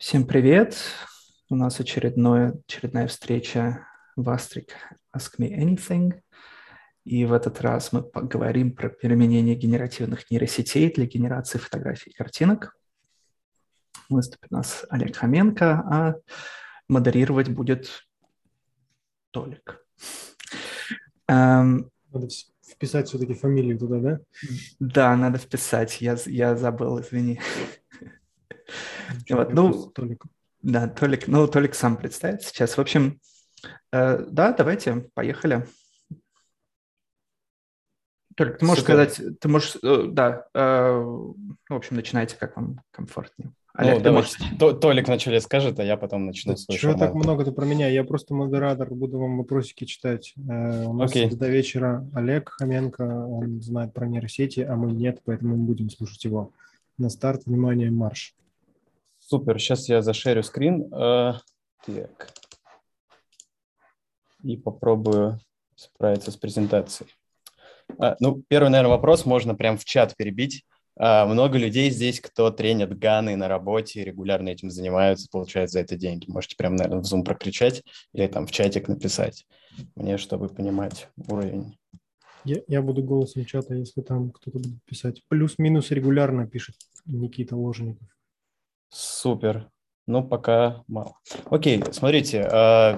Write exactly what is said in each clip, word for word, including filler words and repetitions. Всем привет! У нас очередное, очередная встреча в Астрик Ask Me Anything. И в этот раз мы поговорим про применение генеративных нейросетей для генерации фотографий и картинок. Выступит у нас Олег Хоменко, а модерировать будет Толик. Надо вписать все-таки фамилию туда, да? Да, надо вписать. Я, я забыл, извини. Вот, ну, Толик. Да, Толик, ну, Толик сам представит сейчас. В общем, э, да, давайте, поехали. Толик, ты можешь Сюда. сказать, ты можешь, э, да, э, в общем, начинайте, как вам комфортнее. Олег, ну, ты можешь... Толик вначале скажет, а я потом начну. Да, чего так много-то про меня? Я просто модератор, буду вам вопросики читать. Э, у нас Окей. до вечера Олег Хоменко, он знает про нейросети, а мы нет, поэтому мы будем слушать его. На старт, внимание, марш. Супер, сейчас я зашерю скрин. Так. И попробую справиться с презентацией. Ну, первый, наверное, вопрос можно прям в чат перебить. Много людей здесь, кто тренит ганы на работе, регулярно этим занимаются, получают за это деньги. Можете прям, наверное, в Zoom прокричать или там в чатик написать, мне, чтобы понимать уровень. Я, я буду голосом чата, если там кто-то будет писать. Плюс-минус регулярно пишет Никита Ложенников. Супер. Ну, пока мало. Окей, смотрите,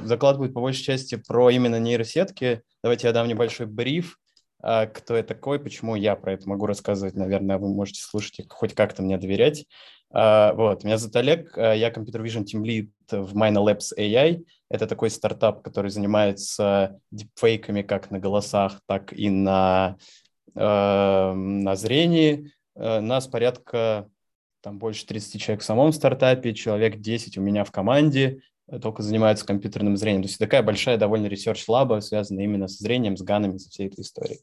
заклад будет по большей части про именно нейросетки. Давайте я дам небольшой бриф, кто я такой, почему я про это могу рассказывать. Наверное, вы можете слушать и хоть как-то мне доверять. Вот, меня зовут Олег, я Computer Vision Team Lead в Minor Labs эй ай. Это такой стартап, который занимается дипфейками как на голосах, так и на, на зрении. Нас порядка... Там больше тридцати человек в самом стартапе, человек десять у меня в команде, только занимаются компьютерным зрением. То есть такая большая довольно ресерч-лаба, связанная именно со зрением, с ганами, со всей этой историей.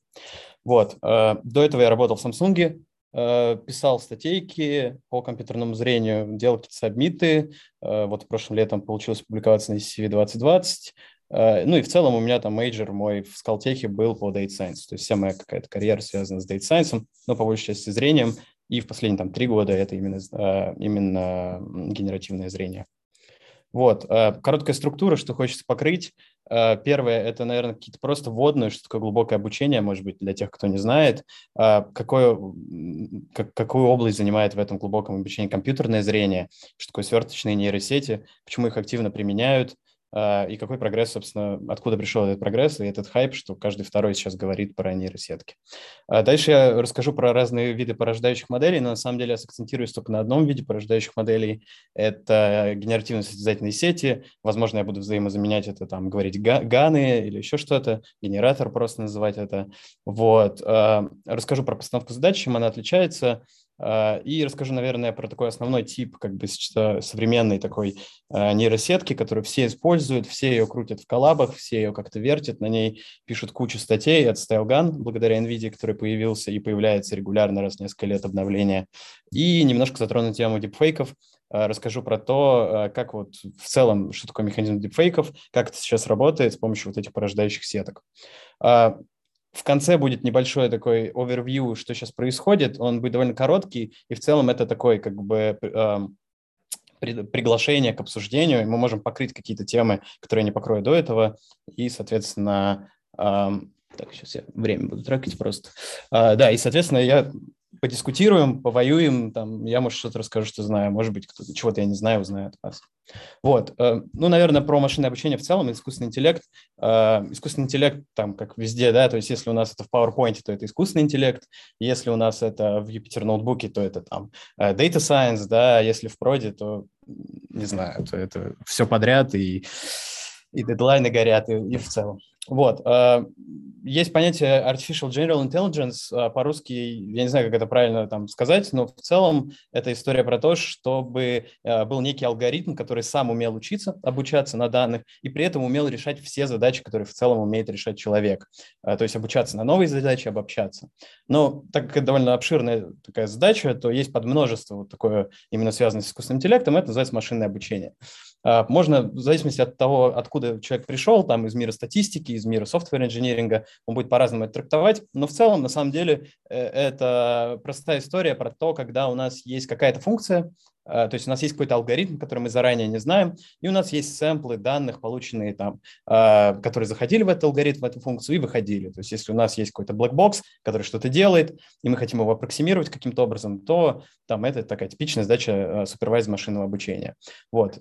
Вот. До этого я работал в Самсунге, писал статейки по компьютерному зрению, делал какие-то сабмиты. Вот прошлым летом получилось публиковаться на си ви двадцать двадцать. Ну и в целом у меня там мейджор мой в Сколтехе был по Data Science. То есть вся моя какая-то карьера связана с Data Science, но по большей части зрением. И в последние там три года это именно, именно генеративное зрение. Вот. Короткая структура, что хочется покрыть. Первое, это, наверное, какие-то просто вводные, что такое глубокое обучение, может быть, для тех, кто не знает. Какое, как, какую область занимает в этом глубоком обучении компьютерное зрение, что такое сверточные нейросети, почему их активно применяют, и какой прогресс, собственно, откуда пришел этот прогресс и этот хайп, что каждый второй сейчас говорит про нейросетки. Дальше я расскажу про разные виды порождающих моделей, но на самом деле я сакцентируюсь только на одном виде порождающих моделей. Это генеративно-состязательные сети. Возможно, я буду взаимозаменять это, там, говорить ганы или еще что-то, генератор просто называть это. Вот. Расскажу про постановку задач, чем она отличается. И расскажу, наверное, про такой основной тип как бы современной такой нейросетки, которую все используют, все ее крутят в коллабах, все ее как-то вертят, на ней пишут кучу статей от StyleGAN, благодаря Nvidia, который появился и появляется регулярно раз в несколько лет обновления. И немножко затрону тему дипфейков. Расскажу про то, как вот в целом, что такое механизм дипфейков, как это сейчас работает с помощью вот этих порождающих сеток. В конце будет небольшой такой овервью, что сейчас происходит. Он будет довольно короткий, и в целом это такое как бы э, приглашение к обсуждению. Мы можем покрыть какие-то темы, которые я не покрою до этого, и, соответственно, э, так, сейчас я время буду трекать просто. Э, да, и, соответственно, я подискутируем, повоюем, там, я, может, что-то расскажу, что знаю, может быть, кто-то чего-то я не знаю, узнаю от вас. Вот, ну, наверное, про машинное обучение в целом, искусственный интеллект, искусственный интеллект, там, как везде, да, то есть, если у нас это в PowerPoint, то это искусственный интеллект, если у нас это в Jupyter ноутбуке, то это там Data Science, да, если в проде, то, не знаю, то это все подряд, и, и дедлайны горят, и, и в целом. Вот. Есть понятие Artificial General Intelligence, по-русски, я не знаю, как это правильно там сказать, но в целом это история про то, чтобы был некий алгоритм, который сам умел учиться, обучаться на данных, и при этом умел решать все задачи, которые в целом умеет решать человек. То есть обучаться на новые задачи, обобщаться. Но так как это довольно обширная такая задача, то есть подмножество вот такое, именно связанное с искусственным интеллектом, это называется машинное обучение. Можно, в зависимости от того, откуда человек пришел, там из мира статистики, из мира софтвер-инжиниринга, он будет по-разному это трактовать, но в целом, на самом деле, это простая история про то, когда у нас есть какая-то функция, То есть у нас есть какой-то алгоритм, который мы заранее не знаем, и у нас есть сэмплы данных, полученные там, которые заходили в этот алгоритм, в эту функцию и выходили. То есть если у нас есть какой-то блэкбокс, который что-то делает, и мы хотим его аппроксимировать каким-то образом, то там это такая типичная задача супервайза машинного обучения. Вот.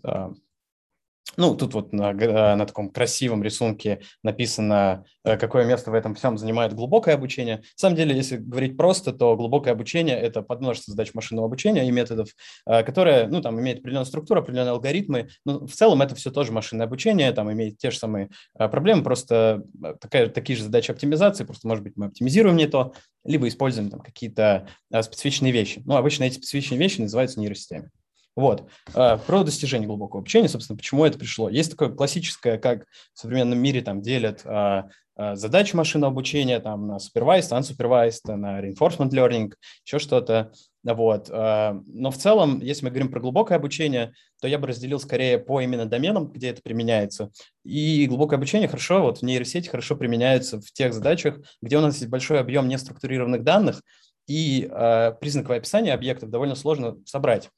Ну, тут вот на, на таком красивом рисунке написано, какое место в этом всем занимает глубокое обучение. На самом деле, если говорить просто, то глубокое обучение – это подмножество задач машинного обучения и методов, которые, ну, там, имеют определенную структуру, определенные алгоритмы. Но в целом это все тоже машинное обучение, там, имеет те же самые проблемы, просто такая, такие же задачи оптимизации, просто, может быть, мы оптимизируем не то, либо используем там какие-то специфичные вещи. Ну, обычно эти специфичные вещи называются нейросетями. Вот. Про достижение глубокого обучения, собственно, почему это пришло. Есть такое классическое, как в современном мире там делят а, а, задачи машинного обучения там, на supervised, unsupervised, на reinforcement learning, еще что-то. Вот. А, но в целом, если мы говорим про глубокое обучение, то я бы разделил скорее по именно доменам, где это применяется. И глубокое обучение хорошо, вот в нейросети хорошо применяется в тех задачах, где у нас есть большой объем неструктурированных данных, и а, признаковое описание объектов довольно сложно собрать.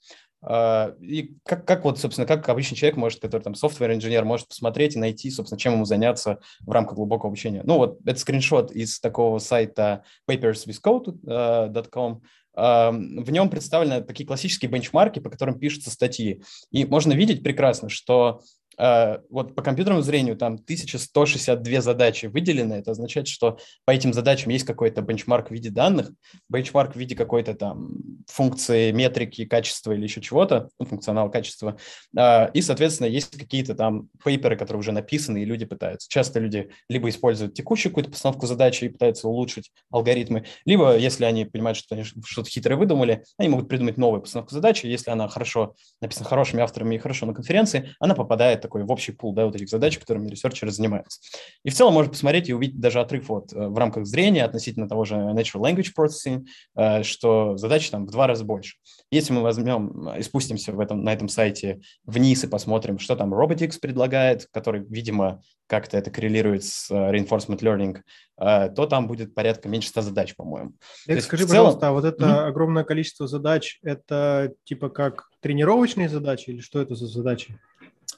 Uh, и как, как вот, собственно, как обычный человек может, который там софтвер-инженер, может посмотреть и найти, собственно, чем ему заняться в рамках глубокого обучения. Ну вот, это скриншот из такого сайта papers with code dot com. Uh, в нем представлены такие классические бенчмарки, по которым пишутся статьи. И можно видеть прекрасно, что uh, вот по компьютерному зрению там тысяча сто шестьдесят две задачи выделены. Это означает, что по этим задачам есть какой-то бенчмарк в виде данных, бенчмарк в виде какой-то там функции, метрики, качества или еще чего-то, ну, функционал качества. И, соответственно, есть какие-то там пейперы, которые уже написаны, и люди пытаются. Часто люди либо используют текущую какую-то постановку задачи и пытаются улучшить алгоритмы, либо, если они понимают, что они что-то хитрое выдумали, они могут придумать новую постановку задачи. Если она хорошо написана хорошими авторами и хорошо на конференции, она попадает такой в общий пул, да, вот этих задач, которыми ресерчеры занимаются. И в целом можно посмотреть и увидеть даже отрыв вот в рамках зрения относительно того же Natural Language Processing, что задачи там в два раз больше. Если мы возьмем и спустимся в этом, на этом сайте вниз и посмотрим, что там Robotics предлагает, который, видимо, как-то это коррелирует с Reinforcement Learning, то там будет порядка меньше ста задач, по-моему. Олег, скажи, целом... пожалуйста, а вот это mm-hmm. огромное количество задач, это типа как тренировочные задачи или что это за задачи?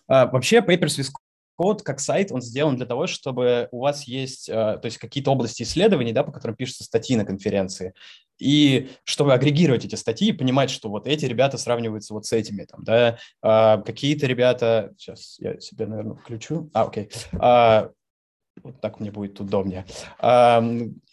А, вообще Papers with Code как сайт, он сделан для того, чтобы у вас есть, то есть какие-то области исследований, да, по которым пишутся статьи на конференции. И чтобы агрегировать эти статьи и понимать, что вот эти ребята сравниваются вот с этими, там, да, а, какие-то ребята... Сейчас я себе, наверное, включу. А, окей. А, вот так мне будет удобнее. А,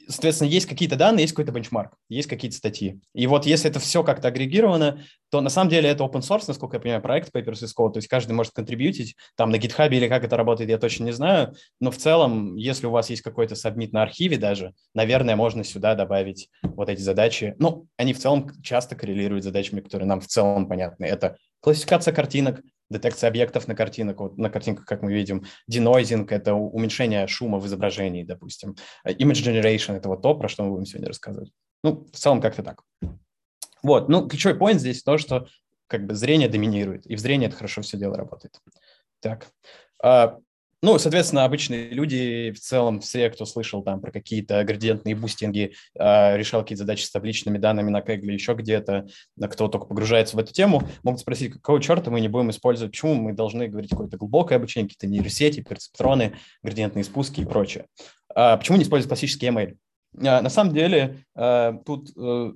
соответственно, есть какие-то данные, есть какой-то бенчмарк, есть какие-то статьи. И вот если это все как-то агрегировано, то на самом деле это open source, насколько я понимаю, проект Papers with Code, то есть каждый может контрибьютить там на GitHub или как это работает, я точно не знаю, но в целом, если у вас есть какой-то сабмит на архиве даже, наверное, можно сюда добавить вот эти задачи. Ну, они в целом часто коррелируют с задачами, которые нам в целом понятны. Это классификация картинок, детекция объектов на картинках, вот на картинках, как мы видим, denoising – это уменьшение шума в изображении, допустим, image generation – это вот то, про что мы будем сегодня рассказывать. Ну, в целом как-то так. Вот, ну, ключевой point здесь то, что как бы зрение доминирует, и в зрении это хорошо все дело работает. Так. Ну, соответственно, обычные люди, в целом все, кто слышал там про какие-то градиентные бустинги, э, решал какие-то задачи с табличными данными на Kaggle, еще где-то, кто только погружается в эту тему, могут спросить, какого черта мы не будем использовать, почему мы должны говорить какое-то глубокое обучение, какие-то нейросети, перцептроны, градиентные спуски и прочее. А почему не использовать классический эм эл? А, на самом деле, э, тут... Э,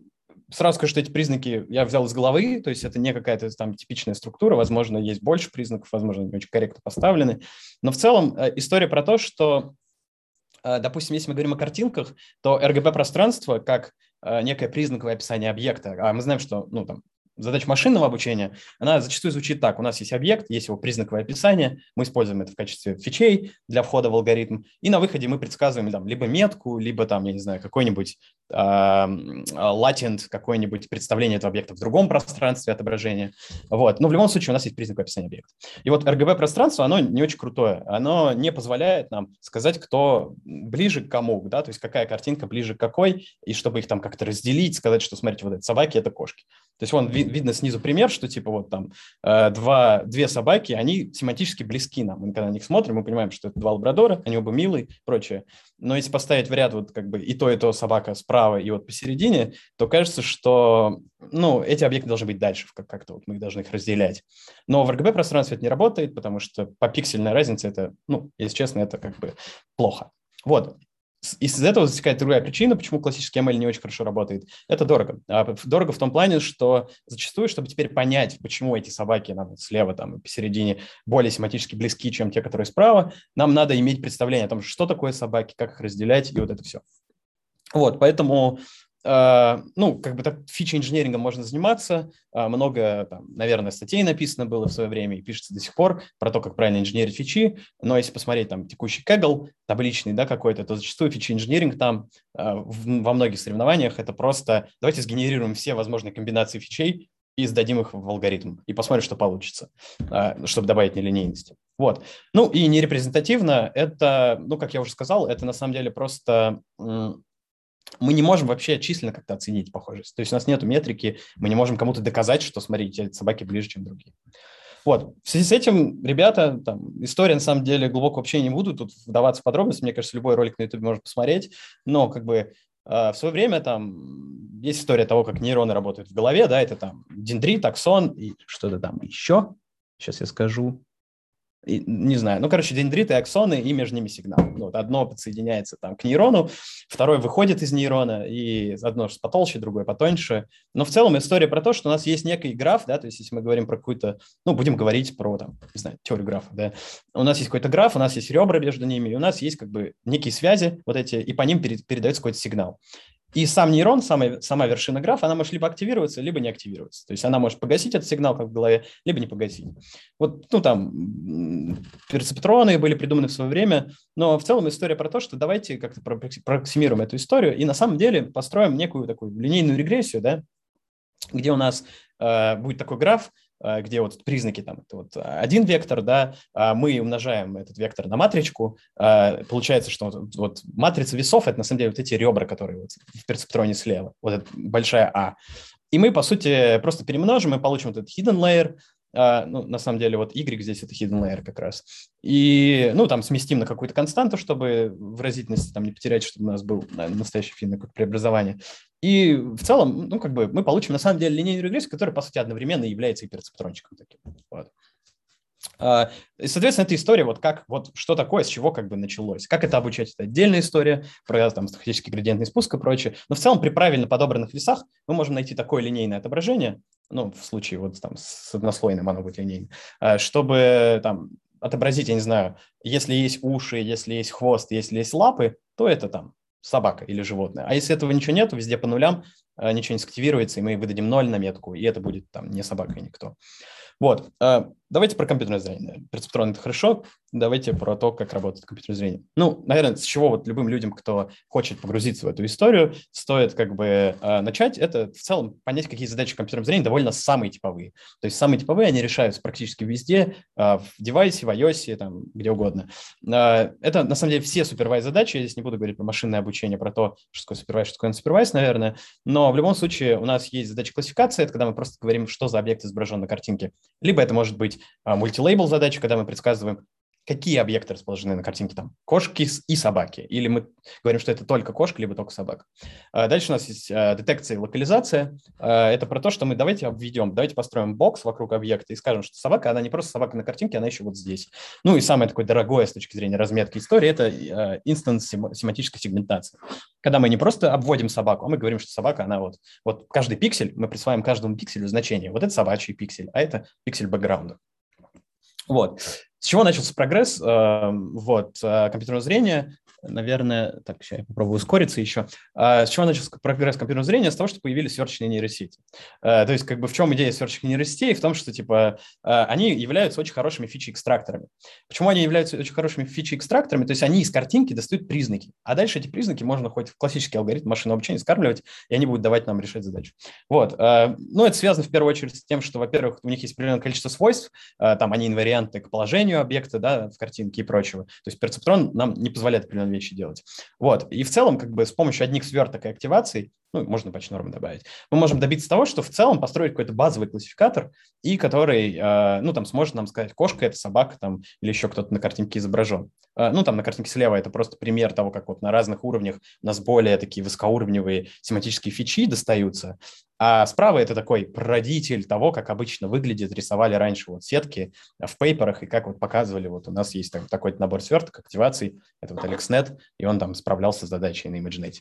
Сразу скажу, что эти признаки я взял из головы, то есть это не какая-то там типичная структура, возможно, есть больше признаков, возможно, не очень корректно поставлены. Но в целом история про то, что, допустим, если мы говорим о картинках, то эр джи би-пространство как некое признаковое описание объекта, а мы знаем, что, ну, там, задача машинного обучения, она зачастую звучит так. У нас есть объект, есть его признаковое описание, мы используем это в качестве фичей для входа в алгоритм, и на выходе мы предсказываем там, либо метку, либо там, я не знаю, какой-нибудь э, latent, какое-нибудь представление этого объекта в другом пространстве отображения. Вот. Но в любом случае у нас есть признаковое описание объекта. И вот эр джи би-пространство, оно не очень крутое, оно не позволяет нам сказать, кто ближе к кому, да, то есть какая картинка ближе к какой, и чтобы их там как-то разделить, сказать, что, смотрите, вот это собаки, это кошки. То есть вон видно снизу пример, что типа вот там э, два, две собаки, они семантически близки нам. Мы когда на них смотрим, мы понимаем, что это два лабрадора, они оба милые и прочее. Но если поставить в ряд вот как бы и то, и то собака справа, справа и вот посередине, то кажется, что ну, эти объекты должны быть дальше, как-то вот мы их должны их разделять. Но в эр джи би-пространстве это не работает, потому что попиксельная разница, это, ну, если честно, это как бы плохо. Вот. Из этого затекает другая причина, почему классический эм эль не очень хорошо работает. Это дорого. Дорого в том плане, что зачастую, чтобы теперь понять, почему эти собаки нам слева там, посередине более семантически близки, чем те, которые справа, нам надо иметь представление о том, что такое собаки, как их разделять и вот это все. Вот, поэтому... Ну, как бы так фича-инженерингом можно заниматься. Много, там, наверное, статей написано было в свое время и пишется до сих пор про то, как правильно инженерить фичи. Но если посмотреть там текущий Kaggle, табличный, да, какой-то, то зачастую фича-инженеринг там во многих соревнованиях это просто давайте сгенерируем все возможные комбинации фичей и сдадим их в алгоритм, и посмотрим, что получится, чтобы добавить нелинейности. Вот. Ну, и нерепрезентативно это, ну, как я уже сказал, это на самом деле просто... Мы не можем вообще численно как-то оценить похожесть. То есть у нас нет метрики, мы не можем кому-то доказать, что, смотрите, эти собаки ближе, чем другие. Вот. В связи с этим, ребята, там, история, на самом деле, глубоко вообще не буду тут вдаваться в подробности. Мне кажется, любой ролик на YouTube можно посмотреть. Но как бы э, в свое время там есть история того, как нейроны работают в голове. Да, это там дендрит, аксон и что-то там еще. Сейчас я скажу. И, не знаю, ну, короче, дендриты, аксоны и между ними сигнал. Вот, одно подсоединяется там к нейрону, второе выходит из нейрона, и одно потолще, другое потоньше. Но в целом история про то, что у нас есть некий граф, да, то есть если мы говорим про какую-то, ну, будем говорить про, там, не знаю, теорию графа, да, у нас есть какой-то граф, у нас есть ребра между ними, и у нас есть как бы некие связи вот эти, и по ним перед, передается какой-то сигнал. И сам нейрон, сама, сама вершина графа, она может либо активироваться, либо не активироваться. То есть она может погасить этот сигнал как в голове, либо не погасить. Вот, ну, там, перцептроны были придуманы в свое время, но в целом история про то, что давайте как-то проаппроксимируем эту историю и на самом деле построим некую такую линейную регрессию, да, где у нас э, будет такой граф, где вот признаки, там, это вот один вектор, да, мы умножаем этот вектор на матричку, получается, что вот, вот матрица весов, это на самом деле вот эти ребра, которые вот в перцептроне слева, вот эта большая А. И мы, по сути, просто перемножим и получим вот этот hidden layer, Uh, ну, на самом деле, вот Y здесь это hidden layer как раз. И, ну, там сместим на какую-то константу, чтобы выразительность там не потерять, чтобы у нас был, наверное, настоящий фин, какое-то преобразование. И в целом, ну, как бы мы получим, на самом деле, линейную регрессию, которая, по сути, одновременно является и перцептрончиком таким. Вот. Uh, и, соответственно, эта история, вот как, вот что такое, с чего как бы началось. Как это обучать, это отдельная история, про там стахастический градиентный спуск и прочее. Но в целом при правильно подобранных весах мы можем найти такое линейное отображение, ну, в случае вот там с однослойным оно будет линейным, чтобы там отобразить, я не знаю, если есть уши, если есть хвост, если есть лапы, то это там собака или животное. А если этого ничего нет, везде по нулям, ничего не сактивируется, и мы выдадим ноль на метку, и это будет там не собака и никто. Вот. Давайте про компьютерное зрение. Перцептроны – это хорошо. Давайте про то, как работает компьютерное зрение. Ну, наверное, с чего вот любым людям, кто хочет погрузиться в эту историю, стоит как бы начать. Это в целом понять, какие задачи в компьютерном зрении довольно самые типовые. То есть самые типовые, они решаются практически везде, в девайсе, в iOS, там, где угодно. Это, на самом деле, все супервайз задачи. Я здесь не буду говорить про машинное обучение, про то, что такое супервайз, что такое ансупервайз, наверное. Но в любом случае у нас есть задача классификации. Это когда мы просто говорим, что за объект изображен на картинке. Либо это может быть мультилейбл задача, когда мы предсказываем, какие объекты расположены на картинке, там, кошки и собаки. Или мы говорим, что это только кошка, либо только собака. Дальше у нас есть детекция и локализация. Это про то, что мы давайте обведем, давайте построим бокс вокруг объекта и скажем, что собака, она не просто собака на картинке, она еще вот здесь. Ну и самое такое дорогое с точки зрения разметки истории, это инстанс семантической сегментации. Когда мы не просто обводим собаку, а мы говорим, что собака, она вот, вот каждый пиксель, мы присваиваем каждому пикселю значение. Вот это собачий пиксель, а это пиксель бэкграунда. Вот. С чего начался прогресс вот, компьютерного зрения? Наверное, так, сейчас я попробую ускориться еще. С чего начался прогресс компьютерного зрения? С того, что появились сверхчные нейросети. То есть, как бы, в чем идея сверхчных нейросетей? В том, что, типа, они являются очень хорошими фичи-экстракторами. Почему они являются очень хорошими фичи-экстракторами? То есть, они из картинки достают признаки. А дальше эти признаки можно хоть в классический алгоритм машинного обучения скармливать, и они будут давать нам решать задачу. Вот. Ну, это связано, в первую очередь, с тем, что, во-первых, у них есть определенное количество свойств. Там они инварианты к положению объекта, да, в картинке и прочего. То есть перцептрон нам не позволяет определенные вещи делать. Вот. И в целом, как бы с помощью одних сверток и активаций ну, можно batch нормы добавить, мы можем добиться того, что в целом построить какой-то базовый классификатор, и который, э, ну, там, сможет нам сказать, кошка – это собака, там, или еще кто-то на картинке изображен. Э, ну, там, на картинке слева это просто пример того, как вот на разных уровнях у нас более такие высокоуровневые семантические фичи достаются, а справа это такой прародитель того, как обычно выглядит, рисовали раньше вот сетки в пейперах, и как вот показывали, вот у нас есть там такой набор сверток, активаций, это вот AlexNet, и он там справлялся с задачей на ImageNet.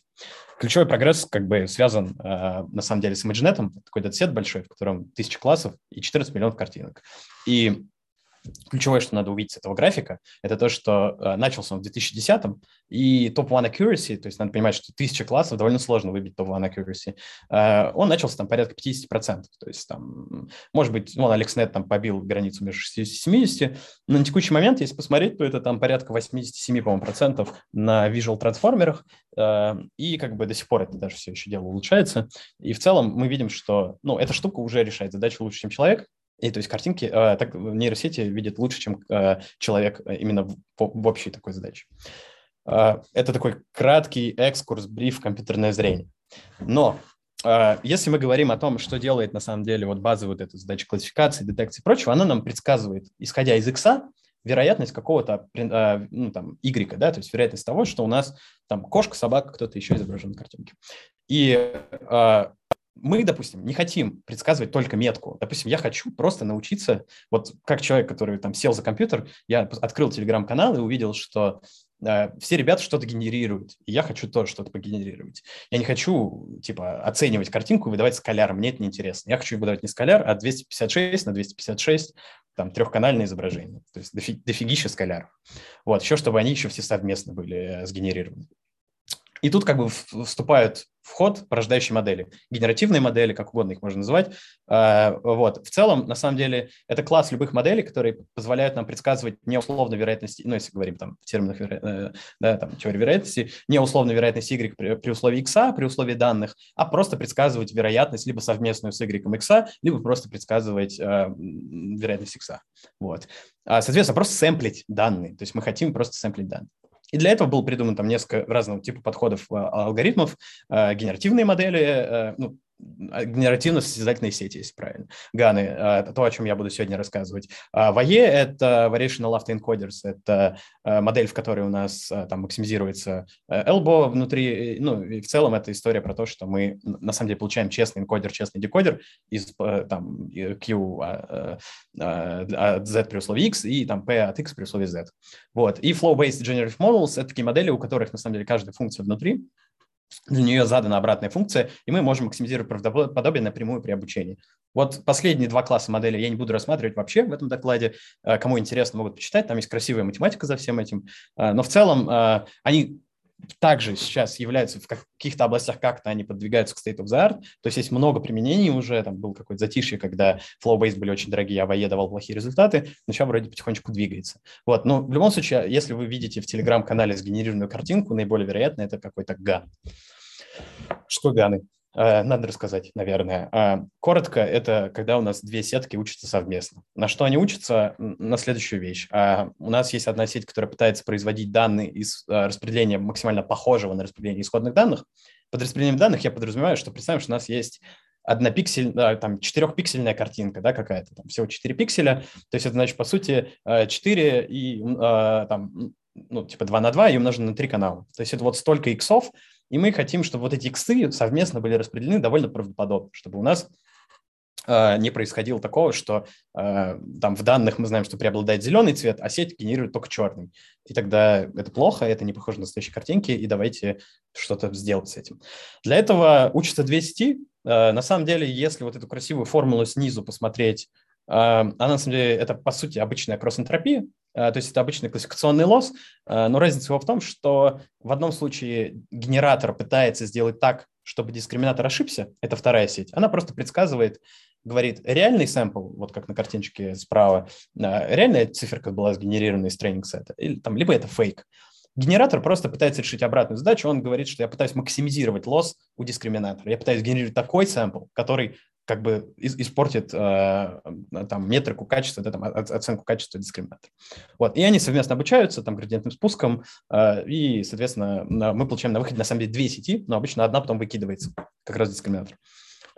Ключевой прогресс как бы связан э, на самом деле с ImageNet, такой датасет большой, в котором тысяча классов и четырнадцать миллионов картинок. И ключевое, что надо увидеть с этого графика, это то, что э, начался он в две тысячи десятом, и топ один accuracy, то есть надо понимать, что тысяча классов довольно сложно выбить топ один accuracy, э, он начался там порядка пятьдесят процентов. То есть там, может быть, ну, AlexNet там побил границу между шестьдесят и семьдесят, но на текущий момент, если посмотреть, то это там порядка восемьдесят семь, по-моему, процентов на visual трансформерах, э, и как бы до сих пор это даже все еще дело улучшается. И в целом мы видим, что, ну, эта штука уже решает задачу лучше, чем человек. И то есть картинки э, так нейросети видят лучше, чем э, человек именно в, в общей такой задаче. Э, это такой краткий экскурс, бриф, компьютерное зрение. Но э, если мы говорим о том, что делает на самом деле вот базовую вот эту задачу классификации, детекции и прочего, она нам предсказывает, исходя из икса, вероятность какого-то, ну, там, Y, да, то есть вероятность того, что у нас там кошка, собака, кто-то еще изображен на картинке. И... Э, Мы, допустим, не хотим предсказывать только метку. Допустим, я хочу просто научиться, вот как человек, который там сел за компьютер, я открыл телеграм-канал и увидел, что э, все ребята что-то генерируют, и я хочу тоже что-то погенерировать. Я не хочу, типа, оценивать картинку и выдавать скаляром, мне это неинтересно. Я хочу выдавать не скаляр, а двести пятьдесят шесть на двести пятьдесят шесть, там, трехканальное изображение, то есть дофи- дофигища скаляров. Вот, еще чтобы они еще все совместно были э, сгенерированы. И тут как бы вступают в ход порождающие модели. Генеративные модели, как угодно их можно называть. Вот. В целом, на самом деле, это класс любых моделей, которые позволяют нам предсказывать неусловно вероятность, ну, если говорим там в терминах веро... да, там, теории вероятности, неусловно вероятность Y при, при условии X, при условии данных, а просто предсказывать вероятность либо совместную с Y и X, либо просто предсказывать э, вероятность X. Вот. Соответственно, просто сэмплить данные. То есть мы хотим просто сэмплить данные. И для этого было придумано там несколько разного типа подходов, алгоритмов, генеративные модели, ну, генеративно-состязательные сети, если правильно, ганы, то, о чем я буду сегодня рассказывать. ви и это Variational Autoencoders, это модель, в которой у нас там максимизируется Elbow внутри, ну, и в целом это история про то, что мы на самом деле получаем честный энкодер, честный декодер из там Q от Z при условии X и там P от X при условии Z. Вот. И Flow-Based Generative Models — это такие модели, у которых на самом деле каждая функция внутри, для нее задана обратная функция, и мы можем максимизировать правдоподобие напрямую при обучении. Вот последние два класса моделей я не буду рассматривать вообще в этом докладе. Кому интересно, могут почитать. Там есть красивая математика за всем этим. Но в целом они также сейчас являются в каких-то областях, как-то они подвигаются к state of the art. То есть есть много применений уже. Там был какой-то затишье, когда flow-based были очень дорогие, а ви и давал плохие результаты. Но сейчас вроде потихонечку двигается. Вот. Но в любом случае, если вы видите в телеграм-канале сгенерированную картинку, наиболее вероятно, это какой-то ган. Что ганы? Надо рассказать, наверное. Коротко, это когда у нас две сетки учатся совместно. На что они учатся? На следующую вещь. У нас есть одна сеть, которая пытается производить данные из распределения максимально похожего на распределение исходных данных. Под распределением данных я подразумеваю, что представим, что у нас есть однопиксель, там, четырехпиксельная картинка, да, какая-то, там, всего четыре пикселя. То есть это значит, по сути, четыре и там, ну, типа два на два и умножено на три канала. То есть это вот столько иксов, и мы хотим, чтобы вот эти иксы совместно были распределены довольно правдоподобно, чтобы у нас э, не происходило такого, что э, там в данных мы знаем, что преобладает зеленый цвет, а сеть генерирует только черный. И тогда это плохо, это не похоже на настоящие картинки, и давайте что-то сделать с этим. Для этого учатся две сети. Э, на самом деле, если вот эту красивую формулу снизу посмотреть, э, она на самом деле это, по сути, обычная кросс-энтропия. То есть это обычный классификационный лосс, но разница его в том, что в одном случае генератор пытается сделать так, чтобы дискриминатор ошибся, это вторая сеть, она просто предсказывает, говорит, реальный сэмпл, вот как на картиночке справа, реальная циферка была сгенерирована из тренинг-сета, или там, либо это фейк. Генератор просто пытается решить обратную задачу, он говорит, что я пытаюсь максимизировать лосс у дискриминатора, я пытаюсь генерировать такой сэмпл, который... как бы испортит э, там, метрику качества, да, там, оценку качества дискриминатора. Вот. И они совместно обучаются там, градиентным спуском, э, и, соответственно, на, мы получаем на выходе, на самом деле, две сети, но обычно одна потом выкидывается, как раз дискриминатор.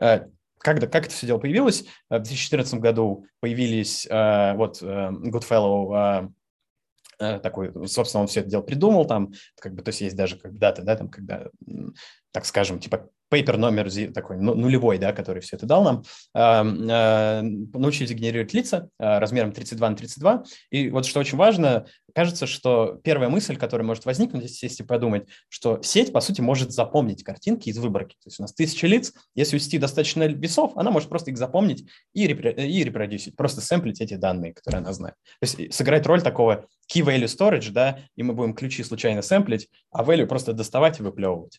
Э, Когда, как это все дело появилось? В две тысячи четырнадцатом году появились э, вот э, Goodfellow, э, такой, собственно, он все это дело придумал, там, как бы, то есть есть даже когда-то, да, там, когда, так скажем, типа пейпер номер такой нулевой, да, который все это дал нам, э, э, научились генерировать лица э, размером тридцать два на тридцать два. И вот что очень важно, кажется, что первая мысль, которая может возникнуть, если подумать, что сеть, по сути, может запомнить картинки из выборки. То есть у нас тысяча лиц, если увести достаточно весов, она может просто их запомнить и, репро- и репродюсить, просто сэмплить эти данные, которые она знает. То есть сыграть роль такого key-value storage, да, и мы будем ключи случайно сэмплить, а value просто доставать и выплевывать.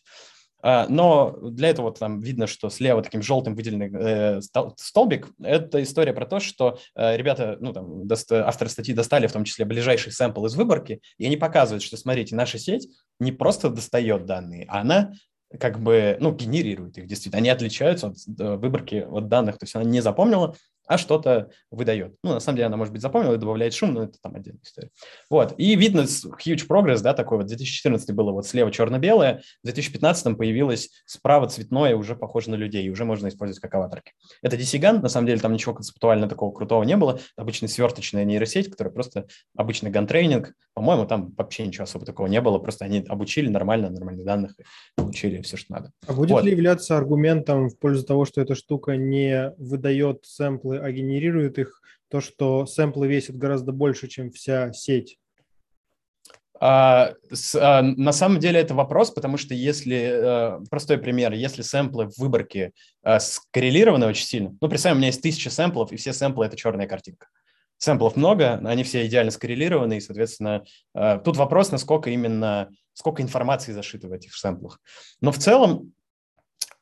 Но для этого там видно, что слева таким желтым выделенный э, столбик – это история про то, что э, ребята, ну, там, дост... авторы статьи достали в том числе ближайший сэмпл из выборки, и они показывают, что, смотрите, наша сеть не просто достает данные, а она как бы, ну, генерирует их действительно. Они отличаются от выборки, от данных, то есть она не запомнила, а что-то выдает. Ну, на самом деле, она, может быть, запомнила и добавляет шум, но это там отдельная история. Вот, и видно huge progress, да, такой вот. две тысячи четырнадцатый было вот слева черно-белое, в две тысячи пятнадцатом появилось справа цветное, уже похоже на людей, и уже можно использовать как аватарки. Это ди си ган, на самом деле, там ничего концептуально такого крутого не было, обычная сверточная нейросеть, которая просто обычный гантрейнинг, по-моему, там вообще ничего особо такого не было, просто они обучили нормально, нормальных данных, получили все, что надо. А будет вот. Ли являться аргументом в пользу того, что эта штука не выдает сэмплы, а генерирует их, то, что сэмплы весят гораздо больше, чем вся сеть? А, с, а, на самом деле это вопрос, потому что если, а, простой пример, если сэмплы в выборке а, скоррелированы очень сильно, ну, представим, у меня есть тысяча сэмплов, и все сэмплы – это черная картинка. Сэмплов много, они все идеально скоррелированы, и, соответственно, а, тут вопрос, насколько именно, сколько информации зашито в этих сэмплах. Но в целом,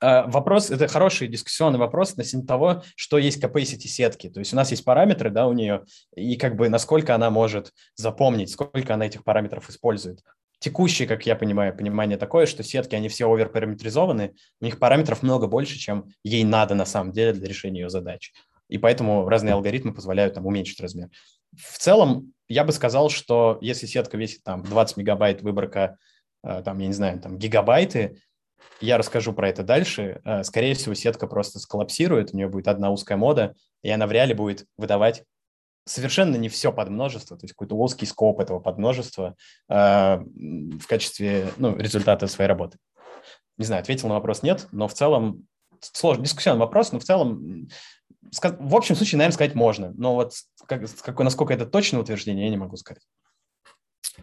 вопрос, это хороший дискуссионный вопрос относительно того, что есть capacity сетки. То есть у нас есть параметры, да, у нее, и как бы насколько она может запомнить, сколько она этих параметров использует. Текущее, как я понимаю, понимание такое, что сетки, они все оверпараметризованы, у них параметров много больше, чем ей надо на самом деле для решения ее задач. И поэтому разные алгоритмы позволяют там уменьшить размер. В целом, я бы сказал, что если сетка весит там двадцать мегабайт, выборка, там, я не знаю, там гигабайты, я расскажу про это дальше. Скорее всего, сетка просто сколлапсирует, у нее будет одна узкая мода, и она в реале будет выдавать совершенно не все подмножество, то есть какой-то узкий скоп этого подмножества э, в качестве, ну, результата своей работы. Не знаю, ответил на вопрос нет, но в целом сложный дискуссионный вопрос, но в целом в общем случае, наверное, сказать можно, но вот как, насколько это точное утверждение, я не могу сказать.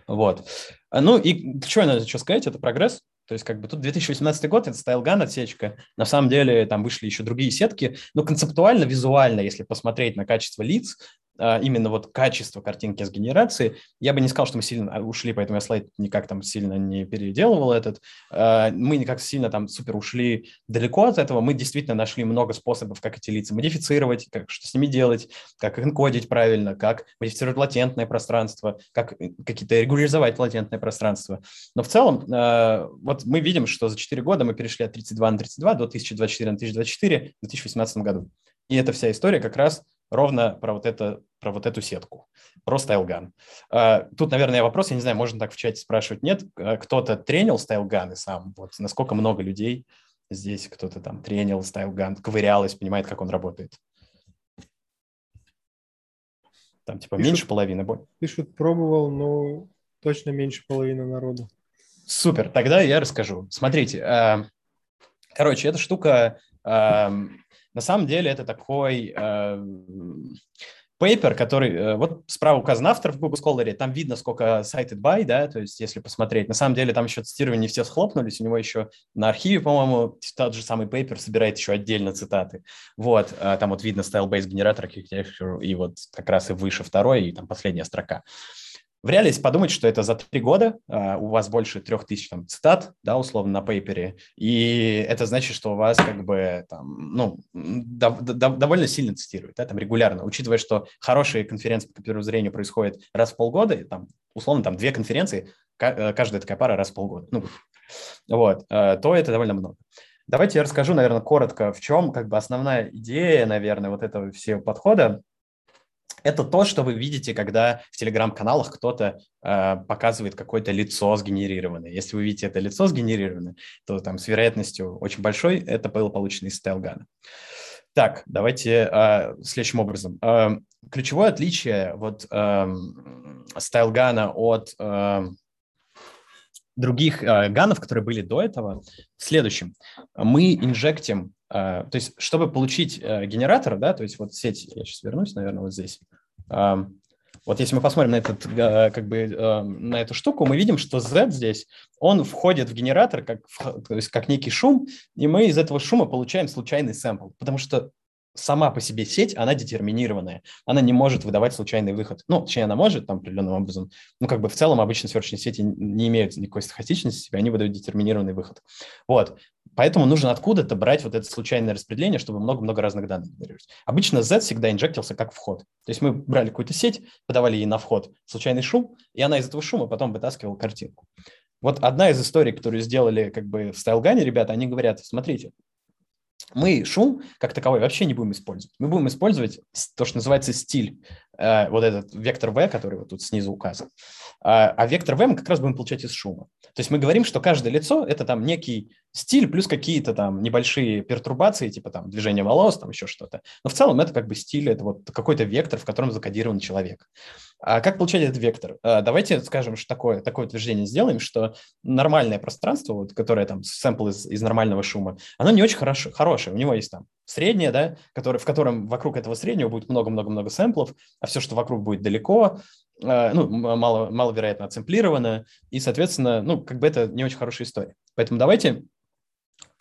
Вот. Ну и что я надо еще сказать, это прогресс. То есть как бы тут две тысячи восемнадцатый год, это StyleGAN отсечка. На самом деле там вышли еще другие сетки. Но концептуально, визуально, если посмотреть на качество лиц, именно вот качество картинки с генерации, я бы не сказал, что мы сильно ушли, поэтому я слайд никак там сильно не переделывал этот. Мы никак сильно там супер ушли далеко от этого. Мы действительно нашли много способов, как эти лица модифицировать, как что с ними делать, как их энкодить правильно, как модифицировать латентное пространство, как какие-то регуляризовать латентное пространство. Но в целом вот мы видим, что за четыре года мы перешли от тридцать два на тридцать два до тысяча двадцать четыре на тысячу двадцать четыре в две тысячи восемнадцатом году. И эта вся история как раз ровно про вот, это, про вот эту сетку, про StyleGAN. Тут, наверное, вопрос, я не знаю, можно так в чате спрашивать, нет, кто-то тренил StyleGAN и сам, вот насколько много людей здесь, кто-то там тренил StyleGAN, ковырялось, понимает, как он работает. Там типа пишут, меньше половины. Пишут, пробовал, но точно меньше половины народа. Супер, тогда я расскажу. Смотрите, короче, эта штука, на самом деле, это такой пейпер, который, вот справа указан автор в Google Scholar, там видно, сколько cited by, да, то есть если посмотреть, на самом деле там еще цитирование не все схлопнулись, у него еще на архиве, по-моему, тот же самый пейпер собирает еще отдельно цитаты, вот, там вот видно style-based generator architecture, и вот как раз и выше второй, и там последняя строка. В реале, если подумать, что это за три года, э, у вас больше трех тысяч там, цитат, да, условно, на пейпере, и это значит, что у вас как бы там, ну, дов- дов- довольно сильно цитируют, да, там регулярно, учитывая, что хорошие конференции по компьютерному зрению происходят раз в полгода, и, там, условно, там две конференции, каждая такая пара раз в полгода, ну, вот, э, то это довольно много. Давайте я расскажу, наверное, коротко, в чем как бы основная идея, наверное, вот этого всего подхода. Это то, что вы видите, когда в телеграм-каналах кто-то э, показывает какое-то лицо сгенерированное. Если вы видите это лицо сгенерированное, то там с вероятностью очень большой это было получено из StyleGAN. Так, давайте э, следующим образом. Э, ключевое отличие вот, э, StyleGAN от э, других э, ганов, которые были до этого, в следующем. Мы инжектим. Uh, то есть, чтобы получить uh, генератор, да, то есть вот сеть, я сейчас вернусь, наверное, вот здесь. Uh, вот если мы посмотрим на, этот, uh, как бы, uh, на эту штуку, мы видим, что Z здесь, он входит в генератор, как, в, то есть как некий шум, и мы из этого шума получаем случайный сэмпл, потому что сама по себе сеть, она детерминированная, она не может выдавать случайный выход. Ну, точнее, она может там определенным образом, ну, как бы в целом обычно сверхсчетные сети не имеют никакой стохастичности, они выдают детерминированный выход. Вот. Поэтому нужно откуда-то брать вот это случайное распределение, чтобы много-много разных данных генерировать. Обычно Z всегда инжектился как вход. То есть мы брали какую-то сеть, подавали ей на вход случайный шум, и она из этого шума потом вытаскивала картинку. Вот одна из историй, которую сделали как бы в StyleGAN, ребята, они говорят, смотрите, мы шум как таковой вообще не будем использовать. Мы будем использовать то, что называется стиль, вот этот вектор V, который вот тут снизу указан. А вектор V мы как раз будем получать из шума. То есть мы говорим, что каждое лицо – это там некий стиль плюс какие-то там небольшие пертурбации, типа там движение волос, там еще что-то. Но в целом это как бы стиль, это вот какой-то вектор, в котором закодирован человек. А как получать этот вектор? Давайте скажем, что такое, такое утверждение сделаем, что нормальное пространство, вот, которое там сэмпл из, из нормального шума, оно не очень хорошо, хорошее. У него есть там среднее, да, который, в котором вокруг этого среднего будет много-много-много сэмплов, а все, что вокруг будет далеко, ну, мало, маловероятно отсэмплировано, и, соответственно, ну, как бы это не очень хорошая история. Поэтому давайте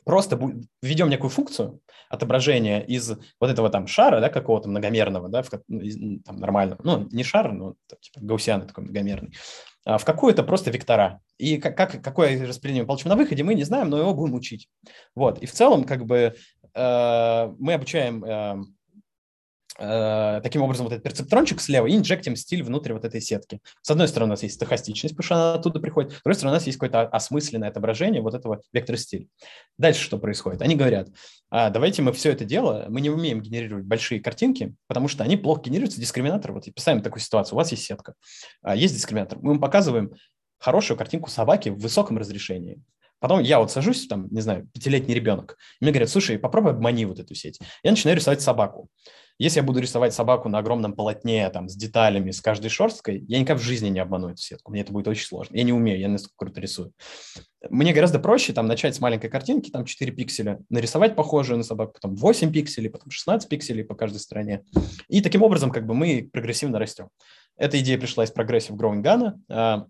просто введем некую функцию отображения из вот этого там шара, да, какого-то многомерного, да, в, там, нормального, ну, не шара, но типа гаусиан такой многомерный, в какую-то просто вектора. И как, как, какое распределение мы получим на выходе, мы не знаем, но его будем учить. Вот, и в целом, как бы, э, мы обучаем... Э, таким образом вот этот перцептрончик слева и инжектим стиль внутрь вот этой сетки. С одной стороны у нас есть стохастичность, потому что она оттуда приходит, с другой стороны у нас есть какое-то осмысленное отображение вот этого вектора стиля. Дальше что происходит? Они говорят, а, давайте мы все это дело, мы не умеем генерировать большие картинки, потому что они плохо генерируются, дискриминатор, вот и писаем такую ситуацию, у вас есть сетка, а, есть дискриминатор, мы им показываем хорошую картинку собаки в высоком разрешении. Потом я вот сажусь, там, не знаю, пятилетний ребенок, и мне говорят, слушай, попробуй обмани вот эту сеть. Я начинаю рисовать собаку. Если я буду рисовать собаку на огромном полотне, там, с деталями, с каждой шерсткой, я никак в жизни не обману эту сетку. Мне это будет очень сложно. Я не умею, я настолько круто рисую. Мне гораздо проще там начать с маленькой картинки, там, четыре пикселя, нарисовать похожую на собаку, потом восемь пикселей, потом шестнадцать пикселей по каждой стороне. И таким образом, как бы, мы прогрессивно растем. Эта идея пришла из Progressive Growing GAN,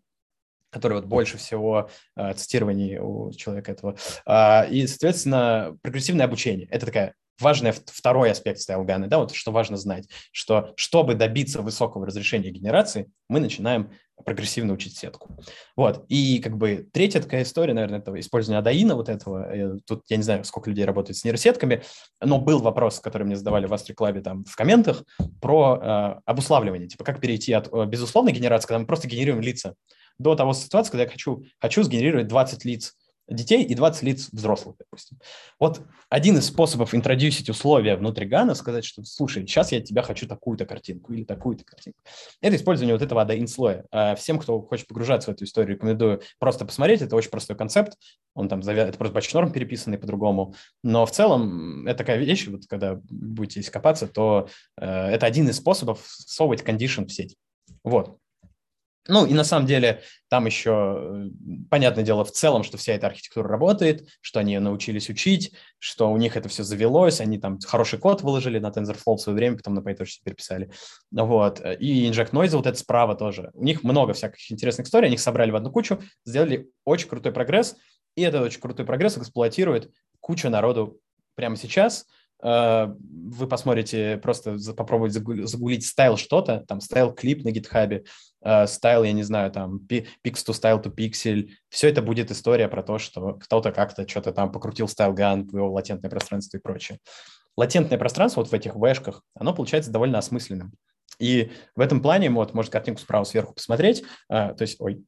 который вот больше всего э, цитирований у человека этого. А, и, соответственно, прогрессивное обучение. Это такая важный второй аспект StyleGAN, да, вот что важно знать, что чтобы добиться высокого разрешения генерации, мы начинаем прогрессивно учить сетку. Вот, и как бы третья такая история, наверное, этого использования адаина вот этого, тут я не знаю, сколько людей работают с нейросетками, но был вопрос, который мне задавали в AstroClub там в комментах, про э, обуславливание, типа как перейти от безусловной генерации, когда мы просто генерируем лица, до того ситуации, когда я хочу, хочу сгенерировать двадцать лиц, детей и двадцать лиц взрослых, допустим. Вот один из способов интродюсить условия внутри ГАНа, сказать, что, слушай, сейчас я от тебя хочу такую-то картинку или такую-то картинку. Это использование вот этого адаин-слоя. Всем, кто хочет погружаться в эту историю, рекомендую просто посмотреть. Это очень простой концепт. Он там, это просто бачнорм переписанный по-другому. Но в целом это такая вещь, вот когда будете здесь копаться, то это один из способов всовывать кондишн в сеть. Вот. Ну и на самом деле там еще, понятное дело, в целом, что вся эта архитектура работает, что они научились учить, что у них это все завелось, они там хороший код выложили на TensorFlow в свое время, потом на PyTorch переписали. Вот. И Inject Noise вот это справа тоже. У них много всяких интересных историй, они их собрали в одну кучу, сделали очень крутой прогресс, и этот очень крутой прогресс эксплуатирует кучу народу прямо сейчас. Вы посмотрите, просто попробовать загуглить стайл что-то, там StyleCLIP на GitHub, стайл, я не знаю, там Pix to Style to Pixel, все это будет история про то, что кто-то как-то что-то там покрутил StyleGAN в его латентное пространство и прочее. Латентное пространство вот в этих вэшках, оно получается довольно осмысленным. И в этом плане, вот, можно картинку справа сверху посмотреть, то есть, ой,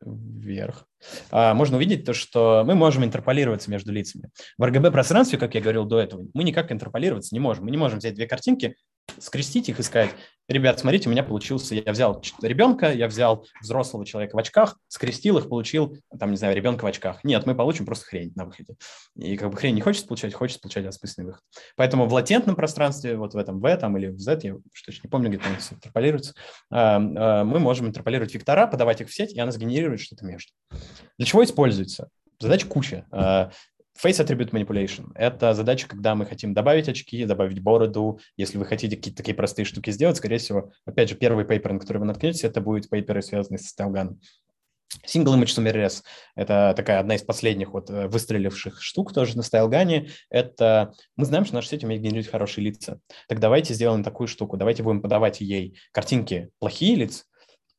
вверх, можно увидеть то, что мы можем интерполироваться между лицами. В эр джи би-пространстве, как я говорил до этого, мы никак интерполироваться не можем. Мы не можем взять две картинки, скрестить их и сказать: ребят, смотрите, у меня получился, я взял ребенка, я взял взрослого человека в очках, скрестил их, получил, там, не знаю, ребенка в очках. Нет, мы получим просто хрень на выходе. И как бы хрень не хочется получать, хочется получать осмысленный выход. Поэтому в латентном пространстве, вот в этом V там, или в Z, я что не помню, где там интерполируется, мы можем интерполировать вектора, подавать их в сеть, и она сгенерирует что-то между. Для чего используется? Задач куча. Face Attribute Manipulation – это задача, когда мы хотим добавить очки, добавить бороду. Если вы хотите какие-то такие простые штуки сделать, скорее всего, опять же, первый пейпер, на который вы наткнетесь, это будут пейперы, связанные с StyleGAN. Single Image Summer-Res – это такая одна из последних вот выстреливших штук тоже на StyleGAN. Это мы знаем, что наша сеть умеет генерировать хорошие лица. Так давайте сделаем такую штуку. Давайте будем подавать ей картинки плохие лица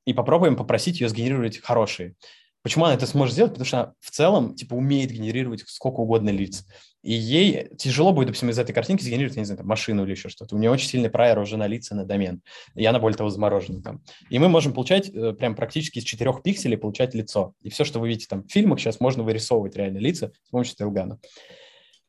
и попробуем попросить ее сгенерировать хорошие. Почему она это сможет сделать? Потому что она в целом типа умеет генерировать сколько угодно лиц. И ей тяжело будет, допустим, из этой картинки сгенерировать, я не знаю, там, машину или еще что-то. У нее очень сильный прайер уже на лица, на домен. И она, более того, заморожена там. И мы можем получать прям практически из четырех пикселей получать лицо. И все, что вы видите там в фильмах, сейчас можно вырисовывать реально лица с помощью StyleGAN.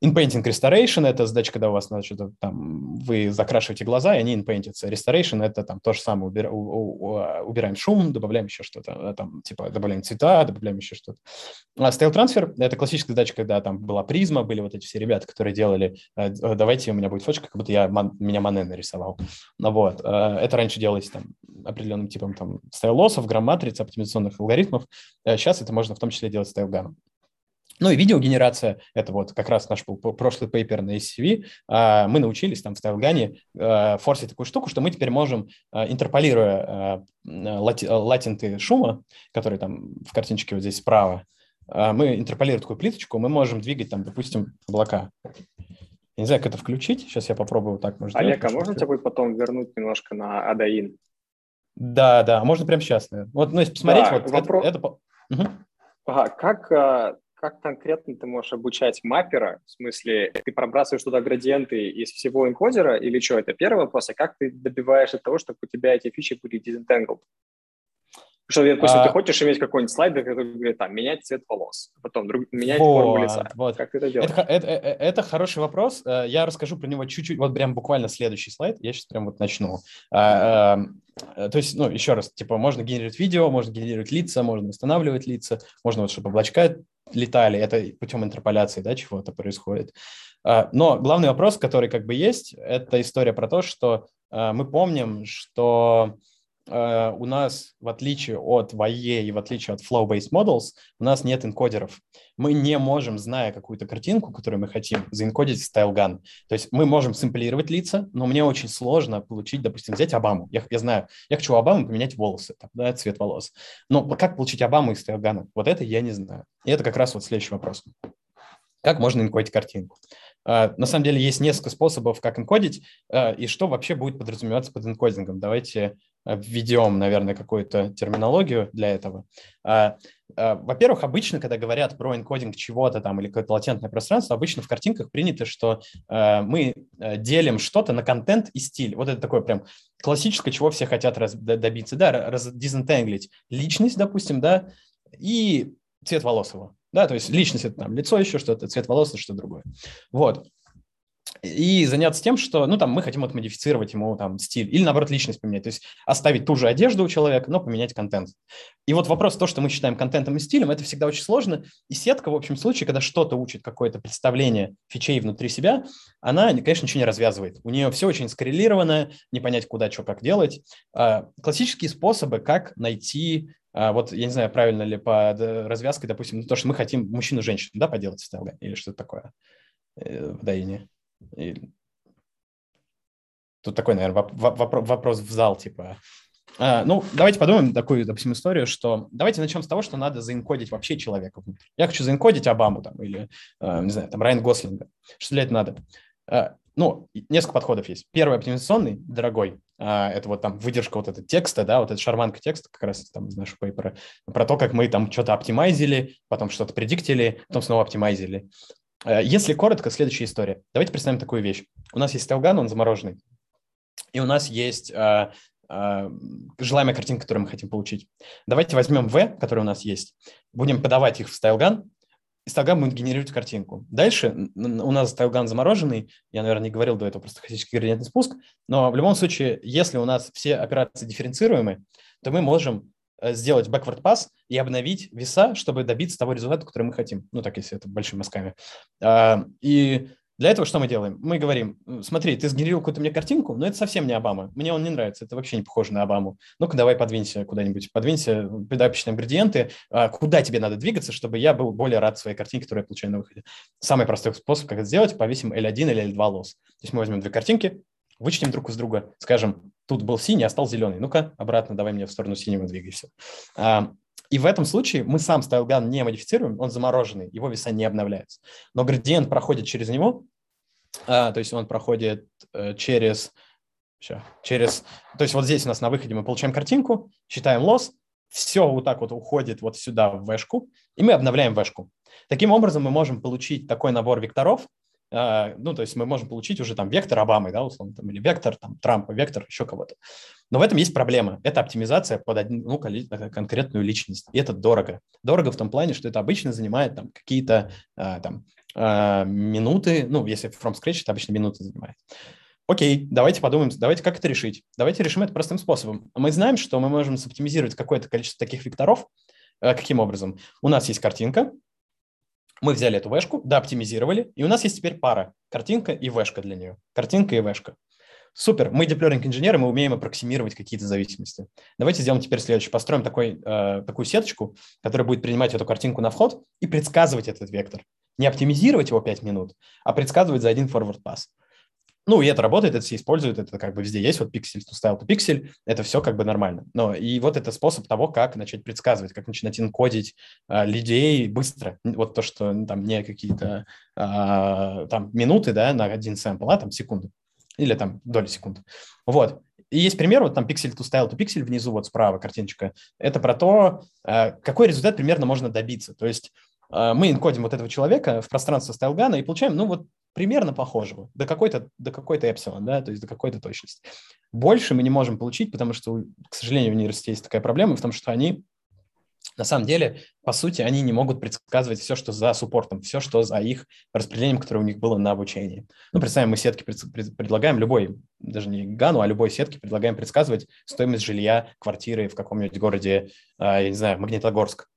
Inpainting Restoration – это задача, когда у вас значит, там, вы закрашиваете глаза, и они инпейнтятся. Restoration – это там, то же самое, убира... убираем шум, добавляем еще что-то, там, типа добавляем цвета, добавляем еще что-то. А Style Transfer – это классическая задача, когда там была призма, были вот эти все ребята, которые делали «давайте, у меня будет фоточка, как будто я ман... меня Мане нарисовал». Ну, вот. Это раньше делалось там, определенным типом там, стайлоссов, грамм-матриц, оптимизационных алгоритмов. Сейчас это можно в том числе делать StyleGAN. Ну и видеогенерация, это вот как раз наш прошлый пейпер на эс си ви, мы научились там в StyleGAN форсить такую штуку, что мы теперь можем, интерполируя латенты шума, которые там в картиночке вот здесь справа, мы интерполируем такую плиточку, мы можем двигать там, допустим, облака. Я не знаю, как это включить, сейчас я попробую так. Может, Олег, а можно тебя будет потом вернуть немножко на Адаин? Да, да, можно прямо сейчас. Вот, ну если посмотреть, да, вот вопрос... это... это... Угу. Ага, как... Как конкретно ты можешь обучать маппера? В смысле, ты пробрасываешь туда градиенты из всего энкодера или что? Это первый вопрос. А как ты добиваешься того, чтобы у тебя эти фичи были disentangled? Что, допустим, а... ты хочешь иметь какой-нибудь слайд, который говорит, там, менять цвет волос, потом друг... менять вот, форму лица. Вот. Как ты это делаешь? Это, это, это хороший вопрос. Я расскажу про него чуть-чуть. Вот прям буквально следующий слайд. Я сейчас прям вот начну. То есть, ну, еще раз, типа, можно генерировать видео, можно генерировать лица, можно устанавливать лица, можно вот, чтобы облачка летали. Это путем интерполяции, да, чего-то происходит. Но главный вопрос, который как бы есть, это история про то, что мы помним, что... Uh, у нас, в отличие от ви эй и в отличие от Flow-Based Models, у нас нет энкодеров. Мы не можем, зная какую-то картинку, которую мы хотим, заэнкодить в StyleGAN. То есть мы можем сэмплировать лица, но мне очень сложно получить, допустим, взять Обаму. Я, я знаю, я хочу у Обамы поменять волосы, там, да, цвет волос. Но как получить Обаму из StyleGAN? Вот это я не знаю. И это как раз вот следующий вопрос. Как можно энкодить картинку? Uh, на самом деле есть несколько способов, как энкодить, uh, и что вообще будет подразумеваться под энкодингом. Давайте... введем, наверное, какую-то терминологию для этого. Во-первых, обычно, когда говорят про энкодинг чего-то там или какое-то латентное пространство, обычно в картинках принято, что мы делим что-то на контент и стиль. Вот это такое прям классическое, чего все хотят раз, добиться. Да, раз, дизентенглить личность, допустим, да, и цвет волос его. Да, то есть личность – это там лицо еще что-то, цвет волос – это что-то другое. Вот. И заняться тем, что, ну, там, мы хотим отмодифицировать ему, там, стиль или, наоборот, личность поменять, то есть оставить ту же одежду у человека, но поменять контент. И вот вопрос, то, что мы считаем контентом и стилем, это всегда очень сложно, и сетка, в общем случае, когда что-то учит, какое-то представление фичей внутри себя, она, конечно, ничего не развязывает. У нее все очень скоррелировано, не понять, куда, что, как делать. Классические способы, как найти... Вот, я не знаю, правильно ли под развязкой, допустим, то, что мы хотим мужчину-женщину, да, поделать в StyleGAN или что-то такое в Даине. И... Тут такой, наверное, воп- воп- вопрос в зал, типа... А, ну, давайте подумаем такую, допустим, историю, что... Давайте начнем с того, что надо заэнкодить вообще человека внутрь. Я хочу заэнкодить Обаму там или, э, не знаю, там, Райан Гослинга. Что для этого надо? А, ну, несколько подходов есть. Первый оптимизационный, дорогой. А, это вот там выдержка вот этого текста, да, вот эта шарманка текста как раз там из нашего пейпера. Про то, как мы там что-то оптимайзили, потом что-то предиктили, потом снова оптимайзили. Если коротко, следующая история. Давайте представим такую вещь. У нас есть StyleGAN, он замороженный. И у нас есть э, желаемая картинка, которую мы хотим получить. Давайте возьмем V, который у нас есть, будем подавать их в StyleGAN, и StyleGAN будет генерировать картинку. Дальше у нас StyleGAN замороженный, я, наверное, не говорил до этого, просто классический градиентный спуск, но в любом случае, если у нас все операции дифференцируемы, то мы можем сделать backward pass и обновить веса, чтобы добиться того результата, который мы хотим. Ну, так, если это большими мазками. И для этого что мы делаем? Мы говорим, смотри, ты сгенерил какую-то мне картинку, но это совсем не Обама. Мне он не нравится, это вообще не похоже на Обаму. Ну-ка, давай подвинься куда-нибудь, подвинься, придай нам градиенты, куда тебе надо двигаться, чтобы я был более рад своей картинке, которую я получаю на выходе. Самый простой способ, как это сделать, повесим эль один или эль два loss. То есть мы возьмем две картинки, вычтем друг из друга, скажем, тут был синий, а стал зеленый. Ну-ка, обратно давай мне в сторону синего двигайся. А, и в этом случае мы сам StyleGAN не модифицируем, он замороженный, его веса не обновляются. Но градиент проходит через него, а, то есть он проходит а, через, все, через... То есть вот здесь у нас на выходе мы получаем картинку, считаем loss, все вот так вот уходит вот сюда в вэшку, и мы обновляем вэшку. Таким образом мы можем получить такой набор векторов, Uh, ну, то есть мы можем получить уже там вектор Обамы, да, условно, там, или вектор там, Трампа, вектор еще кого-то. Но в этом есть проблема. Это оптимизация под одну конкретную личность. И это дорого. Дорого в том плане, что это обычно занимает там какие-то uh, там, uh, минуты. Ну, если from scratch, это обычно минуты занимает. Окей, давайте подумаем, давайте как это решить. Давайте решим это простым способом. Мы знаем, что мы можем соптимизировать какое-то количество таких векторов. Uh, каким образом? У нас есть картинка. Мы взяли эту вэшку, дооптимизировали, и у нас есть теперь пара. Картинка и вэшка для нее. Картинка и вэшка. Супер, мы диплеринг-инженеры, мы умеем аппроксимировать какие-то зависимости. Давайте сделаем теперь следующее. Построим такой, э, такую сеточку, которая будет принимать эту картинку на вход и предсказывать этот вектор. Не оптимизировать его пять минут, а предсказывать за один forward pass. Ну, и это работает, это все используют, это как бы везде есть, вот пиксель, to style, to пиксель, это все как бы нормально. Но и вот это способ того, как начать предсказывать, как начинать инкодить а, людей быстро. Вот то, что ну, там не какие-то а, там минуты, да, на один сэмпл, а там секунды или там доли секунды. Вот. И есть пример, вот там пиксель to style to пиксель внизу, вот справа картиночка. Это про то, а, какой результат примерно можно добиться. То есть а, мы инкодим вот этого человека в пространство StyleGAN и получаем, ну, вот, примерно похожего, до какой-то до какой-то эпсилон, да, то есть до какой-то точности. Больше мы не можем получить, потому что, к сожалению, в университете есть такая проблема, в том, что они, на самом деле, по сути, они не могут предсказывать все, что за суппортом, все, что за их распределением, которое у них было на обучении. Ну, представим, мы сетки пред, пред, предлагаем любой, даже не гану, а любой сетке предлагаем предсказывать стоимость жилья, квартиры в каком-нибудь городе, я не знаю, Магнитогорск.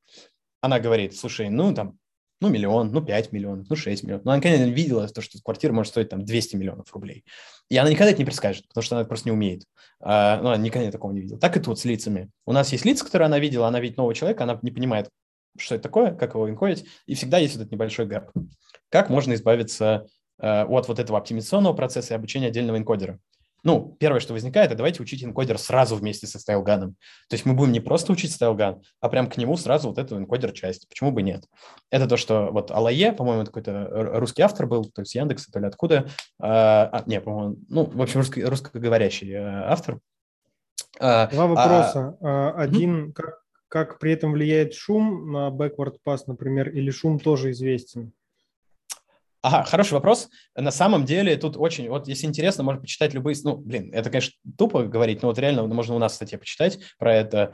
Она говорит, слушай, ну, там, ну, миллион, ну, пять миллионов, ну, шесть миллионов. Но она никогда не видела, то, что квартира может стоить там двести миллионов рублей. И она никогда это не предскажет, потому что она просто не умеет. А, ну, она никогда такого не видела. Так и тут с лицами. У нас есть лица, которые она видела, она видит нового человека, она не понимает, что это такое, как его инкодить, и всегда есть вот этот небольшой гэп. Как можно избавиться э, от вот этого оптимизационного процесса и обучения отдельного инкодера? Ну, первое, что возникает, это давайте учить энкодер сразу вместе со StyleGAN. То есть мы будем не просто учить StyleGAN, а прям к нему сразу вот эту энкодер-часть. Почему бы нет? Это то, что вот Алае, по-моему, это какой-то русский автор был, то есть Яндекс, то ли откуда. А, не, по-моему, ну, в общем, русско- русскоговорящий автор. А, Два вопроса. А... Один, как, как при этом влияет шум на backward pass, например, или шум тоже известен? Ага, хороший вопрос. На самом деле тут очень, вот если интересно, можно почитать любые, ну, блин, это, конечно, тупо говорить, но вот реально можно у нас в статье почитать про это.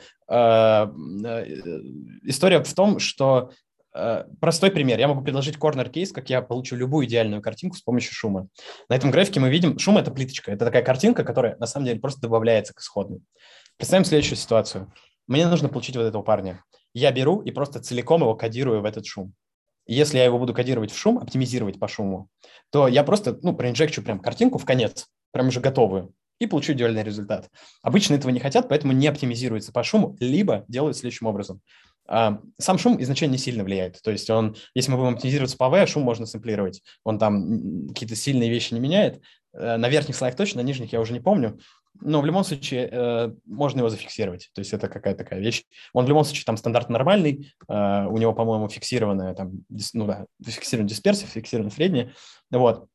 История в том, что простой пример. Я могу предложить корнер-кейс, как я получу любую идеальную картинку с помощью шума. На этом графике мы видим, шум – это плиточка. Это такая картинка, которая на самом деле просто добавляется к исходной. Представим следующую ситуацию. Мне нужно получить вот этого парня. Я беру и просто целиком его кодирую в этот шум. Если я его буду кодировать в шум, оптимизировать по шуму, то я просто, ну, проинжекчу прям картинку в конец, прям уже готовую, и получу идеальный результат. Обычно этого не хотят, поэтому не оптимизируется по шуму, либо делают следующим образом. Сам шум изначально не сильно влияет. То есть он, если мы будем оптимизироваться по вэ, шум можно сэмплировать. Он там какие-то сильные вещи не меняет. На верхних слоях точно, на нижних я уже не помню. Но в любом случае э, можно его зафиксировать. То есть это какая-то такая вещь. Он в любом случае там стандарт нормальный. Э, у него, по-моему, фиксированная там, дис, ну да, фиксированная дисперсия, фиксированная средняя. Вот.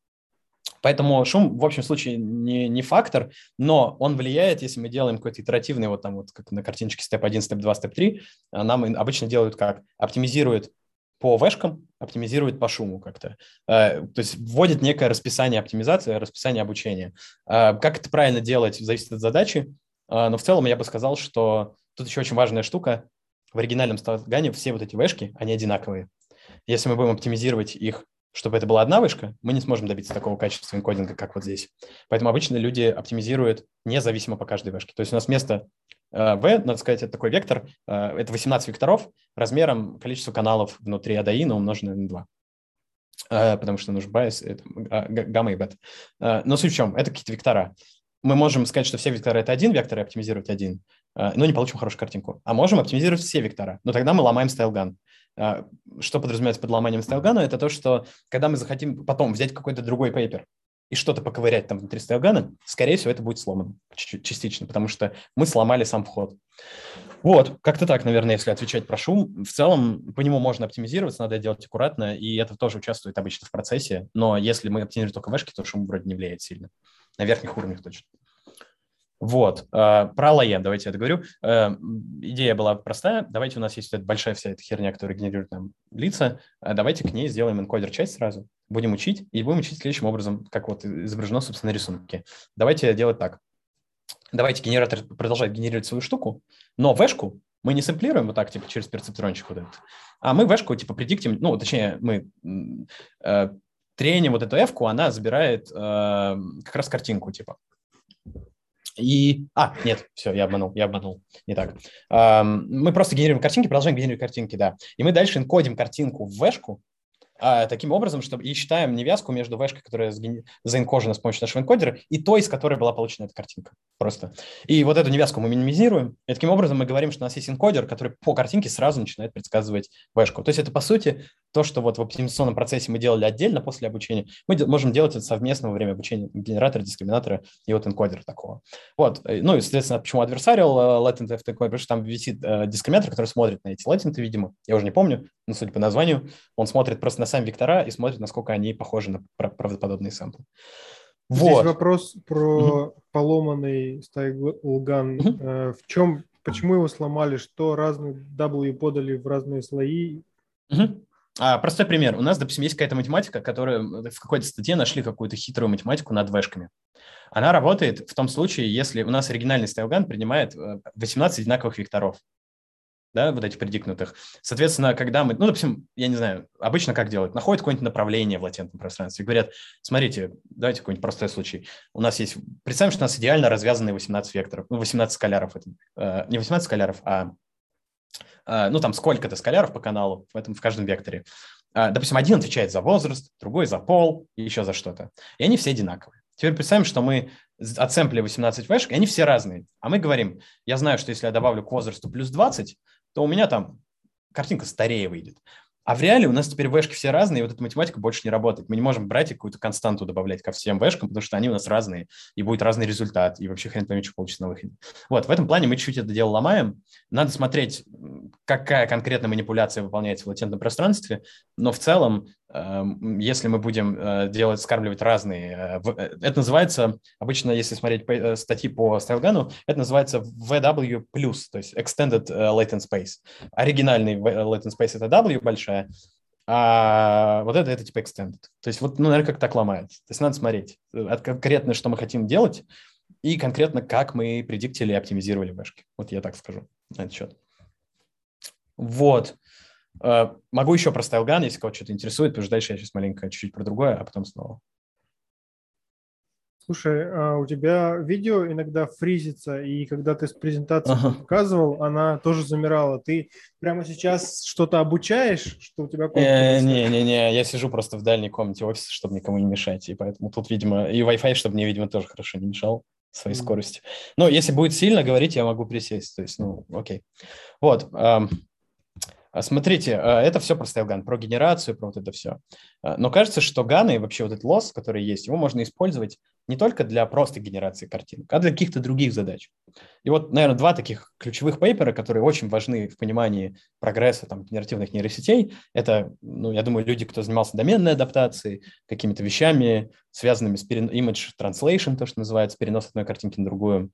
Поэтому шум в общем случае не, не фактор, но он влияет, если мы делаем какой-то итеративный, вот там вот как на картиночке степ один, степ два, степ три, нам обычно делают как? Оптимизируют по вэшкам, оптимизирует по шуму как-то. То есть вводит некое расписание оптимизации, расписание обучения. Как это правильно делать, зависит от задачи. Но в целом я бы сказал, что тут еще очень важная штука. В оригинальном StyleGAN все вот эти вэшки, они одинаковые. Если мы будем оптимизировать их, чтобы это была одна вышка, мы не сможем добиться такого качества энкодинга, как вот здесь. Поэтому обычно люди оптимизируют независимо по каждой вышке. То есть у нас вместо э, V, надо сказать, это такой вектор, э, это восемнадцать векторов размером количество каналов внутри эй ди ай, умноженное на два. Э, потому что нужен байс, это гамма и бета. Э, но суть в чем? Это какие-то вектора. Мы можем сказать, что все векторы – это один вектор и оптимизировать один, э, но не получим хорошую картинку. А можем оптимизировать все вектора, но тогда мы ломаем StyleGAN. Что подразумевается под ломанием StyleGAN, это то, что когда мы захотим потом взять какой-то другой пейпер и что-то поковырять там внутри StyleGAN, скорее всего, это будет сломано частично, потому что мы сломали сам вход. Вот, как-то так, наверное, если отвечать про шум. В целом, по нему можно оптимизироваться, надо делать аккуратно, и это тоже участвует обычно в процессе, но если мы оптимизируем только вэшки, то шум вроде не влияет сильно. На верхних уровнях точно. Вот, про лоен давайте я договорю. Идея была простая. Давайте у нас есть вот эта большая вся эта херня, которая генерирует нам лица. Давайте к ней сделаем энкодер-часть сразу. Будем учить, и будем учить следующим образом, как вот изображено, собственно, на рисунке. Давайте делать так. Давайте генератор продолжает генерировать свою штуку, но вэшку мы не сэмплируем вот так, типа через перцептрончик вот этот, а мы вэшку типа предиктим, ну, точнее, мы... Э, треним вот эту F-ку, она забирает э, как раз картинку, типа. И... А, нет, все, я обманул, я обманул. Не так. Эм, мы просто генерируем картинки, продолжаем генерировать картинки, да. И мы дальше энкодим картинку в вэшку э, таким образом, чтобы и считаем невязку между вэшкой, которая сген... заэнкожена с помощью нашего энкодера, и той, из которой была получена эта картинка. Просто. И вот эту невязку мы минимизируем. И таким образом мы говорим, что у нас есть энкодер, который по картинке сразу начинает предсказывать вэшку. То есть это, по сути... То, что вот в оптимизационном процессе мы делали отдельно после обучения, мы де- можем делать это совместно во время обучения генератора, дискриминатора и вот энкодера такого. Вот. Ну и, соответственно, почему adversarial latent F такой, потому что там висит э, дискриминатор, который смотрит на эти латенты, видимо, я уже не помню, но судя по названию, он смотрит просто на сами вектора и смотрит, насколько они похожи на пр- правдоподобные сэмплы. Вот. Здесь вопрос про mm-hmm. поломанный StyleGAN. Mm-hmm. Э, в чем, почему его сломали, что разные W подали в разные слои? Mm-hmm. А, простой пример. У нас, допустим, есть какая-то математика, которую в какой-то статье нашли какую-то хитрую математику над вэшками. Она работает в том случае, если у нас оригинальный StyleGAN принимает восемнадцать одинаковых векторов, да, вот этих предикнутых. Соответственно, когда мы, ну, допустим, я не знаю, обычно как делают? Находят какое-нибудь направление в латентном пространстве. Говорят, смотрите, давайте какой-нибудь простой случай. У нас есть, представим, что у нас идеально развязаны восемнадцать векторов, ну, восемнадцать скаляров. Это, не восемнадцать скаляров, а... ну, там сколько-то скаляров по каналу в этом в каждом векторе. Допустим, один отвечает за возраст, другой за пол, еще за что-то. И они все одинаковые. Теперь представим, что мы отсэмплили восемнадцать вэшек, и они все разные. А мы говорим, я знаю, что если я добавлю к возрасту плюс двадцать, то у меня там картинка старее выйдет. А в реале у нас теперь вэшки все разные, и вот эта математика больше не работает. Мы не можем брать и какую-то константу добавлять ко всем вэшкам, потому что они у нас разные, и будет разный результат, и вообще хрен поймет, что получится на выходе. Вот, в этом плане мы чуть-чуть это дело ломаем. Надо смотреть, какая конкретная манипуляция выполняется в латентном пространстве, но в целом, э, если мы будем э, делать, скармливать разные... Э, это называется, обычно, если смотреть по, э, статьи по StyleGAN, это называется ви дабл ю плюс, то есть Extended Latent Space. Оригинальный Latent Space — это W большая, а вот это, это типа extended. То есть вот, ну, наверное, как так ломается. То есть надо смотреть от конкретно, что мы хотим делать, и конкретно, как мы предиктили и оптимизировали вэшки. Вот я так скажу на этот счет. Вот. Могу еще про StyleGAN, если кого-то что-то интересует, потому что дальше я сейчас маленько чуть-чуть про другое, а потом снова. Слушай, а у тебя видео иногда фризится, и когда ты с презентацией ага. показывал, она тоже замирала. Ты прямо сейчас что-то обучаешь, что у тебя комната? Не-не-не, я сижу просто в дальней комнате офиса, чтобы никому не мешать, и поэтому тут, видимо, и Wi-Fi, чтобы мне, видимо, тоже хорошо не мешал своей mm-hmm. скорости. Но если будет сильно говорить, я могу присесть, то есть, ну, окей. Вот. Смотрите, это все про StyleGAN, про генерацию, про вот это все. Но кажется, что ганы, вообще вот этот лосс, который есть, его можно использовать не только для просто генерации картинок, а для каких-то других задач. И вот, наверное, два таких ключевых пейпера, которые очень важны в понимании прогресса там, генеративных нейросетей, это, ну, я думаю, люди, кто занимался доменной адаптацией, какими-то вещами, связанными с перен... image translation, то, что называется, перенос одной картинки на другую.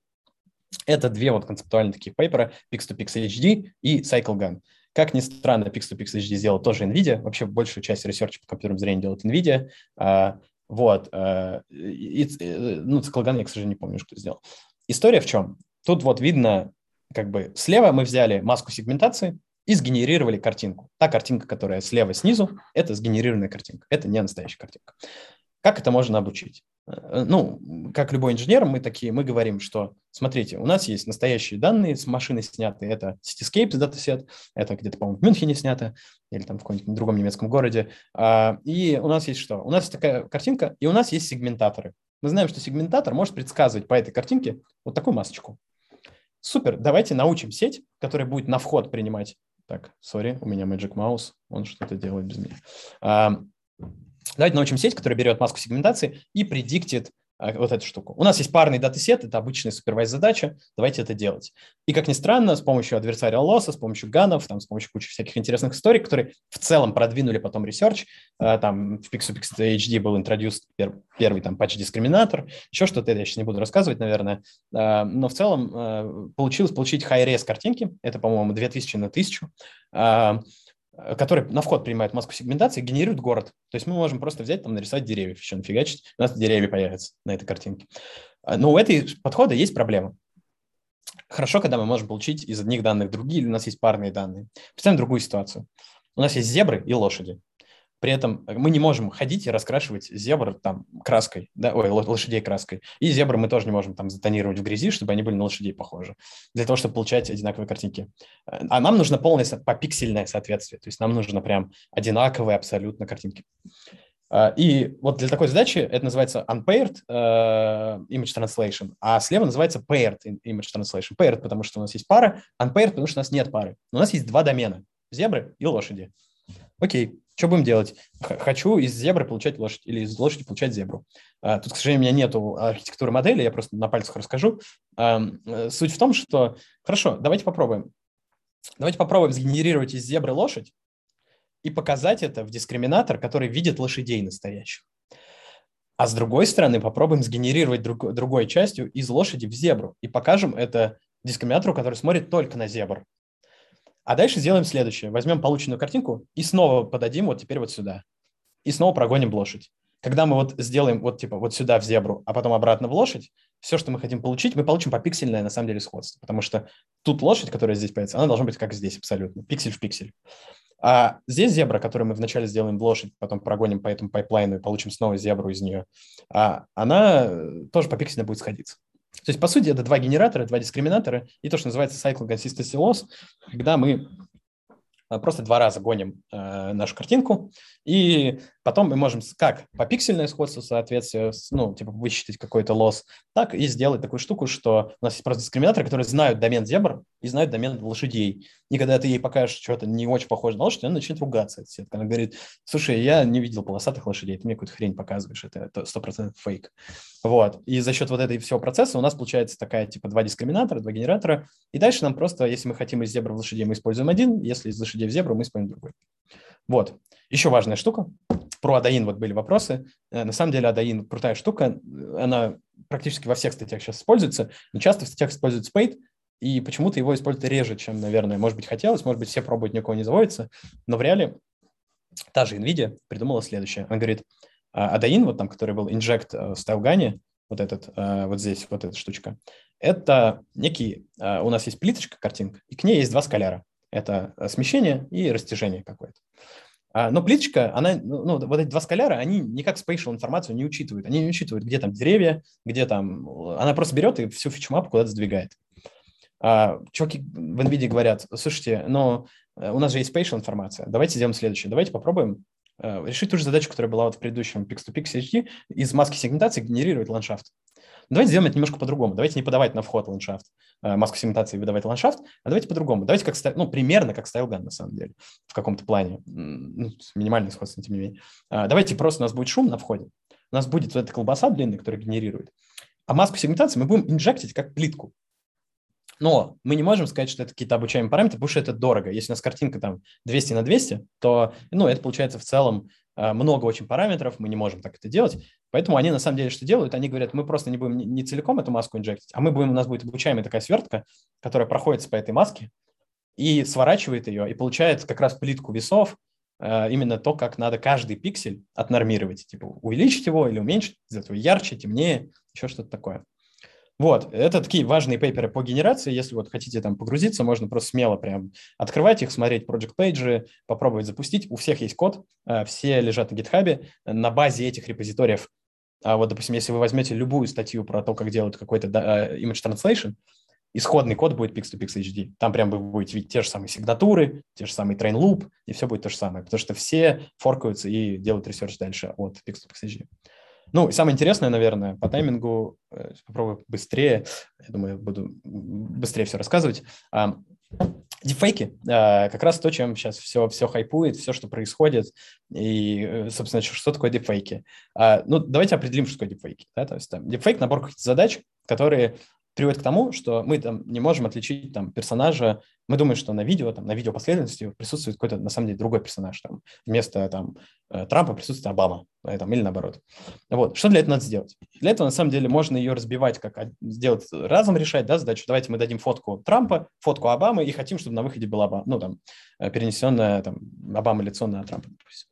Это две вот концептуальные таких пейпера, пикс ту пикс эйч ди и CycleGAN. Как ни странно, пикс ту пикс эйч ди сделала тоже Nvidia. Вообще большую часть ресерча по компьютерам зрения делает Nvidia. Вот. И, ну, CycleGAN я, к сожалению, не помню, что сделал. История в чем? Тут вот видно, как бы слева мы взяли маску сегментации и сгенерировали картинку. Та картинка, которая слева снизу, это сгенерированная картинка, это не настоящая картинка. Как это можно обучить? Ну, как любой инженер, мы такие, мы говорим, что, смотрите, у нас есть настоящие данные с машины снятые, это Cityscapes датасет, это где-то, по-моему, в Мюнхене снято, или там в каком-нибудь другом немецком городе, и у нас есть что? У нас есть такая картинка, и у нас есть сегментаторы. Мы знаем, что сегментатор может предсказывать по этой картинке вот такую масочку. Супер, давайте научим сеть, которая будет на вход принимать. Так, сори, у меня Magic Mouse, он что-то делает без меня. Давайте научим сеть, которая берет маску сегментации и предиктит вот эту штуку. У нас есть парный датасет, это обычная супервайз задача, давайте это делать. И, как ни странно, с помощью adversarial loss, с помощью ганов, там, с помощью кучи всяких интересных историй, которые в целом продвинули потом research, там в пикс ту пикс эйч ди был introduced первый там патч-дискриминатор, еще что-то, я сейчас не буду рассказывать, наверное, но в целом получилось получить high-res картинки, это, по-моему, две тысячи на тысячу, который на вход принимает маску сегментации, генерирует город. То есть мы можем просто взять, там, нарисовать деревьев, еще нафигачить, у нас деревья появятся на этой картинке. Но у этой подхода есть проблема. Хорошо, когда мы можем получить из одних данных другие, или у нас есть парные данные. Представим другую ситуацию. У нас есть зебры и лошади. При этом мы не можем ходить и раскрашивать зебр там краской, да, ой, лошадей краской. И зебры мы тоже не можем там затонировать в грязи, чтобы они были на лошадей похожи, для того, чтобы получать одинаковые картинки. А нам нужно полное попиксельное соответствие, то есть нам нужно прям одинаковые абсолютно картинки. И вот для такой задачи это называется unpaired image translation, а слева называется paired image translation. Paired, потому что у нас есть пара, unpaired, потому что у нас нет пары. Но у нас есть два домена – зебры и лошади. Окей. Что будем делать? Хочу из зебры получать лошадь или из лошади получать зебру. Тут, к сожалению, у меня нет архитектуры модели, я просто на пальцах расскажу. Суть в том, что... Хорошо, давайте попробуем. Давайте попробуем сгенерировать из зебры лошадь и показать это в дискриминатор, который видит лошадей настоящих. А с другой стороны попробуем сгенерировать друг, другой частью из лошади в зебру и покажем это дискриминатору, который смотрит только на зебр. А дальше сделаем следующее. Возьмем полученную картинку и снова подадим вот теперь вот сюда. И снова прогоним лошадь. Когда мы вот сделаем вот типа вот сюда в зебру, а потом обратно в лошадь, все, что мы хотим получить, мы получим попиксельное на самом деле сходство. Потому что тут лошадь, которая здесь появится, она должна быть как здесь абсолютно. Пиксель в пиксель. А здесь зебра, которую мы вначале сделаем в лошадь, потом прогоним по этому пайплайну и получим снова зебру из нее, она тоже попиксельно будет сходиться. То есть, по сути, это два генератора, два дискриминатора и то, что называется cycle consistency loss, когда мы просто два раза гоним э, нашу картинку, и потом мы можем как по пиксельное сходство, соответствие, ну, типа высчитать какой-то лосс, так и сделать такую штуку, что у нас есть просто дискриминаторы, которые знают домен зебр и знают домен лошадей. И когда ты ей покажешь что-то не очень похоже на лошадь, она начинает ругаться. Эта сетка. Она говорит, слушай, я не видел полосатых лошадей, ты мне какую-то хрень показываешь, это сто процентов фейк. Вот. И за счет вот этого всего процесса у нас получается такая, типа, два дискриминатора, два генератора, и дальше нам просто, если мы хотим из зебры в лошадей, мы используем один, если из лошадей в зебру, мы используем другой. Вот. Еще важная штука. Про Адаин вот были вопросы. На самом деле Адаин крутая штука. Она практически во всех статьях сейчас используется. Но часто в статьях используют спейд, и почему-то его используют реже, чем, наверное, может быть, хотелось. Может быть, все пробуют, никого не заводится. Но в реале та же Nvidia придумала следующее. Она говорит, Адаин, вот там, который был инжект в StyleGAN, вот этот, вот здесь, вот эта штучка, это некий, у нас есть плиточка, картинка, и к ней есть два скаляра. Это смещение и растяжение какое-то. Но плиточка, она, ну, вот эти два скаляра, они никак спейшл информацию не учитывают. Они не учитывают, где там деревья, где там... Она просто берет и всю фичмапу куда-то сдвигает. А, чуваки в Nvidia говорят, слушайте, но у нас же есть спейшл информация, давайте сделаем следующее. Давайте попробуем а, решить ту же задачу, которая была вот в предыдущем пикс ту пикс эйч ди, из маски сегментации генерировать ландшафт. Давайте сделаем это немножко по-другому. Давайте не подавать на вход ландшафт, маску сегментации выдавать ландшафт, а давайте по-другому. Давайте как, ну, примерно как StyleGAN на самом деле, в каком-то плане. Ну, минимальное сходство, тем не менее. Давайте просто у нас будет шум на входе, у нас будет вот эта колбаса длинная, которая генерирует, а маску сегментации мы будем инжектить как плитку. Но мы не можем сказать, что это какие-то обучаемые параметры, потому что это дорого. Если у нас картинка там двести на двести, то, ну, это получается в целом много очень параметров, мы не можем так это делать. Поэтому они на самом деле что делают? Они говорят, мы просто не будем не целиком эту маску инжектить, а мы будем, у нас будет обучаемая такая свертка, которая проходится по этой маске и сворачивает ее, и получает как раз плитку весов, именно то, как надо каждый пиксель отнормировать. Типа увеличить его или уменьшить, из этого ярче, темнее, еще что-то такое. Вот, это такие важные пейперы по генерации. Если вот хотите там погрузиться, можно просто смело прям открывать их, смотреть project page, попробовать запустить. У всех есть код, все лежат на GitHub на базе этих репозиториев. А вот, допустим, если вы возьмете любую статью про то, как делают какой-то image translation, исходный код будет пикс ту пикс эйч ди. Там прям вы будете видеть те же самые сигнатуры, те же самые train loop, и все будет то же самое, потому что все форкаются и делают ресерч дальше от пикс ту пикс эйч ди. Ну, и самое интересное, наверное, по таймингу, попробую быстрее, я думаю, буду быстрее все рассказывать. Дипфейки, как раз то, чем сейчас все, все хайпует, все, что происходит, и, собственно, что такое дипфейки. Ну, давайте определим, что такое дипфейки. Да? То есть, там, дипфейк – набор каких-то задач, которые приводит к тому, что мы там не можем отличить там, персонажа. Мы думаем, что на видео, там, на видеопоследовательности присутствует какой-то, на самом деле, другой персонаж. Там, вместо там, Трампа присутствует Обама там, или наоборот. Вот. Что для этого надо сделать? Для этого, на самом деле, можно ее разбивать, как сделать разом решать да, задачу. Давайте мы дадим фотку Трампа, фотку Обамы и хотим, чтобы на выходе была Обама, ну, там, перенесенная там, Обама лицо на Трампа, допустим.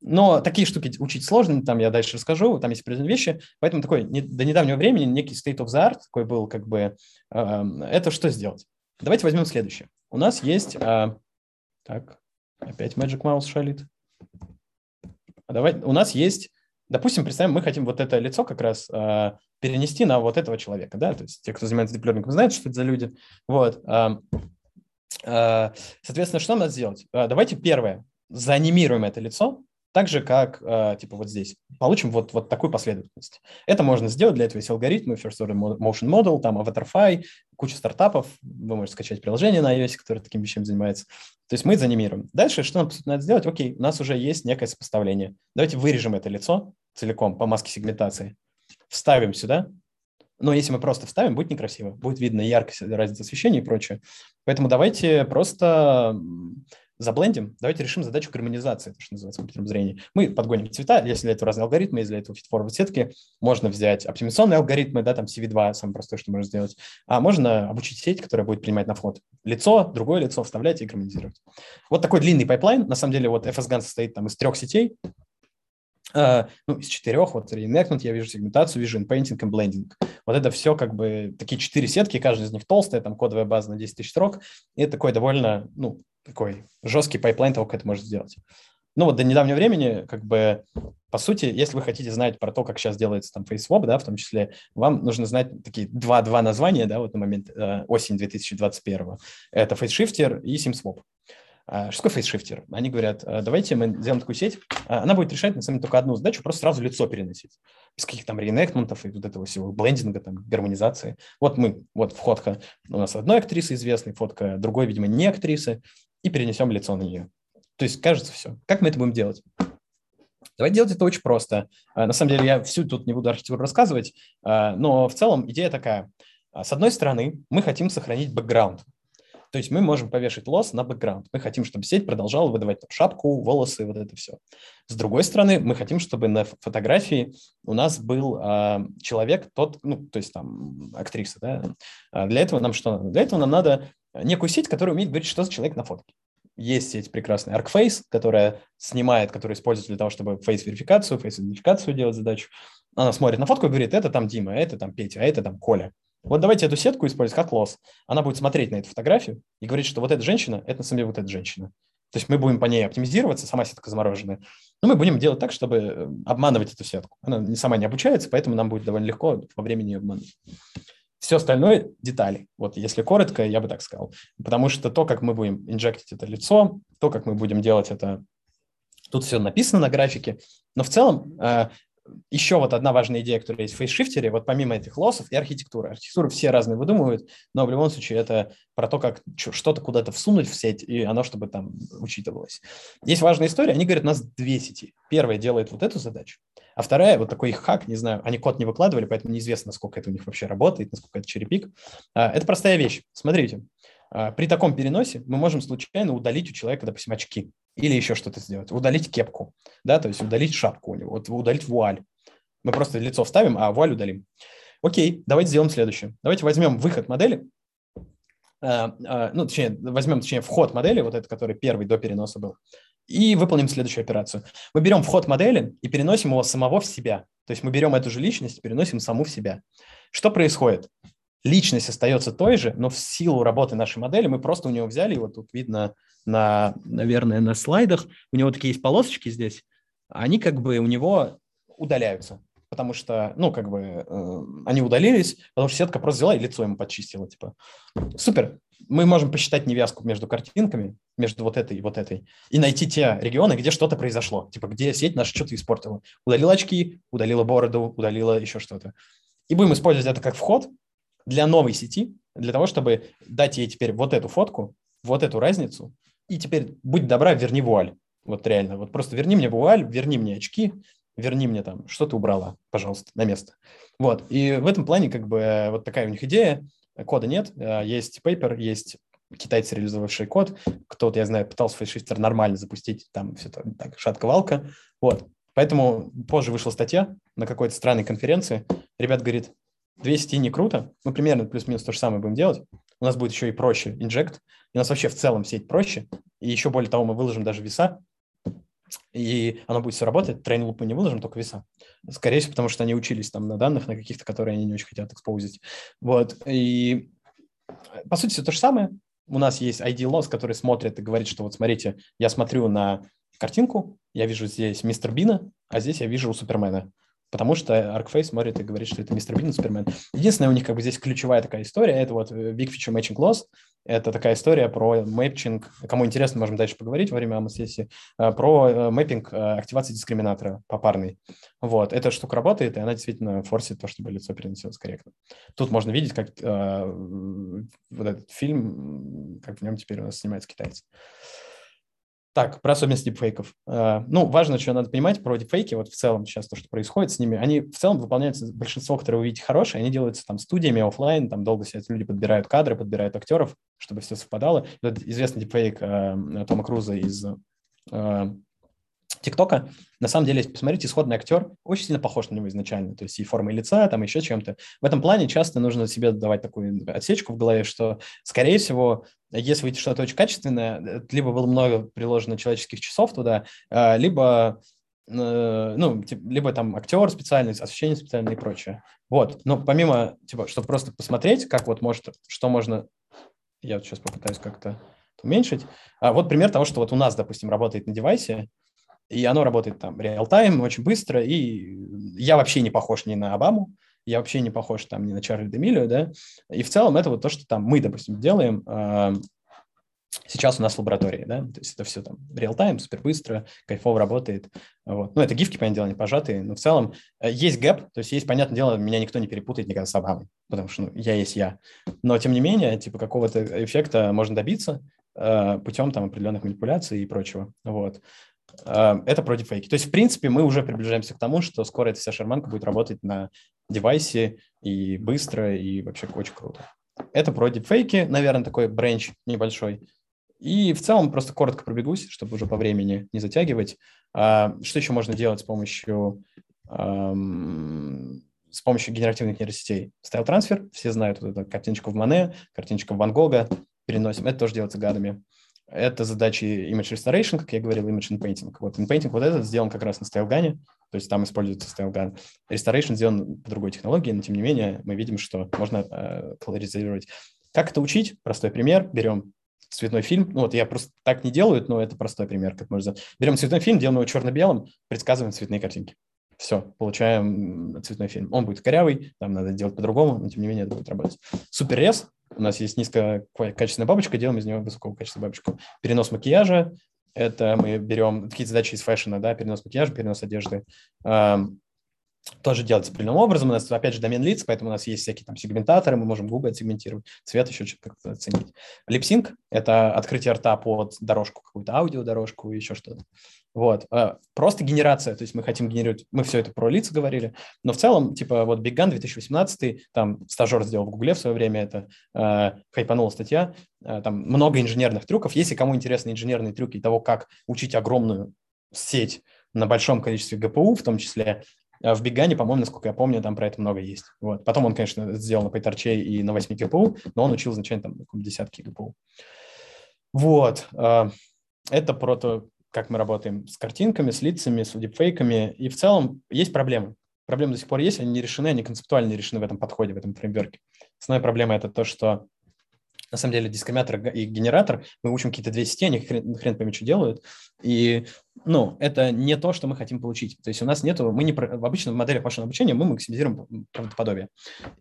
Но такие штуки учить сложно, там я дальше расскажу, там есть определенные вещи, поэтому такой не, до недавнего времени некий state of the art такой был, как бы, э, это что сделать? Давайте возьмем следующее. У нас есть, э, так, опять Magic Mouse шалит. Давай, у нас есть, допустим, представим, мы хотим вот это лицо как раз э, перенести на вот этого человека, да, то есть те, кто занимается диплерником, знают, что это за люди, вот. Э, э, соответственно, что нам надо сделать? Э, давайте первое, заанимируем это лицо, так же, как, типа, вот здесь. Получим вот, вот такую последовательность. Это можно сделать, для этого есть алгоритмы, First Order Motion Model, там, Avatarfy, куча стартапов. Вы можете скачать приложение на iOS, которое таким вещами занимается. То есть мы занимируем. Дальше что нам надо сделать? Окей, у нас уже есть некое сопоставление. Давайте вырежем это лицо целиком по маске сегментации. Вставим сюда. Но если мы просто вставим, будет некрасиво. Будет видно яркость, разница освещения и прочее. Поэтому давайте просто... заблендим, давайте решим задачу гармонизации, то, что называется в компьютерном зрении. Мы подгоним цвета, если для этого разные алгоритмы, если для этого фитфорвард сетки, можно взять оптимизационные алгоритмы, да, там си ви два, самое простое, что можно сделать, а можно обучить сеть, которая будет принимать на вход лицо, другое лицо, вставлять и гармонизировать. Вот такой длинный пайплайн, на самом деле вот эф эс ган состоит там из трех сетей, Uh, ну, из четырех, вот reenactment, я вижу сегментацию, вижу inpainting и blending. Вот это все как бы такие четыре сетки, каждая из них толстая, там кодовая база на десять тысяч строк, и это такой довольно, ну, такой жесткий пайплайн того, как это можно сделать. Ну, вот до недавнего времени, как бы, по сути, если вы хотите знать про то, как сейчас делается там FaceSwap, да, в том числе, вам нужно знать такие два, два названия, да, вот на момент э, осень две тысячи двадцать первого. Это FaceShifter и SimSwap. Что такое FaceShifter? Они говорят, давайте мы сделаем такую сеть, она будет решать, на самом деле, только одну задачу, просто сразу лицо переносить. Без каких-то там реенектментов и вот этого всего блендинга, там, гармонизации. Вот мы, вот фотка у нас одной актрисы известной, фотка другой, видимо, не актрисы, и перенесем лицо на нее. То есть, кажется, все. Как мы это будем делать? Давайте делать это очень просто. На самом деле, я всю тут не буду архитектуру рассказывать, но в целом идея такая. С одной стороны, мы хотим сохранить бэкграунд. То есть мы можем повешать лосс на бэкграунд. Мы хотим, чтобы сеть продолжала выдавать там, шапку, волосы, вот это все. С другой стороны, мы хотим, чтобы на фотографии у нас был э, человек, тот, ну, то есть там актриса. Да? А для этого нам что надо? Для этого нам надо некую сеть, которая умеет говорить, что за человек на фотке. Есть сеть прекрасная ArcFace, которая снимает, которую используется для того, чтобы фейс-верификацию, фейс-идентификацию делать задачу. Она смотрит на фотку и говорит, это там Дима, это там Петя, а это там Коля. Вот давайте эту сетку использовать как лосс. Она будет смотреть на эту фотографию и говорить, что вот эта женщина, это на самом деле вот эта женщина. То есть мы будем по ней оптимизироваться, сама сетка замороженная. Но мы будем делать так, чтобы обманывать эту сетку. Она сама не обучается, поэтому нам будет довольно легко во времени ее обмануть. Все остальное – детали. Вот если коротко, я бы так сказал. Потому что то, как мы будем инжектить это лицо, то, как мы будем делать это… Тут все написано на графике. Но в целом… Еще вот одна важная идея, которая есть в FaceShifter, вот помимо этих лоссов и архитектуры. Архитектуру все разные выдумывают, но в любом случае это про то, как что-то куда-то всунуть в сеть, и оно чтобы там учитывалось. Здесь важная история. Они говорят, у нас две сети. Первая делает вот эту задачу, а вторая, вот такой их хак, не знаю, они код не выкладывали, поэтому неизвестно, насколько это у них вообще работает, насколько это черепик. Это простая вещь. Смотрите, при таком переносе мы можем случайно удалить у человека, допустим, очки. Или еще что-то сделать. Удалить кепку, да, то есть удалить шапку у него, вот удалить вуаль. Мы просто лицо вставим, а вуаль удалим. Окей, давайте сделаем следующее. Давайте возьмем выход модели, э, э, ну, точнее, возьмем, точнее, вход модели, вот этот, который первый до переноса был, и выполним следующую операцию. Мы берем вход модели и переносим его самого в себя. То есть мы берем эту же личность и переносим саму в себя. Что происходит? Личность остается той же, но в силу работы нашей модели мы просто у него взяли, и вот тут видно, на, наверное, на слайдах, у него такие есть полосочки здесь, они как бы у него удаляются, потому что, ну, как бы э, они удалились, потому что сетка просто взяла и лицо ему подчистила, типа. Супер! Мы можем посчитать невязку между картинками, между вот этой и вот этой, и найти те регионы, где что-то произошло, типа где сеть наша что-то испортила. Удалила очки, удалила бороду, удалила еще что-то. И будем использовать это как вход для новой сети, для того, чтобы дать ей теперь вот эту фотку, вот эту разницу, и теперь, будь добра, верни вуаль. Вот реально, вот просто верни мне вуаль, верни мне очки, верни мне там, что ты убрала, пожалуйста, на место. Вот, и в этом плане как бы вот такая у них идея. Кода нет, есть Paper, есть китайцы, реализовавшие код. Кто-то, я знаю, пытался FaceShifter нормально запустить, там все так шатковалка. Вот, поэтому позже вышла статья на какой-то странной конференции. Ребят, говорит, две сети не круто, мы примерно плюс-минус то же самое будем делать. У нас будет еще и проще инжект, и у нас вообще в целом сеть проще. И еще более того, мы выложим даже веса, и оно будет все работать. Train-loop мы не выложим, только веса. Скорее всего, потому что они учились там на данных, на каких-то, которые они не очень хотят экспозить. Вот. И по сути все то же самое. У нас есть ай ди-лосс, который смотрит и говорит, что вот смотрите, я смотрю на картинку, я вижу здесь мистер Бина, а здесь я вижу Супермена. Потому что ArcFace смотрит и говорит, что это мистер Бин и Супермен. Единственное, у них как бы здесь ключевая такая история, это вот Big Feature Matching Loss. Это такая история про мэппинг. Кому интересно, можем дальше поговорить во время АМА-сессии. Про мэппинг активации дискриминатора попарный. Вот. Эта штука работает, и она действительно форсит то, чтобы лицо переносилось корректно. Тут можно видеть, как э, вот этот фильм, как в нем теперь у нас снимается китайцы. Так, про особенности дипфейков. Ну, важно, что надо понимать про дипфейки, вот в целом сейчас то, что происходит с ними, они в целом выполняются, большинство, которые вы видите хорошие, они делаются там студиями офлайн, там долго сидят люди, подбирают кадры, подбирают актеров, чтобы все совпадало. Вот известный дипфейк э, Тома Круза из э, ТикТока. На самом деле, если посмотрите, исходный актер очень сильно похож на него изначально, то есть и формой лица, там еще чем-то. В этом плане часто нужно себе давать такую отсечку в голове, что, скорее всего, если выйти что-то очень качественное, либо было много приложено человеческих часов туда, либо, ну, типа, либо там актер специальный, освещение специальное и прочее. Вот. Но помимо, типа, чтобы просто посмотреть, как вот может, что можно... Я вот сейчас попытаюсь как-то уменьшить. А вот пример того, что вот у нас, допустим, работает на девайсе, и оно работает там реал-тайм, очень быстро, и я вообще не похож ни на Обаму, я вообще не похож там ни на Чарли Демилио, да, и в целом это вот то, что там мы, допустим, делаем э, сейчас у нас в лаборатории, да, то есть это все там реал-тайм, супербыстро, кайфово работает, вот, ну, это гифки, понятное дело, не пожатые, но в целом э, есть гэп, то есть есть, понятное дело, меня никто не перепутает никогда с Обамой, потому что, ну, я есть я, но тем не менее, типа, какого-то эффекта можно добиться э, путем там определенных манипуляций и прочего, вот. Это про дипфейки. То есть, в принципе, мы уже приближаемся к тому, что скоро эта вся шарманка будет работать на девайсе и быстро, и вообще очень круто. Это про дипфейки, наверное, такой бренч небольшой. И в целом просто коротко пробегусь, чтобы уже по времени не затягивать. Что еще можно делать с помощью, с помощью генеративных нейросетей? StyleTransfer, все знают, вот это картиночка в Мане, картиночка в Ван Гога, переносим. Это тоже делается гадами. Это задачи Image Restoration, как я говорил, Image Inpainting. Вот Inpainting вот этот сделан как раз на StyleGAN, то есть там используется StyleGAN. Restoration сделан по другой технологии, но тем не менее мы видим, что можно э, колоризировать. Как это учить? Простой пример. Берем цветной фильм. Ну вот я просто так не делаю, но это простой пример, как можно сделать. Берем цветной фильм, делаем его черно-белым, предсказываем цветные картинки. Все, получаем цветной фильм. Он будет корявый, там надо делать по-другому, но тем не менее это будет работать. Суперрез. У нас есть низкокачественная бабочка, делаем из нее высокого качества бабочку. Перенос макияжа, это мы берем какие-то задачи из фэшена, да, перенос макияжа, перенос одежды. Тоже делается определенным образом. У нас, опять же, домен лиц, поэтому у нас есть всякие там сегментаторы, мы можем губы отсегментировать, цвет еще как-то оценить. Липсинг – это открытие рта под дорожку, какую-то аудиодорожку и еще что-то. Вот. Просто генерация, то есть мы хотим генерировать, мы все это про лица говорили, но в целом, типа, вот BigGAN две тысячи восемнадцатый, там стажер сделал в Гугле в свое время, это э, хайпанула статья, э, там много инженерных трюков. Если кому интересны инженерные трюки и того, как учить огромную сеть на большом количестве джи пи ю, в том числе, в BigGAN, по-моему, насколько я помню, там про это много есть. Вот. Потом он, конечно, сделал на PyTorch и на восьми джи пи ю, но он учил изначально там на десятке джи пи ю. Вот. Это про то, как мы работаем с картинками, с лицами, с дипфейками. И в целом есть проблемы. проблемы до сих пор есть, они не решены, они концептуально не решены в этом подходе, в этом фреймворке. Основная проблема – это то, что на самом деле дискриминатор и генератор, мы учим какие-то две сети, они хрен, хрен пойми, что делают, и, ну, это не то, что мы хотим получить. То есть у нас нету, мы не, обычно в моделях машинного обучения мы максимизируем правдоподобие.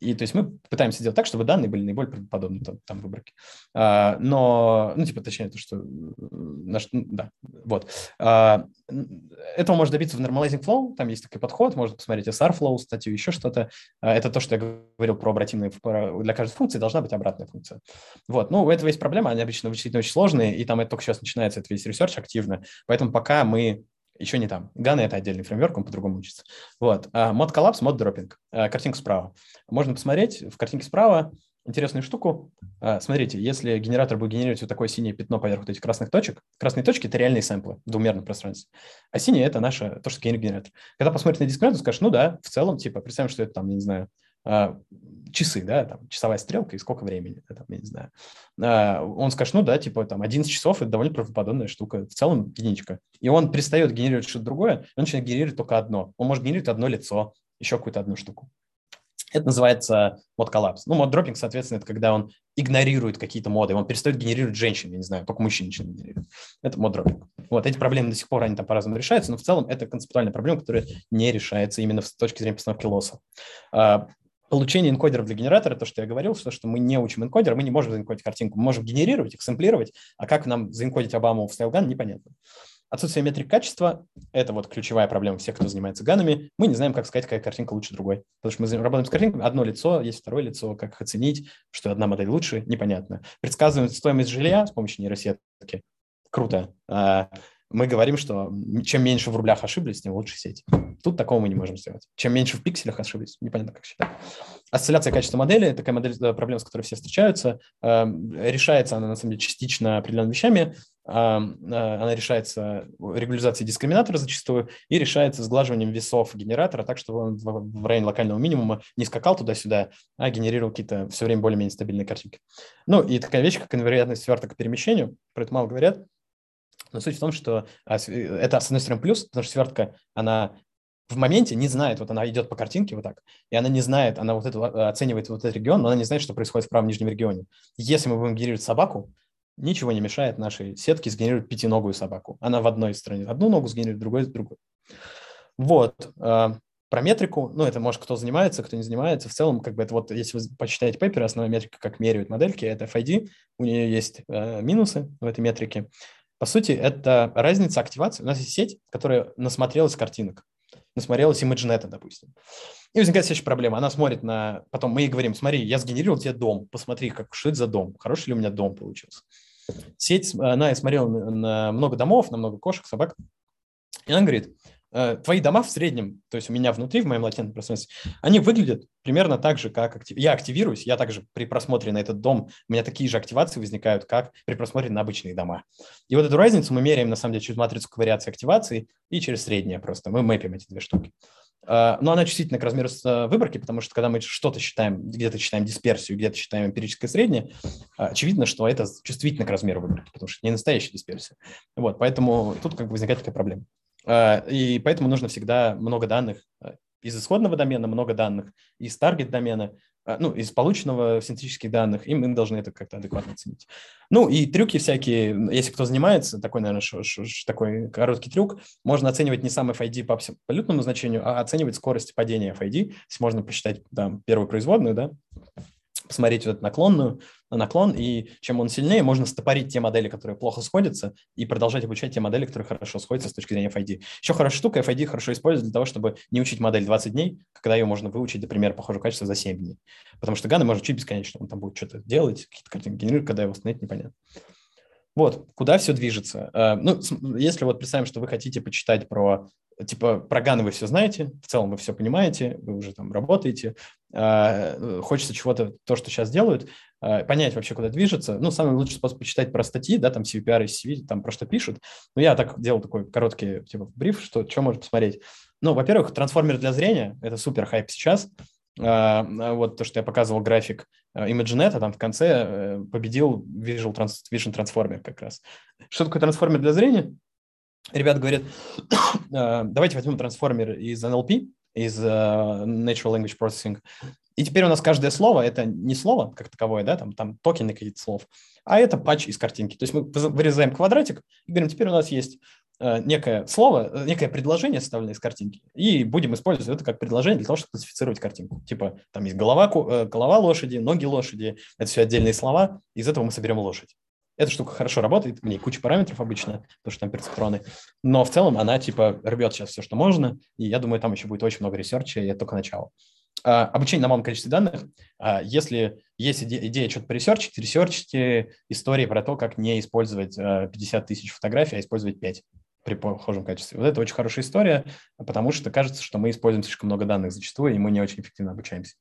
И то есть мы пытаемся сделать так, чтобы данные были наиболее правдоподобны там, там в выборке. А, но, ну, типа, точнее, то, что наш, да, вот. А, этого можно добиться в Normalizing Flow, там есть такой подход, можно посмотреть эс ар Flow, статью, еще что-то. А, это то, что я говорил про обратимые, для каждой функции должна быть обратная функция. Вот, ну, у этого есть проблема, они обычно вычислительно очень сложные, и там это только сейчас начинается, это весь ресерч активно, поэтому пока мы еще не там. Ган — это отдельный фреймворк, он по-другому учится. Вот, мод коллапс, мод дроппинг, картинка справа. Можно посмотреть в картинке справа интересную штуку. Смотрите, если генератор будет генерировать вот такое синее пятно поверх вот этих красных точек, красные точки — это реальные сэмплы в двумерном пространстве, а синее — это наше, то, что генерирует генератор. Когда посмотришь на дискриминатор, скажешь, ну да, в целом, типа, представим, что это там, я не знаю, часы, да, там, часовая стрелка и сколько времени, да, там, я не знаю. А, он скажет, ну да, типа там одиннадцать часов, это довольно правдоподобная штука, в целом единичка. И он перестает генерировать что-то другое, он начинает генерировать только одно. Он может генерировать одно лицо, еще какую-то одну штуку. Это называется мод-коллапс. Ну, мод-дроппинг, соответственно, это когда он игнорирует какие-то моды, он перестает генерировать женщин, я не знаю, только мужчин начинает генерировать. Это мод-дроппинг. Вот, эти проблемы до сих пор, они там по-разному решаются, но в целом это концептуальная проблема, которая не решается именно с точки зрения постановки лосса. Получение энкодеров для генератора, то, что я говорил, что, что мы не учим энкодер, мы не можем заэнкодить картинку, мы можем генерировать их, сэмплировать, а как нам заэнкодить Обаму в StyleGAN, непонятно. Отсутствие метрик качества – это вот ключевая проблема всех, кто занимается ганами. Мы не знаем, как сказать, какая картинка лучше другой. Потому что мы работаем с картинками, одно лицо, есть второе лицо, как их оценить, что одна модель лучше, непонятно. Предсказываем стоимость жилья с помощью нейросетки. Круто. Мы говорим, что чем меньше в рублях ошиблись, тем лучше сеть. Тут такого мы не можем сделать. Чем меньше в пикселях ошиблись, непонятно, как считать. Осцилляция качества модели – такая модель, проблема, с которой все встречаются. Решается она, на самом деле, частично определенными вещами. Она решается регуляризацией дискриминатора зачастую и решается сглаживанием весов генератора так, чтобы он в районе локального минимума не скакал туда-сюда, а генерировал какие-то все время более-менее стабильные картинки. Ну и такая вещь, как инвариантность сверток к перемещению, про это мало говорят. Но суть в том, что это, с одной стороны, плюс, потому что свертка, она в моменте не знает, вот она идет по картинке вот так, и она не знает, она вот это, оценивает вот этот регион, но она не знает, что происходит в правом нижнем регионе. Если мы будем генерировать собаку, ничего не мешает нашей сетке сгенерировать пятиногую собаку. Она в одной стороне одну ногу сгенерирует, в другой – другую. Вот. Про метрику, ну, это, может, кто занимается, кто не занимается. В целом, как бы это вот, если вы почитаете пейперы, основная метрика, как меряют модельки, это эф ай ди, у нее есть э, минусы в этой метрике. По сути, это разница активации. У нас есть сеть, которая насмотрелась картинок, насмотрелась ImageNet, допустим. И возникает следующая проблема. Она смотрит на... Потом мы ей говорим, смотри, я сгенерировал тебе дом, посмотри, как, что это за дом, хороший ли у меня дом получился. Сеть, она смотрела на много домов, на много кошек, собак. И она говорит, твои дома в среднем, то есть у меня внутри, в моем латентном пространстве, они выглядят примерно так же, как актив... я активируюсь, я также при просмотре на этот дом, у меня такие же активации возникают, как при просмотре на обычные дома. И вот эту разницу мы меряем, на самом деле, через матрицу ковариации активации и через среднее просто. Мы мэпим эти две штуки. Но она чувствительна к размеру выборки, потому что когда мы что-то считаем, где-то считаем дисперсию, где-то считаем эмпирическое среднее, очевидно, что это чувствительно к размеру выборки, потому что это не настоящая дисперсия. Вот, поэтому тут как бы возникает такая проблема. И поэтому нужно всегда много данных из исходного домена, много данных из таргет-домена, ну, из полученного синтетических данных, и мы должны это как-то адекватно оценить. Ну, и трюки всякие, если кто занимается, такой, наверное, ш, ш, ш, такой короткий трюк, можно оценивать не сам эф ай ди по абсолютному значению, а оценивать скорость падения эф ай ди. Если можно посчитать там первую производную, да, посмотреть вот эту наклонную, наклон, и чем он сильнее, можно стопорить те модели, которые плохо сходятся, и продолжать обучать те модели, которые хорошо сходятся с точки зрения эф ай ди. Еще хорошая штука, эф ай ди хорошо используется для того, чтобы не учить модель двадцать дней, когда ее можно выучить, например, похожего качества за семь дней. Потому что ганы можно учить бесконечно, он там будет что-то делать, какие-то картинки генерировать, когда его остановить, непонятно. Вот, куда все движется. Ну, если вот представим, что вы хотите почитать про, типа, про ганы вы все знаете, в целом вы все понимаете, вы уже там работаете, хочется чего-то, то, что сейчас делают, понять вообще, куда движется. Ну, самый лучший способ почитать про статьи, да, там си ви пи ар и си ви, там про что пишут. Ну, я так делал такой короткий, типа, бриф, что, что можно посмотреть. Ну, во-первых, трансформер для зрения, это супер хайп сейчас. Вот то, что я показывал график ImageNet, а там в конце победил visual трансформер как раз. Что такое трансформер для зрения? Ребята говорят, давайте возьмем трансформер из эн эл пи, из Natural Language Processing. И теперь у нас каждое слово – это не слово как таковое, да, там, там токены каких-то слов, а это патч из картинки. То есть мы вырезаем квадратик и говорим, теперь у нас есть некое слово, некое предложение, составленное из картинки, и будем использовать это как предложение для того, чтобы классифицировать картинку. Типа там есть голова, голова лошади, ноги лошади, это все отдельные слова, из этого мы соберем лошадь. Эта штука хорошо работает, в ней куча параметров обычно, потому что там перцептроны, но в целом она типа рвет сейчас все, что можно, и я думаю, там еще будет очень много ресерча, и это только начало. А, обучение на малом количестве данных. А, если есть иде- идея что-то поресерчить, ресерчите истории про то, как не использовать а, пятьдесят тысяч фотографий, а использовать пять при похожем качестве. Вот это очень хорошая история, потому что кажется, что мы используем слишком много данных зачастую, и мы не очень эффективно обучаемся.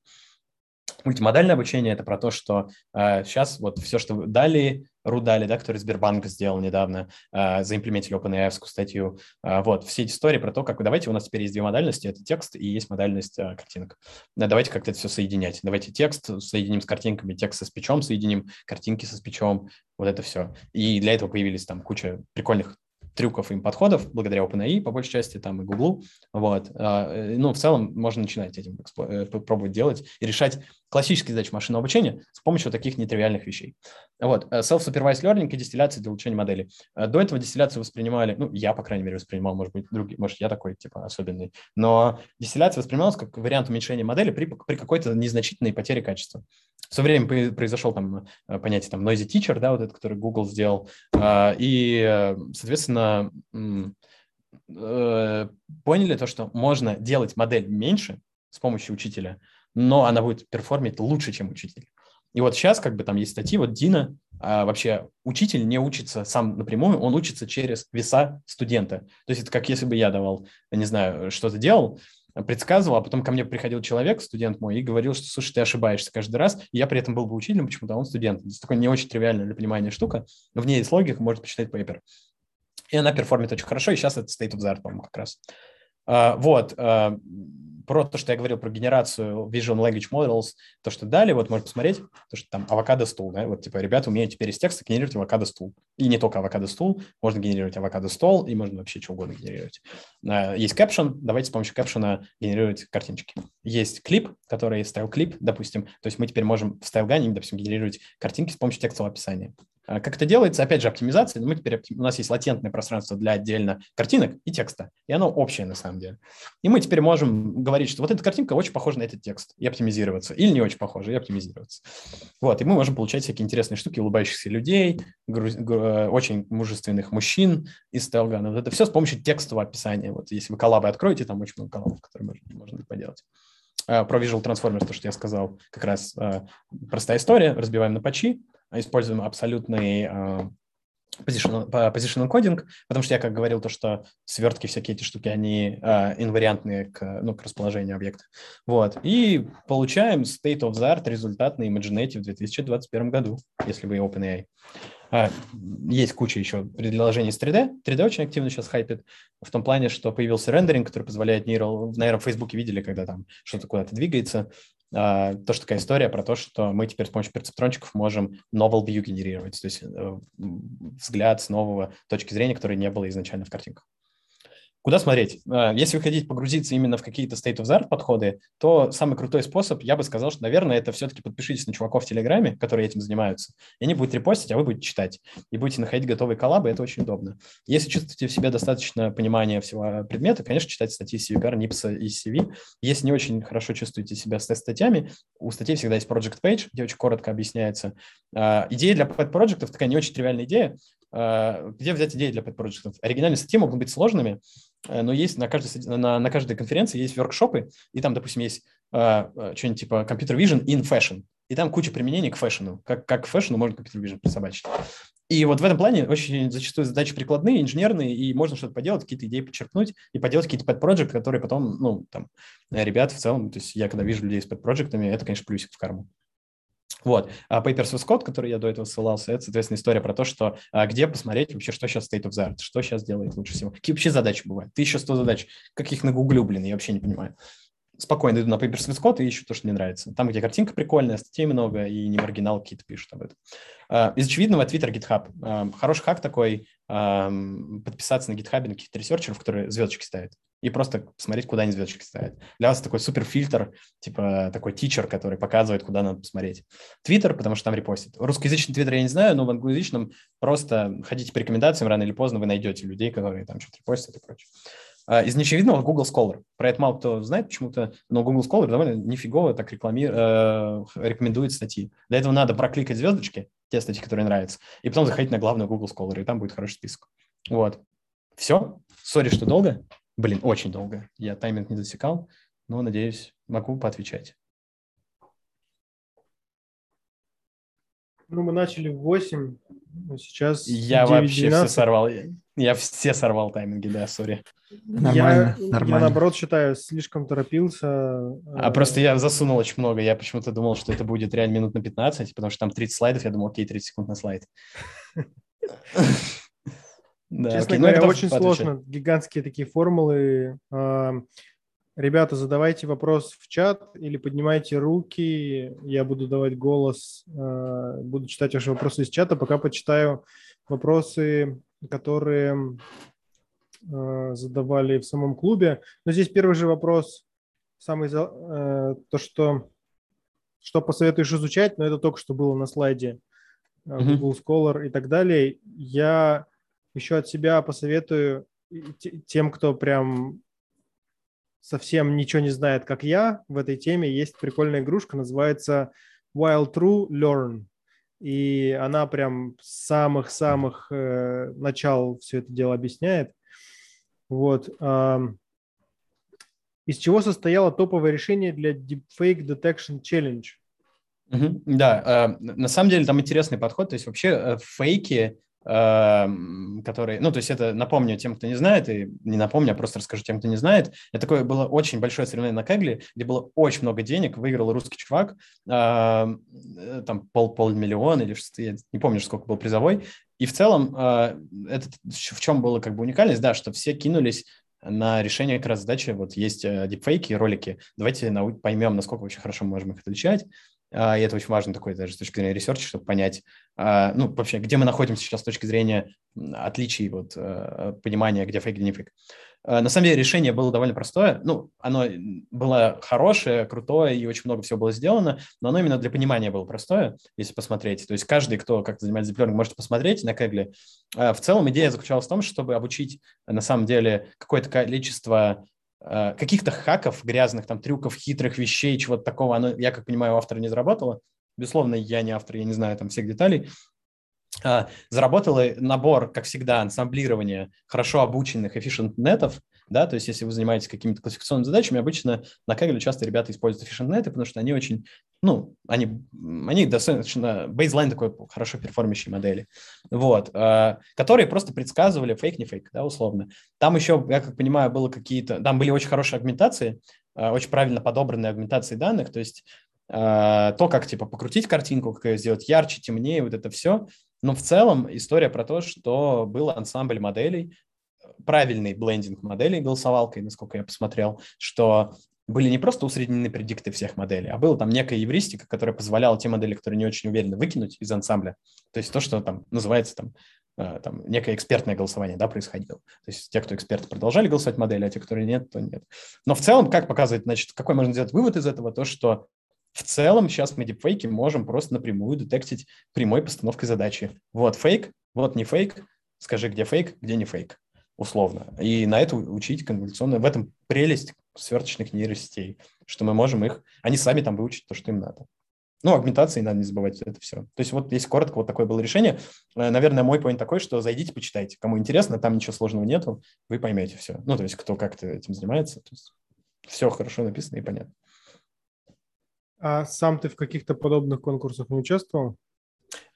Мультимодальное обучение – это про то, что э, сейчас вот все, что дали, Рудали, да, который Сбербанк сделал недавно, э, заимплементили OpenAI-овскую статью. Э, вот, все эти истории про то, как давайте у нас теперь есть две модальности – это текст и есть модальность э, картинок. Давайте как-то это все соединять. Давайте текст соединим с картинками, текст со спичом соединим, картинки со спичом, вот это все. И для этого появились там куча прикольных трюков и подходов, благодаря OpenAI, по большей части, там и Google. Вот. Ну, в целом, можно начинать этим пробовать делать и решать классические задачи машинного обучения с помощью таких нетривиальных вещей. Вот. Self-supervised learning и дистилляция для улучшения модели. До этого дистилляцию воспринимали, ну, я, по крайней мере, воспринимал, может быть, другие, может, я такой, типа, особенный, но дистилляция воспринималась как вариант уменьшения модели при, при какой-то незначительной потере качества. Все время произошел там понятие там noisy teacher, да, вот это, который Google сделал, и, соответственно, поняли то, что можно делать модель меньше с помощью учителя, но она будет перформить лучше, чем учитель. И вот сейчас как бы там есть статьи, вот Дина, а, вообще учитель не учится сам напрямую, он учится через веса студента. То есть это как если бы я давал, не знаю, что-то делал, предсказывал, а потом ко мне приходил человек, студент мой, и говорил, что, слушай, ты ошибаешься каждый раз, и я при этом был бы учителем почему-то, а он студент. Это такая не очень тривиальная для понимания штука, но в ней есть логика, можно почитать пейпер. И она перформит очень хорошо, и сейчас это state of the art, по-моему, как раз. А, вот, а, про то, что я говорил про генерацию visual language models, то, что дали, вот можно посмотреть, то, что там авокадо стул, да, вот типа ребята умеют теперь из текста генерировать авокадо стул. И не только авокадо стул, можно генерировать авокадо стол, и можно вообще что угодно генерировать. Есть caption, давайте с помощью caption генерировать картиночки. Есть клип, который StyleCLIP, допустим, то есть мы теперь можем в StyleGAN, допустим, генерировать картинки с помощью текстового описания. Как это делается? Опять же, оптимизация. Мы теперь, у нас есть латентное пространство для отдельно картинок и текста, и оно общее на самом деле. И мы теперь можем говорить, что вот эта картинка очень похожа на этот текст, и оптимизироваться, или не очень похожа, и оптимизироваться. Вот, и мы можем получать всякие интересные штуки улыбающихся людей, груз... очень мужественных мужчин из StyleGAN. Вот это все с помощью текстового описания. Вот если вы коллабы откроете, там очень много коллабов, которые можно, можно поделать. Uh, про visual трансформеры, то, что я сказал, как раз uh, простая история. Разбиваем на патчи, используем абсолютный uh, position, position encoding, потому что я как говорил, то, что свертки, всякие эти штуки, они uh, инвариантные к, ну, к расположению объекта. Вот. И получаем state of the art результат на ImageNet в две тысячи двадцать первом году, если вы OpenAI. Uh, есть куча еще предложений с три дэ. три дэ очень активно сейчас хайпит, в том плане, что появился рендеринг, который позволяет нейрал... Наверное, в Фейсбуке видели, когда там что-то куда-то двигается. Uh, тоже такая история про то, что мы теперь с помощью перцептрончиков можем novel view генерировать, то есть uh, взгляд с нового точки зрения, которой не было изначально в картинках. Куда смотреть? Если вы хотите погрузиться именно в какие-то state of the art подходы, то самый крутой способ, я бы сказал, что, наверное, это все-таки подпишитесь на чуваков в Телеграме, которые этим занимаются, и они будут репостить, а вы будете читать, и будете находить готовые коллабы, это очень удобно. Если чувствуете в себе достаточно понимания всего предмета, конечно, читайте статьи си ви пи ар, нипса и си ви. Если не очень хорошо чувствуете себя с статьями, у статей всегда есть project page, где очень коротко объясняется. Идея для pet-проджектов такая не очень тривиальная идея. Где взять идеи для подпроектов? Оригинальные статьи могут быть сложными, но есть на каждой, на, на каждой конференции есть воркшопы, и там, допустим, есть а, а, что-нибудь типа computer vision in fashion, и там куча применений к фэшну, как, как к фэшну можно computer vision присобачить. И вот в этом плане очень зачастую задачи прикладные, инженерные, и можно что-то поделать, какие-то идеи подчеркнуть и поделать какие-то pet-проджекты, которые потом, ну, там, ребят в целом, то есть я когда вижу людей с pet-проджектами, это, конечно, плюсик в карму. Вот. А Papers with Code, который я до этого ссылался, это, соответственно, история про то, что а, где посмотреть вообще, что сейчас state of the art, что сейчас делает лучше всего. Какие вообще задачи бывают? тысяча сто задач. Как их нагуглю, блин, я вообще не понимаю. Спокойно иду на Papers with Code и ищу то, что мне нравится. Там, где картинка прикольная, статей много, и не маргинал какие-то пишут об этом. А, из очевидного Twitter, GitHub. А, хороший хак такой, а, подписаться на GitHub на каких-то ресерчеров, которые звездочки ставят. и просто смотреть, куда они звездочки ставят. Для вас такой суперфильтр, типа такой тичер, который показывает, куда надо посмотреть. Твиттер, потому что там репостит. Русскоязычный Твиттер я не знаю, но в англоязычном просто ходите по рекомендациям, рано или поздно вы найдете людей, которые там что-то репостят и прочее. Из ничевидного Google Scholar. Про это мало кто знает почему-то, но Google Scholar довольно нифигово так реклами... э... рекомендует статьи. Для этого надо прокликать звездочки, те статьи, которые нравятся, и потом заходить на главную Google Scholar, и там будет хороший список. Вот. Все. Сори, что долго. Блин, очень долго. Я тайминг не засекал, но, надеюсь, могу поотвечать. Ну, мы начали в восемь, а сейчас Я девять, вообще двенадцать. Все сорвал. Я, я все сорвал тайминги, да, сори. Нормально, я, нормально. Я, наоборот, считаю, слишком торопился. А э... просто я засунул очень много. Я почему-то думал, что это будет реально минут на пятнадцать, потому что там тридцать слайдов. Я думал, окей, тридцать секунд на слайд. Честно говоря, очень сложно. Гигантские такие формулы. Ребята, задавайте вопрос в чат или поднимайте руки, я буду давать голос, буду читать ваши вопросы из чата, пока почитаю вопросы, которые задавали в самом клубе. Но здесь первый же вопрос, самый, то, что, что посоветуешь изучать, но это только что было на слайде Google Scholar и так далее. Я еще от себя посоветую тем, кто прям... совсем ничего не знает, как я, в этой теме есть прикольная игрушка, называется While True Learn. И она прям с самых-самых э, начал все это дело объясняет. Вот. Из чего состояло топовое решение для Deepfake Detection Challenge? Mm-hmm. Да, э, на самом деле там интересный подход. То есть вообще э, фейки... который, ну, то есть это, напомню тем, кто не знает, и не напомню, а просто расскажу тем, кто не знает. Это такое было очень большое соревнование на Кагле, где было очень много денег, выиграл русский чувак, э, там пол, полмиллиона или что-то, я не помню, сколько был призовой. И в целом, э, это, в чем была как бы уникальность, да, что все кинулись на решение как раз задачи, вот есть э, дипфейки, ролики, давайте нау- поймем, насколько вообще хорошо мы можем их отличать. И это очень важно такой даже с точки зрения ресерча, чтобы понять, ну, вообще, где мы находимся сейчас с точки зрения отличий, вот, понимания, где фейк, где не фейк. На самом деле решение было довольно простое. Ну, оно было хорошее, крутое, и очень много всего было сделано, но оно именно для понимания было простое, если посмотреть. То есть каждый, кто как-то занимается deep learning, может посмотреть на Kaggle. В целом идея заключалась в том, чтобы обучить, на самом деле, какое-то количество... каких-то хаков грязных, там, трюков, хитрых вещей, чего-то такого, оно, я, как понимаю, у автора не заработало. Безусловно, я не автор, я не знаю там всех деталей. А, заработал набор, как всегда, ансамблирования хорошо обученных efficient-нетов, да, то есть если вы занимаетесь какими-то классификационными задачами, обычно на Kaggle часто ребята используют efficient-неты, потому что они очень, ну, они, они достаточно бейзлайн такой хорошо перформящей модели, вот, э, которые просто предсказывали фейк, не фейк, да, условно. Там еще, я как понимаю, было какие-то, там были очень хорошие агментации, э, очень правильно подобранные агментации данных, то есть э, то, как, типа, покрутить картинку, как ее сделать ярче, темнее, вот это все. Но в целом история про то, что был ансамбль моделей, правильный блендинг моделей голосовалкой, насколько я посмотрел, что были не просто усреднены предикты всех моделей, а была там некая эвристика, которая позволяла те модели, которые не очень уверены, выкинуть из ансамбля. То есть то, что там называется там, э, там некое экспертное голосование, да, происходило. То есть те, кто эксперты, продолжали голосовать модели, а те, которые нет, то нет. Но в целом, как показывает, значит, какой можно сделать вывод из этого, то, что в целом сейчас мы дипфейки можем просто напрямую детектить прямой постановкой задачи. Вот фейк, вот не фейк, скажи, где фейк, где не фейк, условно. И на это учить конволюционно. В этом прелесть сверточных нейросетей, что мы можем их, они сами там выучат то, что им надо. Ну, агментации надо не забывать, это все. То есть вот если коротко, вот такое было решение. Наверное, мой поинт такой, что зайдите, почитайте. Кому интересно, там ничего сложного нету, вы поймете все. Ну, то есть кто как-то этим занимается, то есть все хорошо написано и понятно. А сам ты в каких-то подобных конкурсах не участвовал?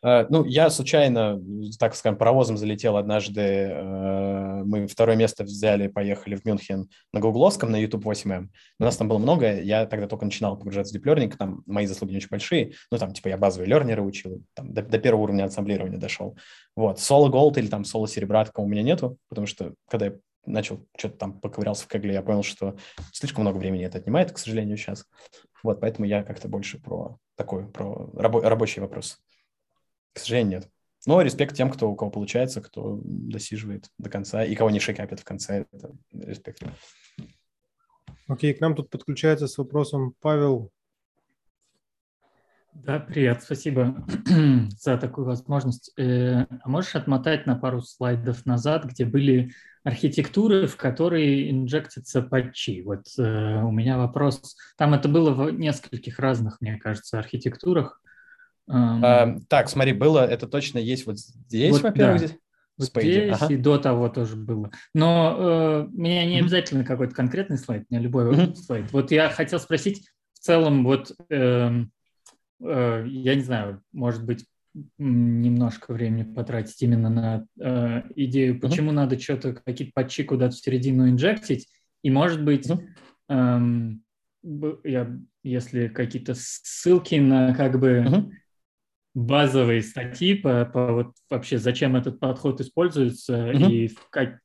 Ну, я случайно, так скажем, паровозом залетел однажды. Мы второе место взяли, поехали в Мюнхен на гугловском, на YouTube восемь эм. У нас там было много, я тогда только начинал погружаться в диплёрнинг, там мои заслуги не очень большие, ну, там, типа, я базовые лернеры учил, там, до, до первого уровня ансамблирования дошел. Вот, соло-голд или там соло-серебра такого у меня нету, потому что, когда я начал, что-то там поковырялся в Кагле, я понял, что слишком много времени это отнимает, к сожалению, сейчас. Вот, поэтому я как-то больше про такой, про рабо- рабочий вопрос. К сожалению, нет. Но респект тем, кто, у кого получается, кто досиживает до конца и кого не шейкапят в конце. Это респект. Окей, okay, к нам тут подключается с вопросом Павел. Да, привет, спасибо за такую возможность. А можешь отмотать на пару слайдов назад, где были архитектуры, в которые инжектятся патчи? Вот э, у меня вопрос. Там это было в нескольких разных, мне кажется, архитектурах. А, так, смотри, было, это точно есть вот здесь, вот, во-первых, да. здесь. Здесь ага. и до того тоже было. Но э, у меня не обязательно mm-hmm. какой-то конкретный слайд, у меня любой mm-hmm. слайд. Вот я хотел спросить в целом, вот... Э, я не знаю, может быть, немножко времени потратить именно на э, идею, почему mm-hmm. надо что-то, какие-то патчи куда-то в середину инжектить, и, может быть, mm-hmm. э, я, если какие-то ссылки на как бы mm-hmm. базовые статьи по, по вот вообще, зачем этот подход используется, mm-hmm. и как,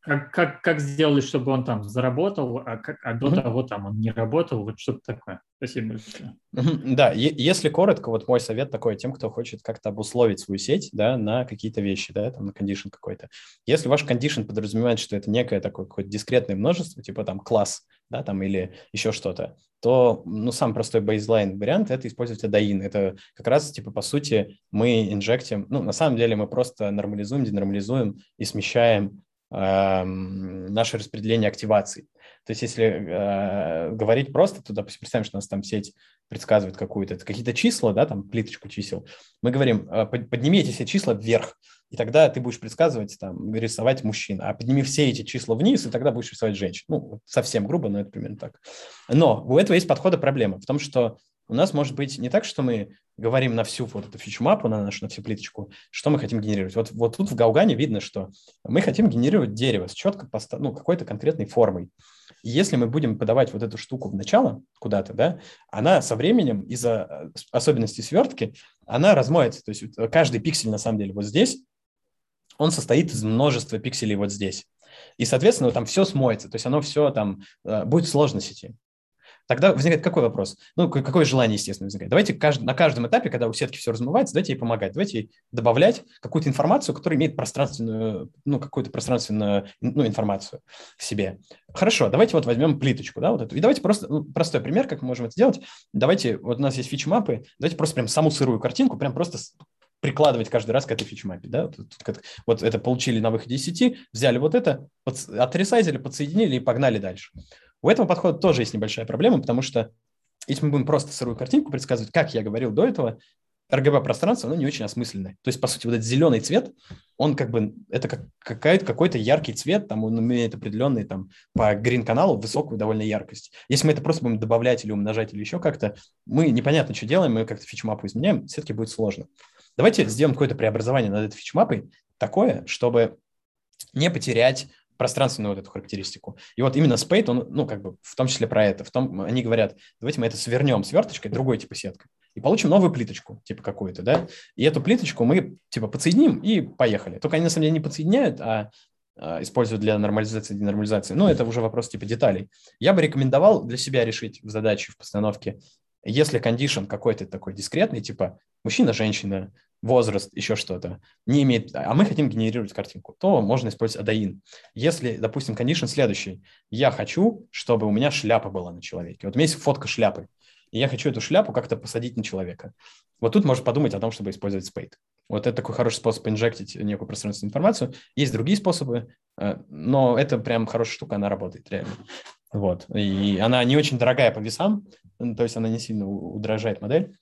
как, как, как сделали, чтобы он там заработал, а, как, а до mm-hmm. того там он не работал, вот что-то такое. Спасибо большое. Mm-hmm. Да, е- если коротко, вот мой совет такой тем, кто хочет как-то обусловить свою сеть, да, на какие-то вещи, да, там на кондишн какой-то. Если ваш кондишн подразумевает, что это некое такое какое-то дискретное множество, типа там класс, да, там или еще что-то, то, ну, самый простой бейзлайн вариант – это использовать эй ди ай эн. Это как раз, типа, по сути, мы инжектим, ну, на самом деле мы просто нормализуем, денормализуем и смещаем наше распределение активаций. То есть если э, говорить просто, то, допустим, представим, что у нас там сеть предсказывает какую-то, какие-то числа, да, там плиточку чисел, мы говорим, э, подними эти все числа вверх, и тогда ты будешь предсказывать, там, рисовать мужчин, а подними все эти числа вниз, и тогда будешь рисовать женщин. Ну, совсем грубо, но это примерно так. Но у этого есть подхода проблема в том, что у нас может быть не так, что мы говорим на всю вот эту фичу-мапу, на нашу, на всю плиточку, что мы хотим генерировать. Вот, вот тут в Гаугане видно, что мы хотим генерировать дерево с четко поста- ну, какой-то конкретной формой. И если мы будем подавать вот эту штуку в начало куда-то, да, она со временем из-за особенностей свертки, она размоется. То есть каждый пиксель на самом деле вот здесь, он состоит из множества пикселей вот здесь. И, соответственно, там все смоется. То есть оно все там будет сложно сети. Тогда возникает какой вопрос? Ну, какое желание, естественно, возникает? Давайте кажд... на каждом этапе, когда у сетки все размывается, давайте ей помогать, давайте ей добавлять какую-то информацию, которая имеет пространственную, ну, какую-то пространственную, ну, информацию в себе. Хорошо, давайте вот возьмем плиточку, да, вот эту. И давайте просто, ну, простой пример, как мы можем это делать. Давайте, вот у нас есть фичмапы, давайте просто прям саму сырую картинку прям просто прикладывать каждый раз к этой фичмапе, да. Тут, как, вот это получили на выходе из сети, взяли вот это, под... отресайзили, подсоединили и погнали дальше. У этого подхода тоже есть небольшая проблема, потому что если мы будем просто сырую картинку предсказывать, как я говорил до этого, эр джи би-пространство, оно не очень осмысленное. То есть, по сути, вот этот зеленый цвет, он как бы, это как, какой-то, какой-то яркий цвет, там он имеет определенный там по грин-каналу высокую довольно яркость. Если мы это просто будем добавлять или умножать, или еще как-то, мы непонятно, что делаем, мы как-то фичмапу изменяем, все-таки будет сложно. Давайте сделаем какое-то преобразование над этой фичмапой такое, чтобы не потерять пространственную вот эту характеристику. И вот именно спейд, он, ну, как бы, в том числе про это. В том, они говорят, давайте мы это свернем сверточкой, другой типа сеткой, и получим новую плиточку, типа какую-то, да. И эту плиточку мы, типа, подсоединим и поехали. Только они, на самом деле, не подсоединяют, а, а используют для нормализации и денормализации. Но это уже вопрос типа деталей. Я бы рекомендовал для себя решить в задаче, в постановке, если кондишн какой-то такой дискретный, типа мужчина-женщина, возраст, еще что-то, не имеет, а мы хотим генерировать картинку, то можно использовать эй ди ай эн. Если, допустим, кондишн следующий. Я хочу, чтобы у меня шляпа была на человеке. Вот у меня есть фотка шляпы, и я хочу эту шляпу как-то посадить на человека. Вот тут можно подумать о том, чтобы использовать спейд. Вот это такой хороший способ инжектить некую пространственную информацию. Есть другие способы, но это прям хорошая штука, она работает реально. Вот. И она не очень дорогая по весам, то есть она не сильно удорожает модель.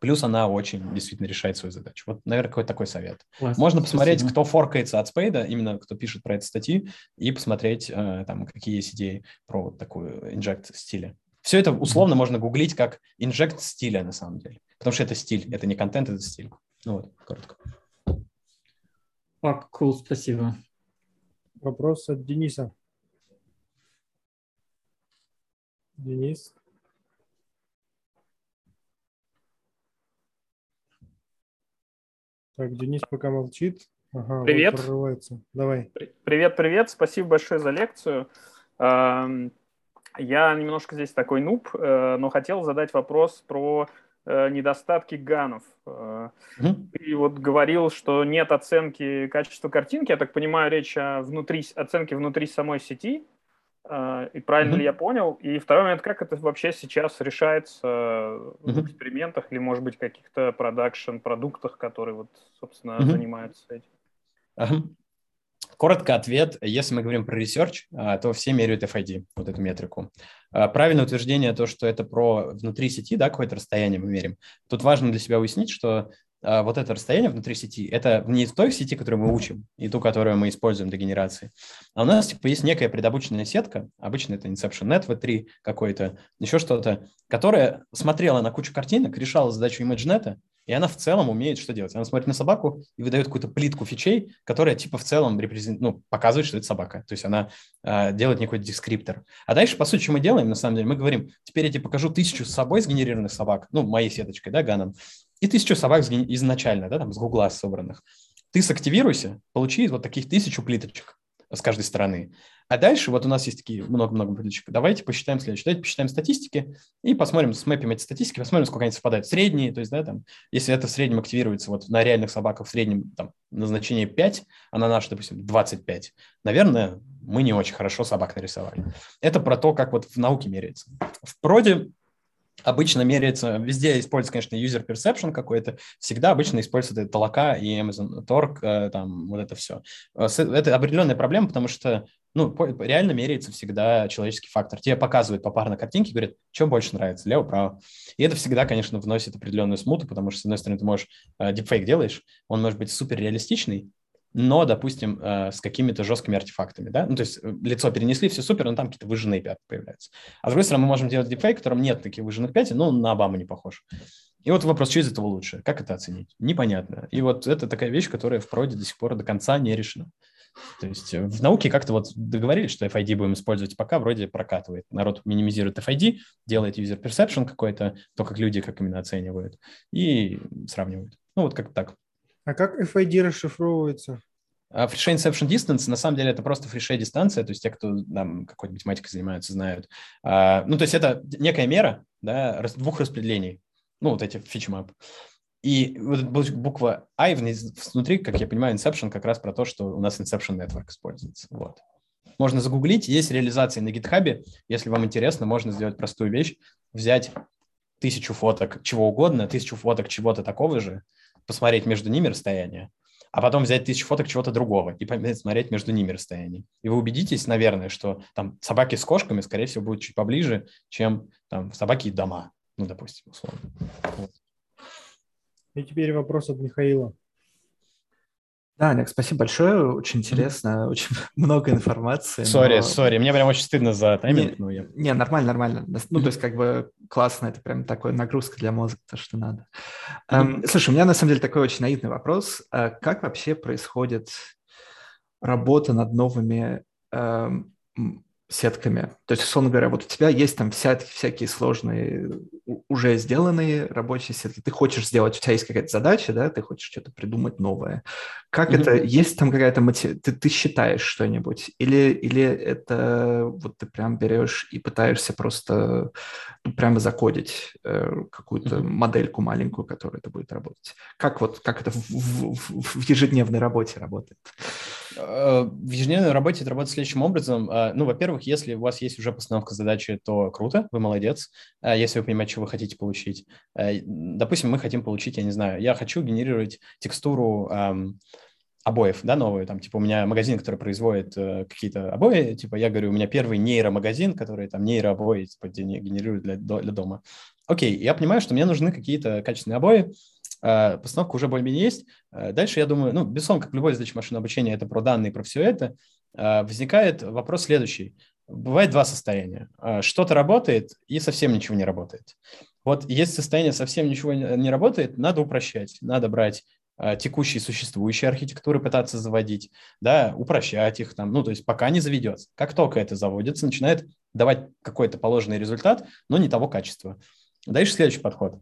Плюс она очень действительно решает свою задачу. Вот, наверное, какой-то такой совет. Класс, можно посмотреть, спасибо. Кто форкается от спейда, именно кто пишет про это статьи, и посмотреть, э, там, какие есть идеи про вот такую инжект стиля. Все это условно mm-hmm. можно гуглить как инжект стиля на самом деле, потому что это стиль, это не контент, это стиль. Ну вот, коротко. Так, cool, спасибо. Вопрос от Дениса. Денис? Так, Денис пока молчит. Ага, привет. Вот прорывается. Давай. Привет, привет. Спасибо большое за лекцию. Я немножко здесь такой нуб, но хотел задать вопрос про недостатки ганов. Mm-hmm. Ты вот говорил, что нет оценки качества картинки. Я так понимаю, речь о внутри, оценке внутри самой сети. И правильно mm-hmm. ли я понял? И второй момент, как это вообще сейчас решается mm-hmm. в экспериментах или, может быть, каких-то продакшн-продуктах, которые, вот, собственно, mm-hmm. занимаются этим? Uh-huh. Коротко ответ. Если мы говорим про research, то все меряют эф ай ди, вот эту метрику. Правильное утверждение, то, что это про внутри сети, да, какое-то расстояние мы мерим. Тут важно для себя уяснить, что вот это расстояние внутри сети, это не той сети, которую мы учим, и ту, которую мы используем для генерации. А у нас типа есть некая предобученная сетка, обычно это InceptionNet ви три какой-то, еще что-то, которая смотрела на кучу картинок, решала задачу ImageNet, и она в целом умеет что делать. Она смотрит на собаку и выдает какую-то плитку фичей, которая типа в целом репрезент... ну, показывает, что это собака. То есть она э, делает некий дескриптор. А дальше, по сути, что мы делаем, на самом деле, мы говорим, теперь я тебе покажу тысячу с собой сгенерированных собак, ну, моей сеточкой, да, ганом, и тысячу собак сген... изначально, да, там, с Гугла собранных. Ты сактивируйся, получи вот таких тысячу плиточек с каждой стороны. А дальше вот у нас есть такие много-много плиточек. Давайте посчитаем следующее. Давайте посчитаем статистики и посмотрим, смэпим эти статистики, посмотрим, сколько они совпадают. Средние, то есть, да, там, если это в среднем активируется вот на реальных собаках в среднем там, назначение пять, а на наш, допустим, двадцать пять, наверное, мы не очень хорошо собак нарисовали. Это про то, как вот в науке меряется. В проде обычно меряется, везде используется, конечно, user perception какой-то, всегда обычно используется толока и Amazon Торг, там, вот это все. Это определенная проблема, потому что, ну, реально меряется всегда человеческий фактор. Тебе показывают попарно картинки, говорят, что больше нравится, лево-право. И это всегда, конечно, вносит определенную смуту, потому что, с одной стороны, ты можешь дипфейк делаешь, он может быть суперреалистичный, но, допустим, с какими-то жесткими артефактами, да, ну, то есть лицо перенесли, все супер, но там какие-то выжженные пятна появляются. А с другой стороны, мы можем делать дипфейк, в котором нет таких выжженных пятен, но он на Обаму не похож. И вот вопрос, что из этого лучше? Как это оценить? Непонятно. И вот это такая вещь, которая в проде до сих пор до конца не решена. То есть в науке как-то вот договорились, что эф ай ди будем использовать пока, вроде прокатывает. Народ минимизирует эф ай ди, делает user perception какой-то, то, как люди как именно оценивают, и сравнивают. Ну, вот как-то так. А как эф ай ди расшифровывается? Фрише Inception Distance, на самом деле, это просто фрише дистанция, то есть те, кто там какой-то математикой занимаются, знают. А, ну, то есть это некая мера, да, двух распределений, ну, вот эти фичмап. И вот буква I внутри, как я понимаю, Inception как раз про то, что у нас Inception Network используется, вот. Можно загуглить, есть реализации на GitHub, если вам интересно, можно сделать простую вещь, взять тысячу фоток чего угодно, тысячу фоток чего-то такого же, посмотреть между ними расстояние, а потом взять тысячу фоток чего-то другого и посмотреть между ними расстояние. И вы убедитесь, наверное, что там собаки с кошками, скорее всего, будут чуть поближе, чем там собаки и дома, ну, допустим, условно. Вот. И теперь вопрос от Михаила. Да, Олег, спасибо большое, очень интересно, mm-hmm. очень много информации. Сори, сори, но... мне прям очень стыдно за тайминг. Не, но я... не нормально, нормально. Ну, mm-hmm. то есть как бы классно, это прям такая нагрузка для мозга, то, что надо. Mm-hmm. Um, слушай, у меня на самом деле такой очень наивный вопрос. Uh, как вообще происходит работа над новыми uh, сетками? То есть, условно говоря, вот у тебя есть там вся, всякие сложные, уже сделанные рабочие сетки. Ты хочешь сделать, у тебя есть какая-то задача, да, ты хочешь что-то придумать новое. Как mm-hmm. это, есть там какая-то мотивация, ты, ты считаешь что-нибудь? Или, или это вот ты прям берешь и пытаешься просто ну, прямо закодить э, какую-то mm-hmm. модельку маленькую, которая это будет работать? Как вот, как это в, в, в, в ежедневной работе работает? В ежедневной работе это работает следующим образом. Ну, во-первых, если у вас есть уже постановка задачи, то круто, вы молодец. Если вы понимаете, что вы хотите получить. Допустим, мы хотим получить, я не знаю, я хочу генерировать текстуру эм, обоев, да, новую. Там, типа, у меня магазин, который производит э, какие-то обои. Типа, я говорю, у меня первый нейромагазин, который там нейрообои типа, генерирует для, для дома. Окей, я понимаю, что мне нужны какие-то качественные обои. Uh, постановка уже более-менее есть. Uh, дальше, я думаю, ну, безусловно, как любой задача машинного обучения, это про данные, про все это, uh, возникает вопрос следующий. Бывает два состояния. Uh, что-то работает и совсем ничего не работает. Вот есть состояние совсем ничего не работает, надо упрощать, надо брать uh, текущие существующие архитектуры, пытаться заводить, да, упрощать их, там, ну, то есть пока не заведется. Как только это заводится, начинает давать какой-то положенный результат, но не того качества. Дальше следующий подход.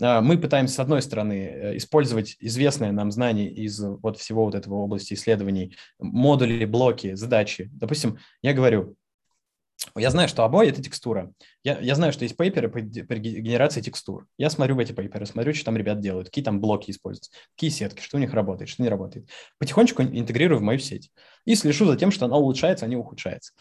Мы пытаемся, с одной стороны, использовать известное нам знание из вот всего вот этого области исследований, модули, блоки, задачи. Допустим, я говорю, Я знаю, что обои – это текстура. Я, я знаю, что есть пейперы по генерации текстур. Я смотрю в эти пейперы, смотрю, что там ребят делают, какие там блоки используются, какие сетки, что у них работает, что не работает. Потихонечку интегрирую в мою сеть и слежу за тем, что она улучшается, а не ухудшается.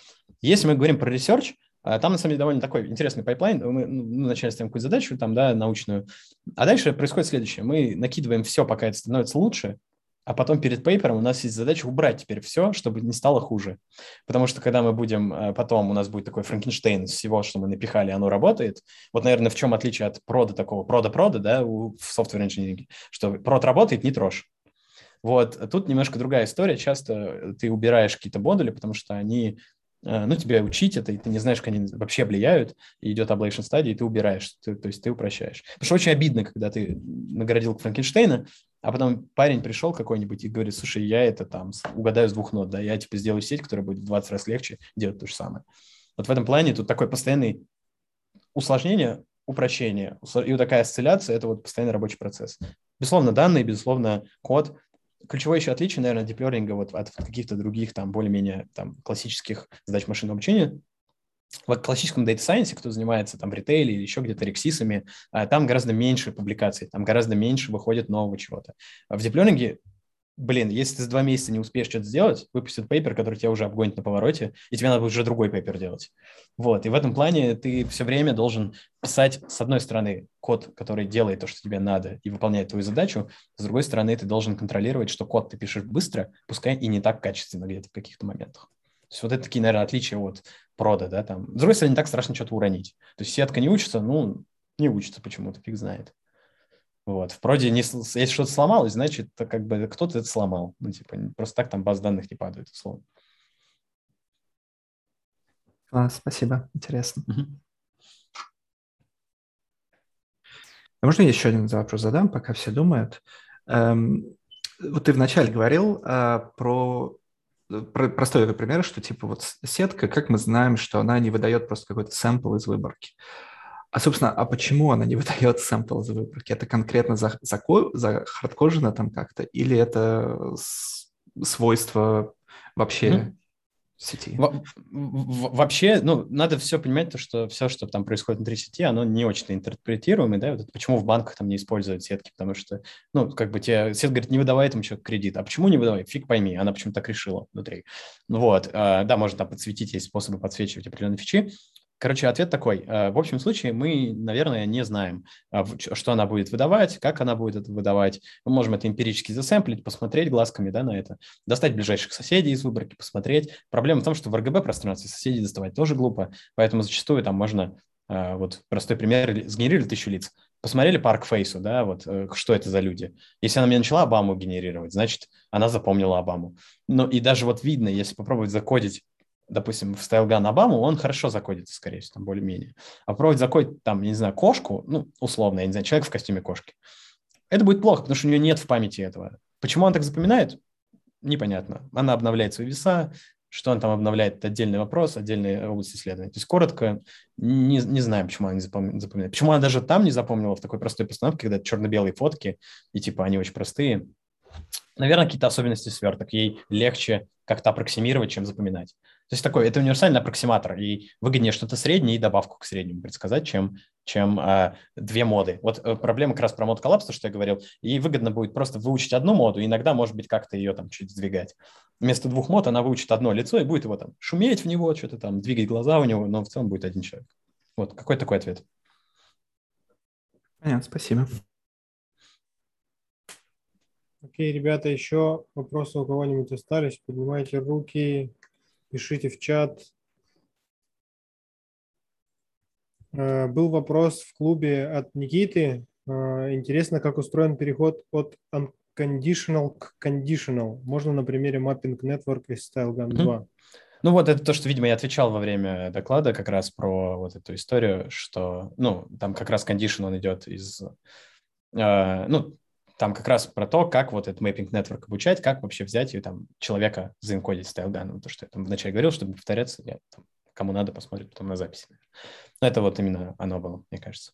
Если мы говорим про research, там, на самом деле, довольно такой интересный пайплайн. Мы вначале ставим какую-то задачу там, да, научную, а дальше происходит следующее. Мы накидываем все, пока это становится лучше, а потом перед пейпером у нас есть задача убрать теперь все, чтобы не стало хуже. Потому что когда мы будем, потом у нас будет такой Франкенштейн из всего, что мы напихали, оно работает. Вот, наверное, в чем отличие от прода такого, прода-прода, да, в софтвер-инжиниринге, что прод работает, не трожь. Вот, тут немножко другая история. Часто ты убираешь какие-то модули, потому что они, ну, тебя учить это, и ты не знаешь, как они вообще влияют, и идет ablation стадия, и ты убираешь, ты, то есть ты упрощаешь. Потому что очень обидно, когда ты наградил Франкенштейна, а потом парень пришел какой-нибудь и говорит: слушай, я это там угадаю с двух нот, да, я типа сделаю сеть, которая будет в двадцать раз легче делать то же самое. Вот в этом плане тут такое постоянное усложнение, упрощение, и вот такая осцилляция – это вот постоянный рабочий процесс. Безусловно, данные, безусловно, код. Ключевое еще отличие, наверное, диплернинга вот от каких-то других там более-менее там классических задач машинного обучения. В классическом Data Science, кто занимается там в ритейле или еще где-то рексисами, там гораздо меньше публикаций, там гораздо меньше выходит нового чего-то. В диплернинге, блин, если ты за два месяца не успеешь что-то сделать, выпустят пейпер, который тебя уже обгонит на повороте, и тебе надо будет уже другой пейпер делать. Вот, и в этом плане ты все время должен писать, с одной стороны, код, который делает то, что тебе надо, и выполняет твою задачу, с другой стороны, ты должен контролировать, что код ты пишешь быстро, пускай и не так качественно где-то в каких-то моментах. То есть вот это такие, наверное, отличия от прода, да, там. С другой стороны, не так страшно что-то уронить. То есть сетка не учится, ну, не учится почему-то, фиг знает. Вот, в проде, не, если что-то сломалось, значит, как бы кто-то это сломал. Ну, типа, просто так там баз данных не падает, условно. А, спасибо, интересно. Угу. А можно я еще один вопрос задам, пока все думают? Эм, вот ты вначале говорил э, про... Простой пример, что типа вот сетка, как мы знаем, что она не выдает просто какой-то сэмпл из выборки. А, собственно, а почему она не выдает сэмпл из выборки? Это конкретно за, за, за хардкожено там как-то? Или это с, свойство вообще mm-hmm. сети? Во- вообще, ну, надо все понимать, то, что все, что там происходит внутри сети, оно не очень интерпретируемое, да, вот это, почему в банках там не используют сетки, потому что, ну, как бы тебе, сеть говорит, не выдавай этому человеку кредит, а почему не выдавай, фиг пойми, она почему так решила внутри, вот, э, да, можно там подсветить, есть способы подсвечивать определенные фичи. Короче, ответ такой. В общем случае мы, наверное, не знаем, что она будет выдавать, как она будет это выдавать. Мы можем это эмпирически засэмплить, посмотреть глазками, да, на это. Достать ближайших соседей из выборки, посмотреть. Проблема в том, что в эр джи би-пространстве соседей доставать тоже глупо, поэтому зачастую там можно, вот простой пример, сгенерировали тысячу лиц, посмотрели по ArcFace, да, вот что это за люди. Если она мне начала Обаму генерировать, значит, она запомнила Обаму. Ну и даже вот видно, если попробовать закодить, допустим, в StyleGAN Обаму, он хорошо закодится, скорее всего, там более-менее. А попробовать закодить, там, я не знаю, кошку, ну, условно, я не знаю, человек в костюме кошки. Это будет плохо, потому что у нее нет в памяти этого. Почему она так запоминает? Непонятно. Она обновляет свои веса, что она там обновляет, это отдельный вопрос, отдельная область исследования. То есть, коротко, не, не знаем, почему она не запом... запоминает. Почему она даже там не запомнила в такой простой постановке, когда это черно-белые фотки, и типа они очень простые. Наверное, какие-то особенности сверток. Ей легче как-то аппроксимировать, чем запоминать. То есть такой, это универсальный аппроксиматор, и выгоднее что-то среднее и добавку к среднему предсказать, чем, чем а, две моды. Вот проблема как раз про мод коллапс, то, что я говорил, ей выгодно будет просто выучить одну моду, и иногда, может быть, как-то ее там чуть сдвигать. Вместо двух мод она выучит одно лицо и будет его там шуметь в него, что-то там, двигать глаза у него, но в целом будет один человек. Вот, какой такой ответ? Понятно, спасибо. Окей, ребята, еще вопросы у кого-нибудь остались? Поднимайте руки. Пишите в чат. Был вопрос в клубе от Никиты. Интересно, как устроен переход от unconditional к conditional. Можно на примере mapping network из StyleGAN два. Mm-hmm. Ну вот это то, что, видимо, я отвечал во время доклада как раз про вот эту историю, что, ну, там как раз conditional идет из... Э, ну, там как раз про то, как вот этот mapping network обучать, как вообще взять и там человека заинкодить StyleGAN. То, что я там вначале говорил, чтобы не повторяться, я, там, кому надо, посмотрит потом на записи. Но это вот именно оно было, мне кажется.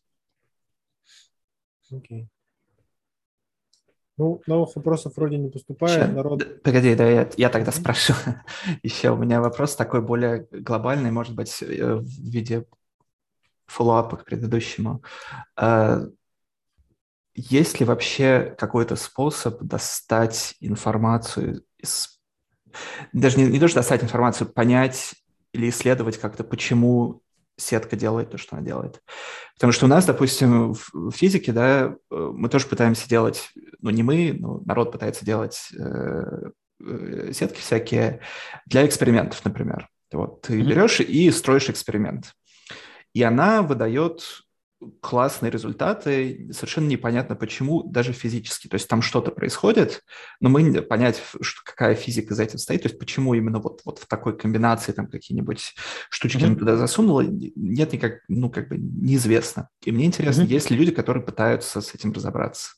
Окей. Okay. Ну, новых вопросов вроде не поступает. Сейчас, народ... Погоди, да, я, я тогда спрошу. Еще у меня вопрос такой более глобальный, может быть, в виде фоллоуапа к предыдущему. Есть ли вообще какой-то способ достать информацию, из... даже не, не то, что достать информацию, понять или исследовать как-то, почему сетка делает то, что она делает. Потому что у нас, допустим, в физике, да, мы тоже пытаемся делать, ну не мы, но народ пытается делать э, э, сетки всякие для экспериментов, например. Вот ты mm-hmm. берешь и строишь эксперимент. И она выдает классные результаты, совершенно непонятно почему, даже физически. То есть там что-то происходит, но мы понять, какая физика за этим стоит, то есть почему именно вот, вот в такой комбинации там какие-нибудь штучки mm-hmm. туда засунула, нет никак, ну как бы неизвестно. И мне интересно, mm-hmm. есть ли люди, которые пытаются с этим разобраться?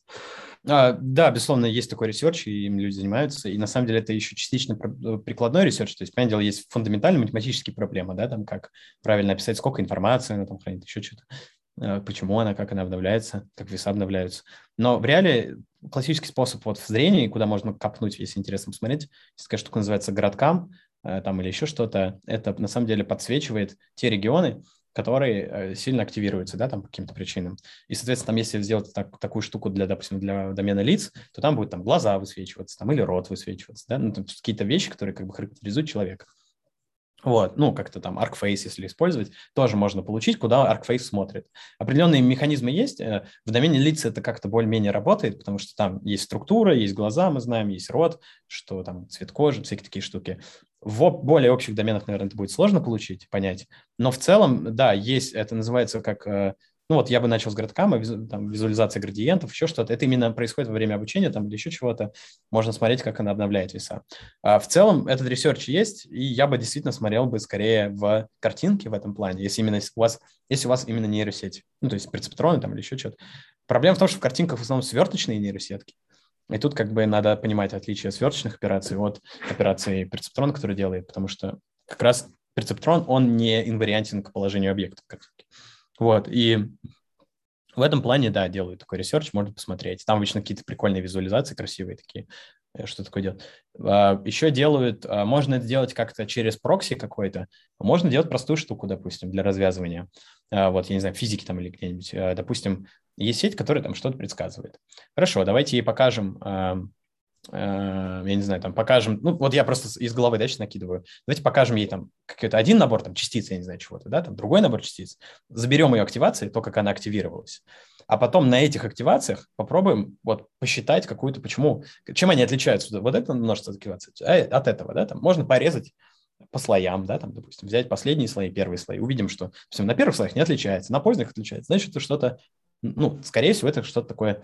А, да, безусловно, есть такой ресерч, и им люди занимаются, и на самом деле это еще частично прикладной ресерч, то есть, понятное дело, есть фундаментальные математические проблемы, да, там как правильно описать, сколько информации она там хранит, еще что-то. Почему она, как она обновляется, как веса обновляются. Но в реале классический способ вот в зрении, куда можно копнуть, если интересно посмотреть, если такая штука называется городкам там, или еще что-то, это на самом деле подсвечивает те регионы, которые сильно активируются, да, там по каким-то причинам. И, соответственно, там, если сделать так, такую штуку для, допустим, для домена лиц, то там будут там глаза высвечиваться, там или рот высвечиваться, да, ну, какие-то вещи, которые как бы характеризуют человека. Вот, ну, как-то там ArcFace, если использовать, тоже можно получить, куда ArcFace смотрит. Определенные механизмы есть. В домене лиц это как-то более-менее работает, потому что там есть структура, есть глаза, мы знаем, есть рот, что там цвет кожи, всякие такие штуки. В более общих доменах, наверное, это будет сложно получить, понять. Но в целом, да, есть, это называется как... Ну вот я бы начал с городкам, там, визуализация градиентов, еще что-то. Это именно происходит во время обучения там, или еще чего-то. Можно смотреть, как она обновляет веса. А в целом этот ресерч есть, и я бы действительно смотрел бы скорее в картинке в этом плане, если, именно у, вас, если у вас именно нейросеть, ну то есть перцептроны там, или еще что-то. Проблема в том, что в картинках в основном сверточные нейросетки. И тут как бы надо понимать отличие сверточных операций от операций перцептрона, которые делает, потому что как раз перцептрон, он не инвариантен к положению объекта в картинке. Вот, и в этом плане, да, делаю такой ресерч, можно посмотреть. Там обычно какие-то прикольные визуализации, красивые такие, что такое делать. Еще делают, можно это делать как-то через прокси какой-то, можно делать простую штуку, допустим, для развязывания. Вот, я не знаю, физики там или где-нибудь. Допустим, есть сеть, которая там что-то предсказывает. Хорошо, давайте ей покажем... я не знаю, там, покажем, ну, вот я просто из головы, да, сейчас накидываю, давайте покажем ей там какой-то один набор, там, частиц, я не знаю, чего-то, да, там, другой набор частиц, заберем ее активации, то, как она активировалась, а потом на этих активациях попробуем вот посчитать какую-то, почему, чем они отличаются, вот это множество активаций от этого, да, там, можно порезать по слоям, да, там, допустим, взять последние слои, первые слои, увидим, что, допустим, на первых слоях не отличается, на поздних отличается, значит, это что-то, ну, скорее всего, это что-то такое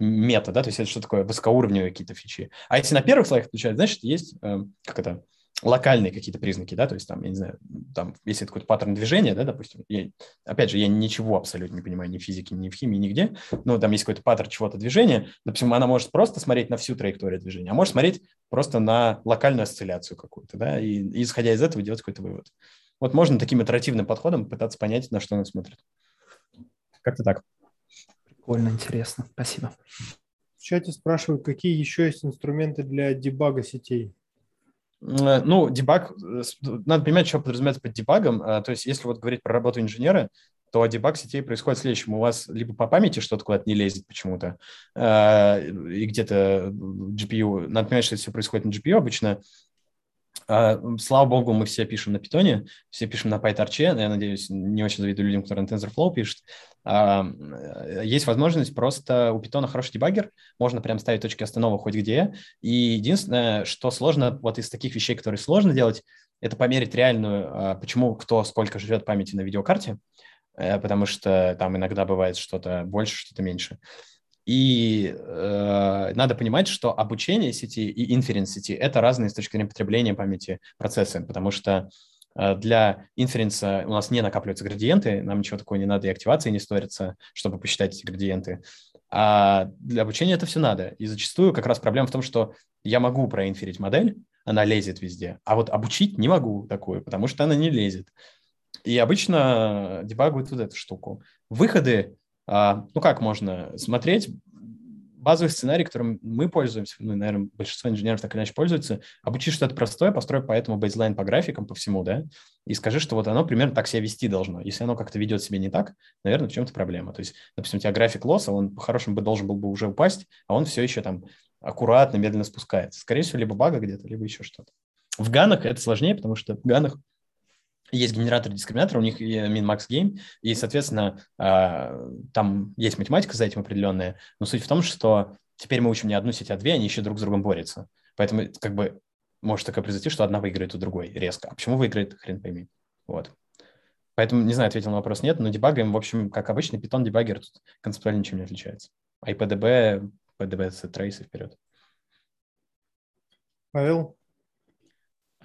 мета, да, то есть это что такое высокоуровневые какие-то фичи. А если на первых слоях включают, значит, есть, как это, локальные какие-то признаки, да, то есть там, я не знаю, там, если это какой-то паттерн движения, да, допустим, я, опять же, я ничего абсолютно не понимаю ни в физике, ни в химии, нигде, но там есть какой-то паттерн чего-то движения, допустим, она может просто смотреть на всю траекторию движения, а может смотреть просто на локальную осцилляцию какую-то, да, и, и исходя из этого делать какой-то вывод. Вот можно таким итеративным подходом пытаться понять, на что она смотрит. Как-то так. Прикольно, интересно. Спасибо. В чате спрашивают, какие еще есть инструменты для дебага сетей? Ну, дебаг, надо понимать, что подразумевается под дебагом. То есть, если вот говорить про работу инженера, то дебаг сетей происходит следующим. У вас либо по памяти что-то куда-то не лезет почему-то, и где-то джи пи ю, надо понимать, что это все происходит на джи пи ю обычно. Слава богу, мы все пишем на Python, все пишем на PyTorch. Я надеюсь, не очень завидую людям, которые на TensorFlow пишут. Есть возможность просто... У Python хороший дебаггер, можно прям ставить точки остановок хоть где. И единственное, что сложно, вот из таких вещей, которые сложно делать, это померить реальную, почему кто сколько жрет памяти на видеокарте, потому что там иногда бывает что-то больше, что-то меньше. И э, надо понимать, что обучение сети и инференс сети – это разные с точки зрения потребления памяти процессы, потому что э, для инференса у нас не накапливаются градиенты, нам ничего такого не надо, и активации не сторится, чтобы посчитать эти градиенты. А для обучения это все надо. И зачастую как раз проблема в том, что я могу проинферить модель, она лезет везде, а вот обучить не могу такую, потому что она не лезет. И обычно дебагуют вот эту штуку. Выходы. Uh, ну, как можно смотреть? базовый сценарий, которым мы пользуемся, ну, наверное, большинство инженеров так или иначе пользуются, обучи что-то простое, построй по этому бейзлайн по графикам, по всему, да, и скажи, что вот оно примерно так себя вести должно. Если оно как-то ведет себя не так, наверное, в чем-то проблема. То есть, допустим, у тебя график лосса, он по-хорошему бы должен был бы уже упасть, а он все еще там аккуратно, медленно спускается. Скорее всего, либо бага где-то, либо еще что-то. В ганах это сложнее, потому что в ганах есть генератор дискриминатора, у них min-max game, и, соответственно, там есть математика за этим определенная, но суть в том, что теперь мы учим не одну сеть, а две, они еще друг с другом борются. Поэтому как бы может такое произойти, что одна выиграет у другой резко. А почему выиграет, хрен пойми. Вот. Поэтому, не знаю, ответил на вопрос, нет, но дебагаем, в общем, как обычно, Python-дебаггер тут концептуально ничем не отличается. А и пи ди би, пи ди би с трейсы вперед. Павел?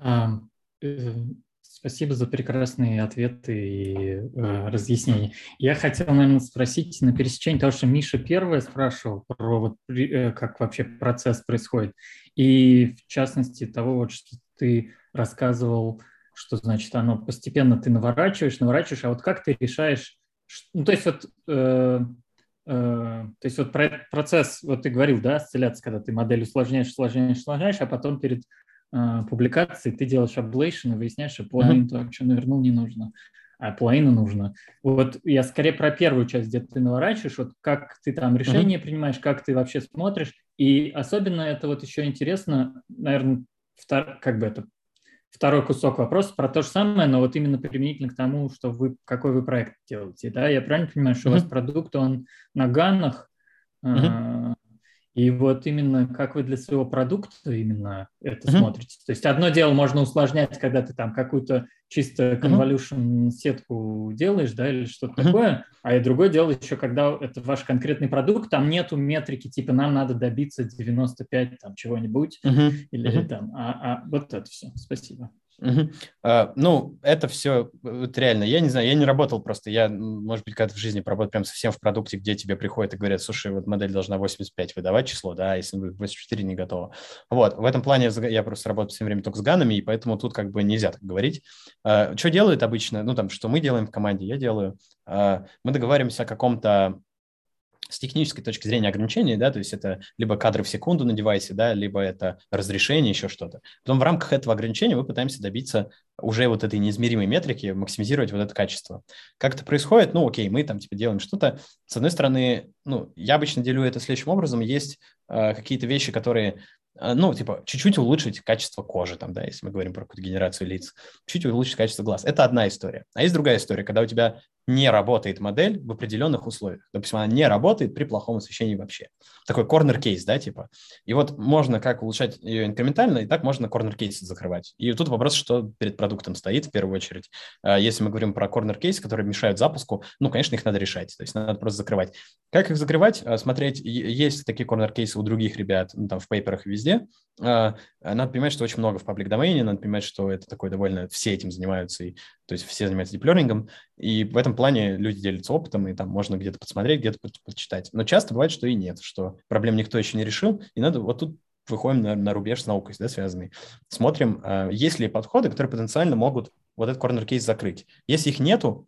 Um, uh... Спасибо за прекрасные ответы и э, разъяснения. Я хотел, наверное, спросить на пересечении того, что Миша первая спрашивал про вот, э, как вообще процесс происходит. И в частности того, вот, что ты рассказывал, что значит оно постепенно ты наворачиваешь, наворачиваешь, а вот как ты решаешь... Ну, то есть вот... Э, э, то есть вот про этот процесс, вот ты говорил, да, осцилляция, когда ты модель усложняешь, усложняешь, усложняешь, а потом перед... публикации, ты делаешь аблейшн и выясняешь, что половину mm-hmm. того, что навернул, не нужно, а половину нужно. Вот я скорее про первую часть, где ты наворачиваешь, вот как ты там решение mm-hmm. принимаешь, как ты вообще смотришь. И особенно это вот еще интересно, наверное, втор... как бы это второй кусок вопроса про то же самое, но вот именно применительно к тому, что вы, какой вы проект делаете. Да? Я правильно понимаю, что mm-hmm. у вас продукт, он на ганах, mm-hmm. и вот именно как вы для своего продукта именно это uh-huh. смотрите. То есть одно дело можно усложнять, когда ты там какую-то чисто convolution uh-huh. сетку делаешь, да, или что-то uh-huh. такое, а и другое дело еще, когда это ваш конкретный продукт, там нету метрики типа нам надо добиться девяносто пять там чего-нибудь, uh-huh. или uh-huh. там, а, а вот это все. Спасибо. Uh-huh. Uh, ну, это все вот, реально. Я не знаю, я не работал просто. Я, может быть, когда-то в жизни поработал прям совсем в продукте, где тебе приходят и говорят, слушай, вот модель должна восемьдесят пять выдавать число, да, если восемьдесят четыре не готово. Вот, в этом плане я просто работаю все время только с ганами, и поэтому тут как бы нельзя так говорить. Uh, что делают обычно? Ну, там, что мы делаем в команде, я делаю. Uh, мы договариваемся о каком-то с технической точки зрения ограничений, да, то есть это либо кадры в секунду на девайсе, да, либо это разрешение, еще что-то. Потом в рамках этого ограничения мы пытаемся добиться уже вот этой неизмеримой метрики, максимизировать вот это качество. Как это происходит? Ну, окей, мы там типа делаем что-то. С одной стороны, ну, я обычно делю это следующим образом. Есть э, какие-то вещи, которые... Ну, типа, чуть-чуть улучшить качество кожи, там, да, если мы говорим про какую-то генерацию лиц, чуть улучшить качество глаз. Это одна история. А есть другая история, когда у тебя не работает модель в определенных условиях. Допустим, она не работает при плохом освещении вообще. Такой корнер-кейс, да, типа. И вот можно как улучшать ее инкрементально, и так можно корнер-кейсы закрывать. И тут вопрос, что перед продуктом стоит в первую очередь. Если мы говорим про корнер-кейсы, которые мешают запуску, ну, конечно, их надо решать. То есть надо просто закрывать. Как их закрывать? Смотреть, есть такие корнер-кейсы у других ребят, ну, там, в пейперах везде. Везде. Надо понимать, что очень много в паблик-домене, надо понимать, что это такое довольно... Все этим занимаются, и, то есть все занимаются диплёрингом, и в этом плане люди делятся опытом, и там можно где-то подсмотреть, где-то почитать. Но часто бывает, что и нет, что проблем никто еще не решил, и надо вот тут выходим на, на рубеж с наукой, да, связанный. Смотрим, есть ли подходы, которые потенциально могут вот этот корнер-кейс закрыть. Если их нету,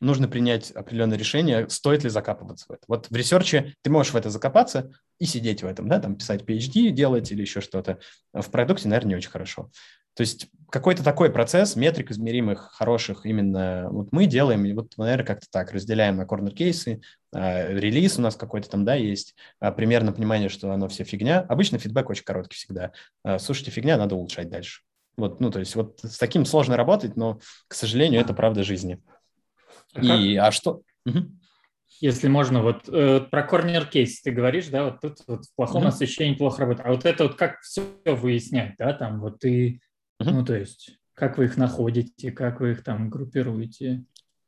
нужно принять определенное решение, стоит ли закапываться в это. Вот в ресерче ты можешь в это закопаться и сидеть в этом, да, там писать пи эйч ди, делать или еще что-то. В продукте, наверное, не очень хорошо. То есть какой-то такой процесс, метрик измеримых, хороших именно вот мы делаем, и вот, наверное, как-то так разделяем на корнер-кейсы, релиз у нас какой-то там, да, есть, примерно понимание, что оно все фигня. Обычно фидбэк очень короткий всегда. Слушайте, фигня, надо улучшать дальше. Вот, ну, то есть вот с таким сложно работать, но, к сожалению, это правда жизни. И, а что? Угу. Если можно, вот э, про корнер-кейс ты говоришь, да, вот тут вот в плохом угу. освещении плохо работает. А вот это вот как все выяснять, да, там вот ты, угу. ну то есть как вы их находите, как вы их там группируете?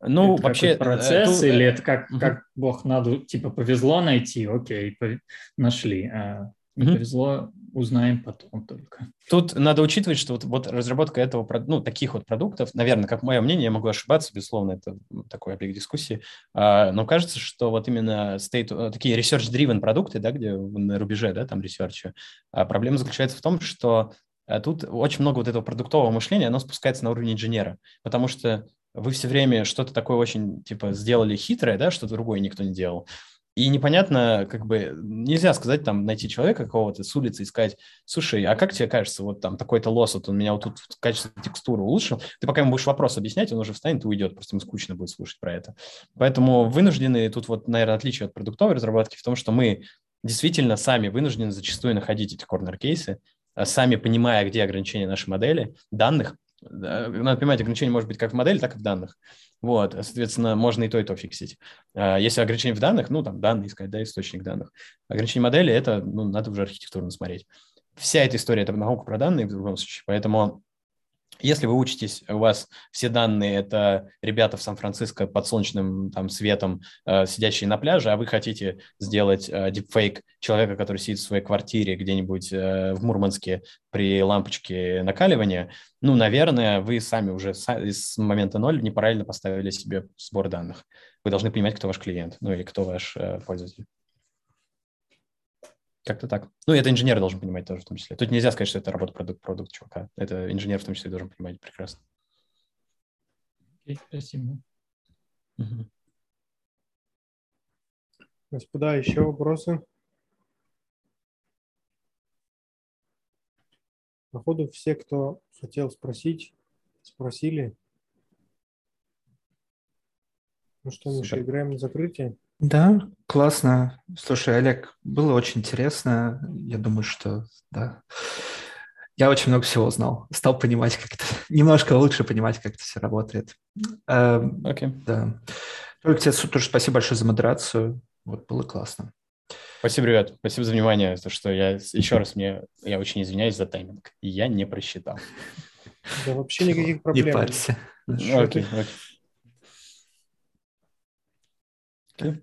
Ну это вообще процесс э, э, э, или это как, угу. как бог надо, типа повезло найти, окей, нашли. А... Не повезло, узнаем потом только. Тут надо учитывать, что вот, вот разработка этого, ну, таких вот продуктов, наверное, как мое мнение, я могу ошибаться, безусловно, это такой объект дискуссии, а, но кажется, что вот именно state, такие research-driven продукты, да, где на рубеже, да, там, research, а проблема заключается в том, что тут очень много вот этого продуктового мышления, оно спускается на уровень инженера, потому что вы все время что-то такое очень, типа, сделали хитрое, да, что-то другое никто не делал. И непонятно, как бы, нельзя сказать, там, найти человека какого-то с улицы и сказать: слушай, а как тебе кажется, вот там такой-то лосс, вот он меня вот тут качество текстуры улучшил. Ты пока ему будешь вопрос объяснять, он уже встанет и уйдет, просто ему скучно будет слушать про это. Поэтому вынуждены, тут вот, наверное, отличие от продуктовой разработки в том, что мы действительно сами вынуждены зачастую находить эти корнер-кейсы, сами понимая, где ограничения нашей модели, данных. Надо понимать, ограничение может быть как в модели, так и в данных. Вот, соответственно, можно и то, и то фиксить. Если ограничение в данных, ну, там, данные искать, да, источник данных. Ограничение модели – это, ну, надо уже архитектурно смотреть. Вся эта история – это наука про данные в другом случае. Поэтому, если вы учитесь, у вас все данные – это ребята в Сан-Франциско под солнечным там светом, сидящие на пляже, а вы хотите сделать дипфейк человека, который сидит в своей квартире где-нибудь в Мурманске при лампочке накаливания, ну, наверное, вы сами уже с момента ноль неправильно поставили себе сбор данных. Вы должны понимать, кто ваш клиент, ну или кто ваш пользователь. Как-то так. Ну, это инженер должен понимать тоже в том числе. Тут нельзя сказать, что это работа продукт, продукт чувака. Это инженер в том числе должен понимать прекрасно. Okay, спасибо. Угу. Господа, еще вопросы? Походу, все, кто хотел спросить, спросили. Ну что, мы еще играем на закрытие? Да, классно. Слушай, Олег, было очень интересно. Я думаю, что да. Я очень много всего узнал. Стал понимать как-то, немножко лучше понимать, как это все работает. Окей. Okay. Да. Только тебе тоже спасибо большое за модерацию. Вот, было классно. Спасибо, ребят. Спасибо за внимание. За что я еще раз мне, я очень извиняюсь за тайминг. Я не просчитал. Да вообще никаких проблем. Не парься. Окей, окей. Okay.